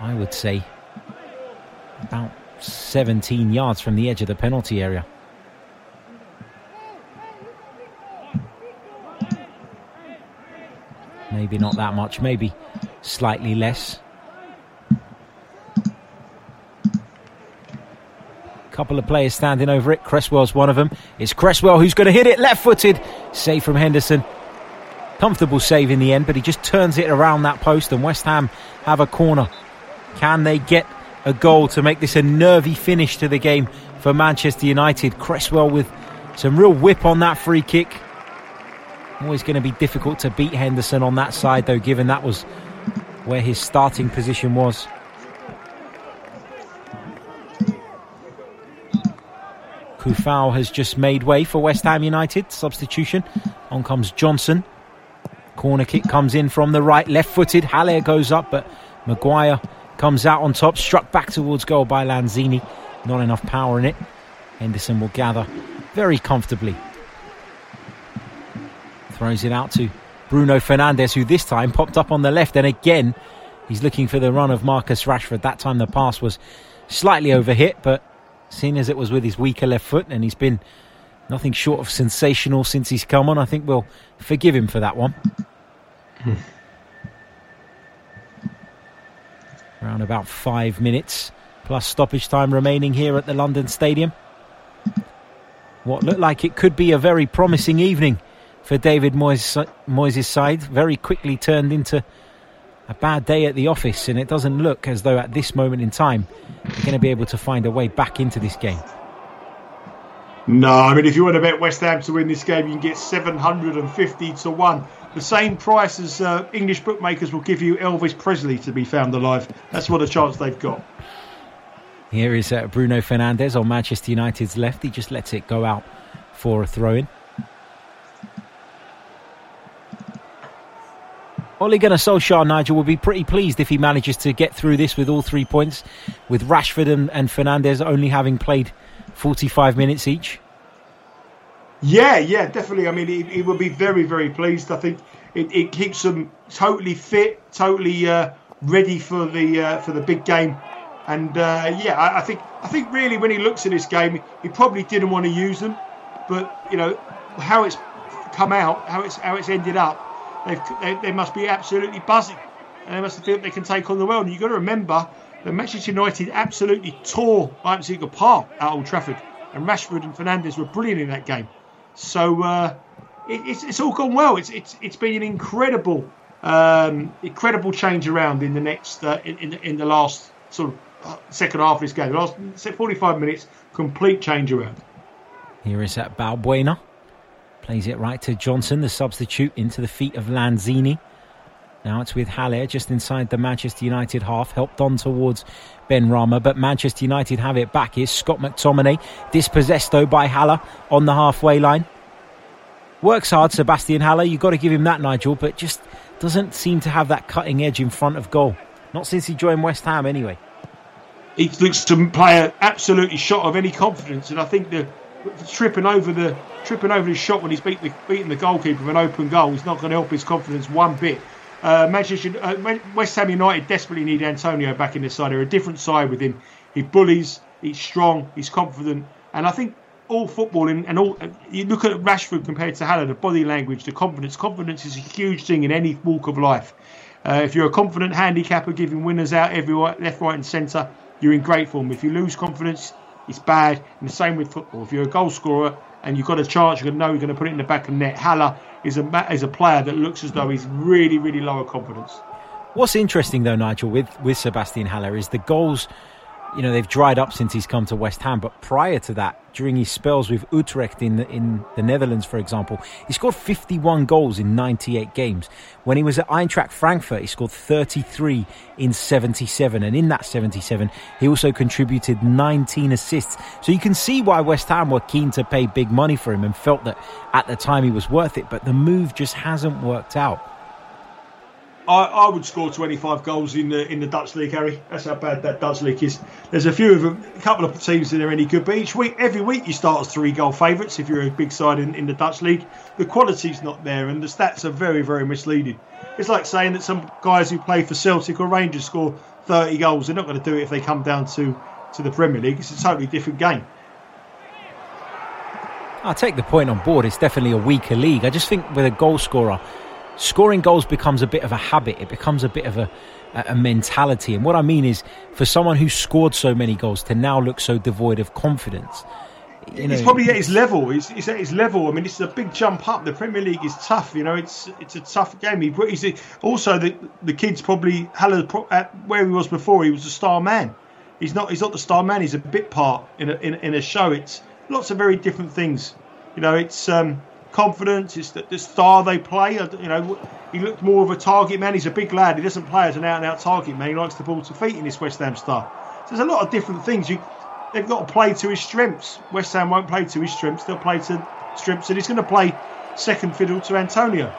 I would say, about 17 yards from the edge of the penalty area. Maybe not that much, maybe slightly less. Couple of players standing over it. Cresswell's one of them. It's Cresswell who's going to hit it, left-footed. Save from Henderson. Comfortable save in the end, but he just turns it around that post, and West Ham have a corner. Can they get a goal to make this a nervy finish to the game for Manchester United? Cresswell with some real whip on that free kick. Always going to be difficult to beat Henderson on that side, though, given that was where his starting position was. Kufau has just made way for West Ham United. Substitution. On comes Johnson. Corner kick comes in from the right, left-footed. Haller goes up, but Maguire comes out on top, struck back towards goal by Lanzini. Not enough power in it. Henderson will gather very comfortably. Throws it out to Bruno Fernandes, who this time popped up on the left, and again he's looking for the run of Marcus Rashford. That time the pass was slightly overhit, but seeing as it was with his weaker left foot, and he's been nothing short of sensational since he's come on, I think we'll forgive him for that one. Around about 5 minutes plus stoppage time remaining here at the London Stadium. What looked like it could be a very promising evening for David Moyes' side very quickly turned into a bad day at the office, and it doesn't look as though at this moment in time they're going to be able to find a way back into this game. No, I mean, if you want to bet West Ham to win this game, you can get 750 to 1. The same price as English bookmakers will give you Elvis Presley to be found alive. That's what a chance they've got. Here is Bruno Fernandes on Manchester United's left. He just lets it go out for a throw-in. Ole Gunnar Solskjaer, Nigel, will be pretty pleased if he manages to get through this with all 3 points, with Rashford and Fernandes only having played 45 minutes each. Yeah, definitely. I mean, he will be very, very pleased. I think it keeps them totally fit, totally ready for the big game. And I think really when he looks at this game, he probably didn't want to use them, but you know how it's come out, how it's ended up. They must be absolutely buzzing, and they must feel they can take on the world. And you've got to remember that Manchester United absolutely tore Leipzig apart at Old Trafford, and Rashford and Fernandes were brilliant in that game. So it's all gone well. It's been an incredible change around in the next in the last sort of second half of this game. The last 45 minutes, complete change around. Here is that Balbuena. Plays it right to Johnson, the substitute, into the feet of Lanzini. Now it's with Haller just inside the Manchester United half, helped on towards Benrahma, but Manchester United have it back. Here's Scott McTominay, dispossessed though by Haller on the halfway line. Works hard, Sebastian Haller, you've got to give him that, Nigel, but just doesn't seem to have that cutting edge in front of goal. Not since he joined West Ham anyway. He looks to play an absolutely shot of any confidence, and I think the tripping over his shot when he's beating the goalkeeper of an open goal is not going to help his confidence one bit. West Ham United desperately need Antonio back in their side. They're a different side with him. He bullies, he's strong, he's confident, and I think all footballing and all, you look at Rashford compared to Haller, the body language, the confidence. Confidence is a huge thing in any walk of life. If you're a confident handicapper giving winners out everywhere, left, right and centre, you're in great form. If you lose confidence, it's bad. And the same with football. If you're a goal scorer and you've got a chance, you're going to know you're going to put it in the back of the net. Haller is a player that looks as though he's really, really low on confidence. What's interesting though, Nigel, with Sebastian Haller is the goals, you know, they've dried up since he's come to West Ham. But prior to that, during his spells with Utrecht in the Netherlands, for example, he scored 51 goals in 98 games. When he was at Eintracht Frankfurt, he scored 33 in 77. And in that 77, he also contributed 19 assists. So you can see why West Ham were keen to pay big money for him and felt that at the time he was worth it. But the move just hasn't worked out. I would score 25 goals in the Dutch league, Harry. That's how bad that Dutch league is. There's a few of them, a couple of teams that are any good, but every week you start as 3-goal favourites if you're a big side in the Dutch league. The quality's not there, and the stats are very, very misleading. It's like saying that some guys who play for Celtic or Rangers score 30 goals. They're not going to do it if they come down to the Premier League. It's a totally different game. I'll take the point on board. It's definitely a weaker league. I just think with a goal scorer, scoring goals becomes a bit of a habit. It becomes a bit of a mentality. And what I mean is, for someone who scored so many goals to now look so devoid of confidence, it's probably at his level. It's at his level. I mean, it's a big jump up. The Premier League is tough. You know, it's a tough game. Also the kid's probably Haller, at where he was before. He was a star man. He's not the star man. He's a bit part in a show. It's lots of very different things. You know, it's. Confidence, it's the star they play. You know, he looked more of a target man. He's a big lad. He doesn't play as an out-and-out target man. He likes the ball to feet in this West Ham star. So there's a lot of different things. They've got to play to his strengths. West Ham won't play to his strengths. They'll play to strengths, and he's going to play second fiddle to Antonio.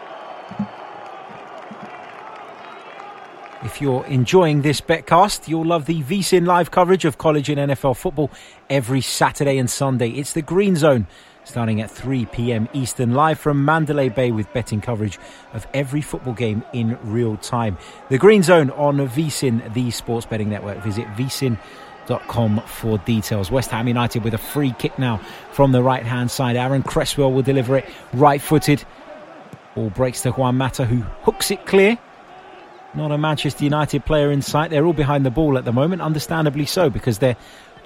If you're enjoying this BetCast, you'll love the VSIN live coverage of college and NFL football every Saturday and Sunday. It's the Green Zone, starting at 3 p.m. Eastern, live from Mandalay Bay with betting coverage of every football game in real time. The Green Zone on VSIN, the Sports Betting Network. Visit vsin.com for details. West Ham United with a free kick now from the right-hand side. Aaron Cresswell will deliver it right-footed. Ball breaks to Juan Mata, who hooks it clear. Not a Manchester United player in sight. They're all behind the ball at the moment, understandably so, because they're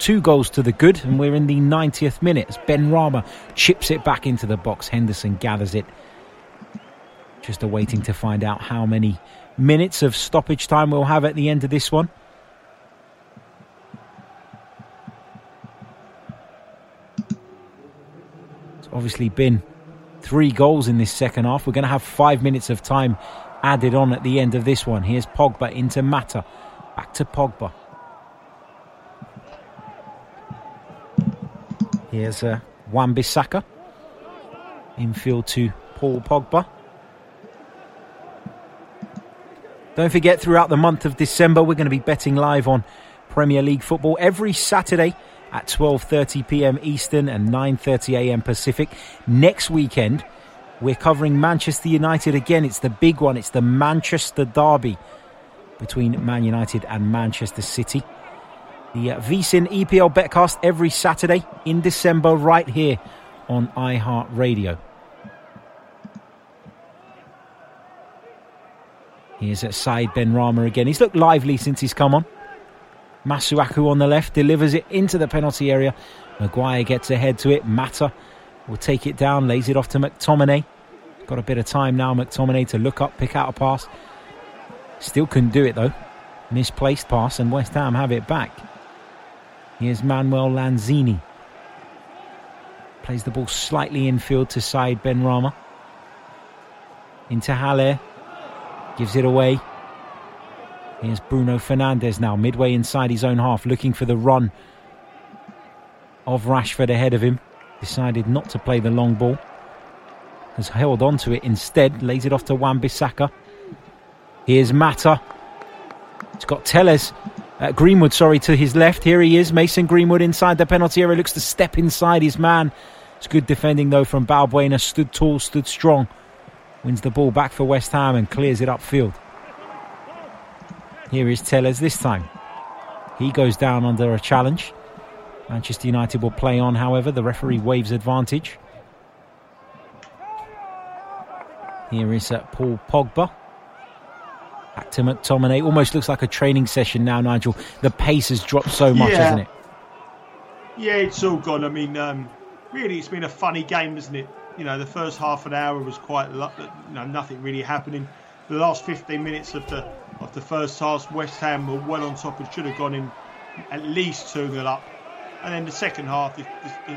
2 goals to the good, and we're in the 90th minute as Benrahma chips it back into the box. Henderson gathers it. Just awaiting to find out how many minutes of stoppage time we'll have at the end of this one. It's obviously been 3 goals in this second half. We're going to have 5 minutes of time added on at the end of this one. Here's Pogba into Mata. Back to Pogba. Here's Wan-Bissaka. Infield to Paul Pogba. Don't forget, throughout the month of December, we're going to be betting live on Premier League football every Saturday at 12:30 p.m. Eastern and 9:30 a.m. Pacific. Next weekend, we're covering Manchester United again. It's the big one. It's the Manchester derby between Man United and Manchester City. The VSIN EPL BetCast every Saturday in December right here on iHeartRadio. Here's Saïd Benrahma again. He's looked lively since he's come on. Masuaku on the left delivers it into the penalty area. Maguire gets ahead to it. Mata will take it down, lays it off to McTominay. Got a bit of time now, McTominay, to look up, pick out a pass. Still couldn't do it though. Misplaced pass, and West Ham have it back. Here's Manuel Lanzini. Plays the ball slightly infield to Saïd Benrahma. Into Haller. Gives it away. Here's Bruno Fernandes now, midway inside his own half, looking for the run of Rashford ahead of him. Decided not to play the long ball. Has held on to it instead. Lays it off to Wan-Bissaka. Here's Mata. It's got Telles. Greenwood, to his left. Here he is, Mason Greenwood inside the penalty area. Looks to step inside his man. It's good defending, though, from Balbuena. Stood tall, stood strong. Wins the ball back for West Ham and clears it upfield. Here is Tellez this time. He goes down under a challenge. Manchester United will play on, however. The referee waves advantage. Here is Paul Pogba. Back to McTominay. Almost looks like a training session now, Nigel. The pace has dropped so much, hasn't it? Yeah, it's all gone. I mean, really, it's been a funny game, isn't it? You know, the first half an hour was quite, nothing really happening. The last 15 minutes of the first half, West Ham were well on top and should have gone in at least 2-0 up. And then the second half, the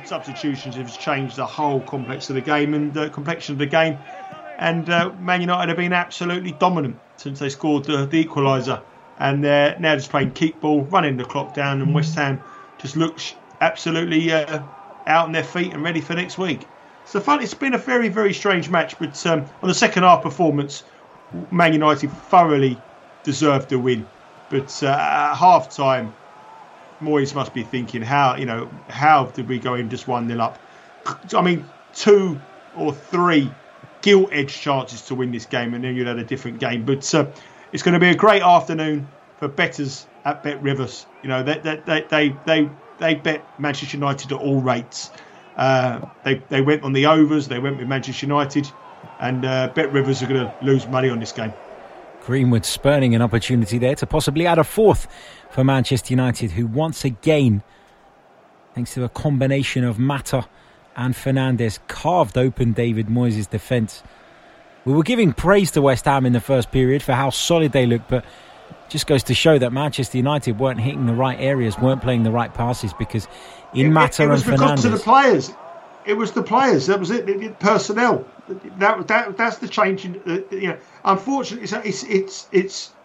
substitutions have changed the whole complex of the game and the complexion of the game. And Man United have been absolutely dominant since they scored the equaliser. And they're now just playing keep ball, running the clock down, and West Ham just looks absolutely out on their feet and ready for next week. So it's been a very, very strange match, but on the second half performance, Man United thoroughly deserved the win. But at half time, Moyes must be thinking, how did we go in just 1-0 up? I mean, 2 or 3 gilt-edged chances to win this game, and then you'd have a different game. But it's going to be a great afternoon for bettors at BetRivers. You know, they bet Manchester United at all rates. They went on the overs. They went with Manchester United, and BetRivers are going to lose money on this game. Greenwood spurning an opportunity there to possibly add a fourth for Manchester United, who once again, thanks to a combination of Mata and Fernandes, carved open David Moyes' defence. We were giving praise to West Ham in the first period for how solid they looked, but just goes to show that Manchester United weren't hitting the right areas, weren't playing the right passes, because in Mata and Fernandes... It was the players. That was it. Personnel. That's the change. Unfortunately, it's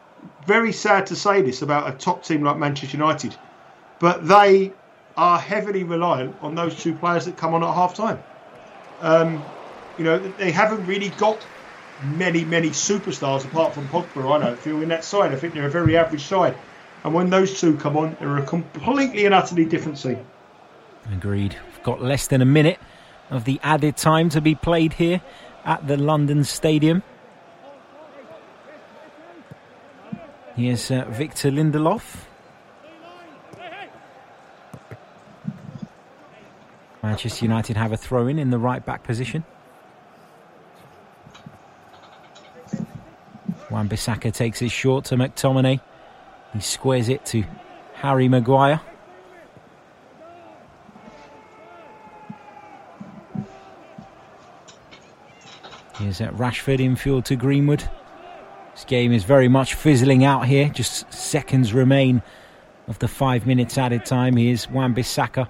very sad to say this about a top team like Manchester United, but they are heavily reliant on those two players that come on at half time. They haven't really got many superstars apart from Pogba, I don't feel, in that side. I think they're a very average side. And when those two come on, they're a completely and utterly different team. Agreed. We've got less than a minute of the added time to be played here at the London Stadium. Here's Victor Lindelof. Manchester United have a throw-in the right-back position. Wan-Bissaka takes it short to McTominay. He squares it to Harry Maguire. Here's Rashford infield to Greenwood. This game is very much fizzling out here. Just seconds remain of the 5 minutes added time. Here's Wan-Bissaka.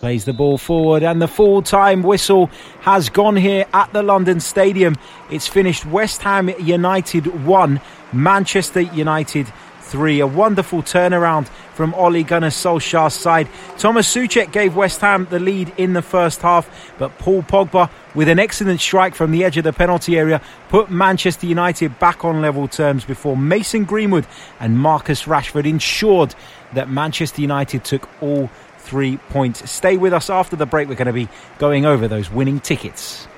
Plays the ball forward, and the full-time whistle has gone here at the London Stadium. It's finished West Ham United 1, Manchester United 3. A wonderful turnaround from Ole Gunnar Solskjaer's side. Thomas Soucek gave West Ham the lead in the first half, but Paul Pogba, with an excellent strike from the edge of the penalty area, put Manchester United back on level terms before Mason Greenwood and Marcus Rashford ensured that Manchester United took all 3 points. Stay with us after the break. We're going to be going over those winning tickets.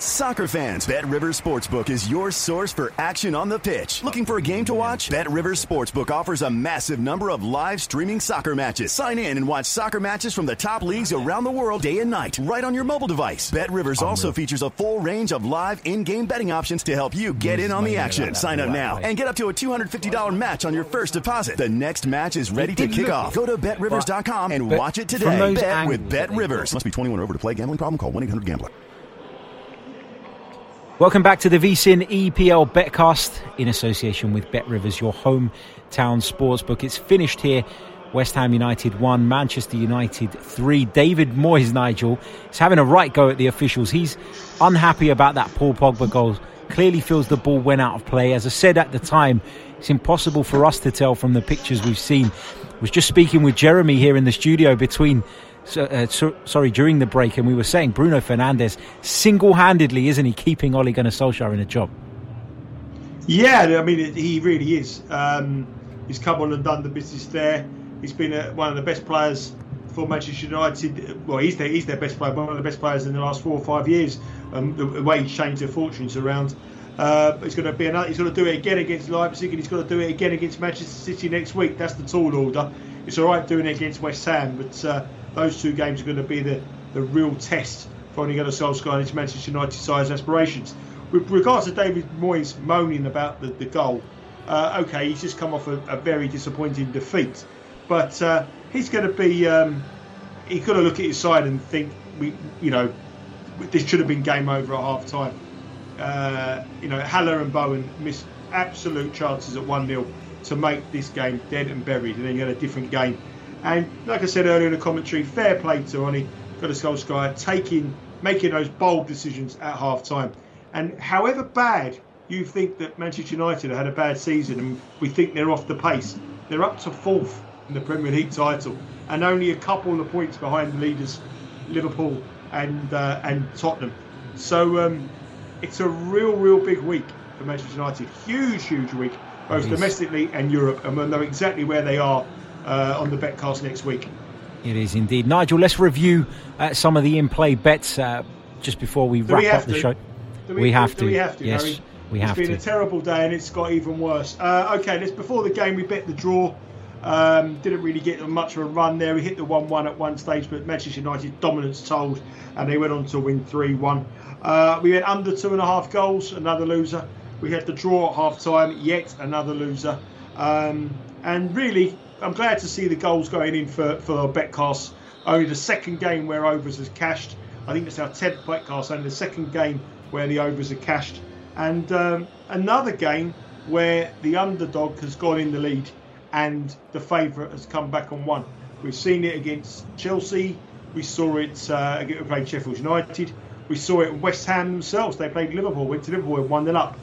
Soccer fans, BetRivers Sportsbook is your source for action on the pitch. Looking for a game to watch? BetRivers Sportsbook offers a massive number of live streaming soccer matches. Sign in and watch soccer matches from the top leagues around the world day and night, right on your mobile device. BetRivers also features a full range of live in-game betting options to help you get in on the action. Sign up now and get up to a $250 match on your first deposit. The next match is ready to kick off. Go to BetRivers.com and watch it today. Bet with BetRivers. Must be 21 or over to play. Gambling problem? Call 1-800-GAMBLER. Welcome back to the VSiN EPL Betcast in association with BetRivers, your hometown sportsbook. It's finished here. West Ham United 1, Manchester United 3. David Moyes, Nigel, is having a right go at the officials. He's unhappy about that Paul Pogba goal. Clearly feels the ball went out of play. As I said at the time, it's impossible for us to tell from the pictures we've seen. I was just speaking with Jeremy here in the studio during the break, and we were saying Bruno Fernandes, single-handedly, isn't he keeping Ole Gunnar Solskjaer in a job? Yeah, I mean, he really is. He's come on and done the business there. He's been one of the best players for Manchester United. Well, he's their best player, one of the best players in the last 4 or 5 years. The way he's changed their fortunes around. He's going to be another. He's going to do it again against Leipzig, and he's going to do it again against Manchester City next week. That's the tall order. It's all right doing it against West Ham, but those two games are going to be the real test for Ole Gunnar Solskjaer and his Manchester United side's aspirations. With regards to David Moyes moaning about the goal, okay, he's just come off a very disappointing defeat, but he's going to be. He's got to look at his side and think, this should have been game over at half time. Haller and Bowen missed absolute chances at 1-0 to make this game dead and buried, and then you had a different game. And like I said earlier in the commentary, fair play to Ole Gunnar Solskjaer making those bold decisions at half time. And however bad you think that Manchester United had a bad season, and we think they're off the pace, they're up to 4th in the Premier League title and only a couple of points behind the leaders Liverpool and Tottenham. So it's a real big week for Manchester United. Huge week, both domestically and Europe, and we'll know exactly where they are on the Betcast next week. It is indeed. Nigel, let's review some of the in-play bets just before we wrap up the show. We have to. It's been a terrible day and it's got even worse. Okay, before the game we bet the draw. Didn't really get much of a run there. We hit the 1-1 at one stage, but Manchester United dominance told, and they went on to win 3-1. We went under 2.5 goals, another loser. We had the draw at half time, yet another loser. And really, I'm glad to see the goals going in for Betcast. Only the second game where overs has cashed. I think it's our 10th Betcast, only the second game where the overs are cashed. And another game where the underdog has gone in the lead and the favourite has come back and won. We've seen it against Chelsea. We saw it we played Sheffield United. We saw it West Ham themselves. They played Liverpool, went to Liverpool and won them up.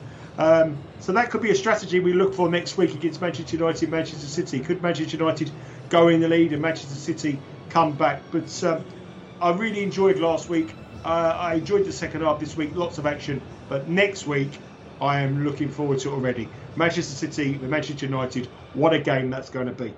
So that could be a strategy we look for next week against Manchester United, Manchester City. Could Manchester United go in the lead and Manchester City come back? But I really enjoyed last week. I enjoyed the second half this week, lots of action. But next week, I am looking forward to it already. Manchester City with Manchester United. What a game that's going to be.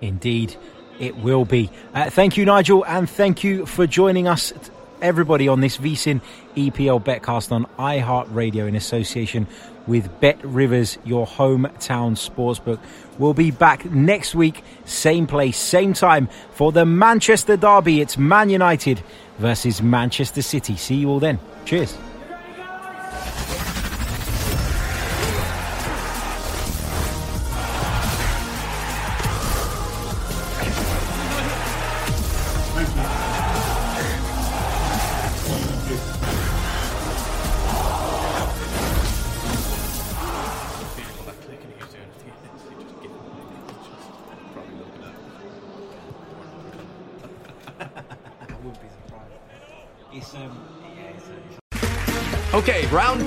Indeed, it will be. Thank you, Nigel, and thank you for joining us, everybody, on this VSIN EPL Betcast on iHeartRadio in association with Bet Rivers, your hometown sportsbook. We'll be back next week, same place, same time, for the Manchester Derby. It's Man United versus Manchester City. See you all then. Cheers. Okay, round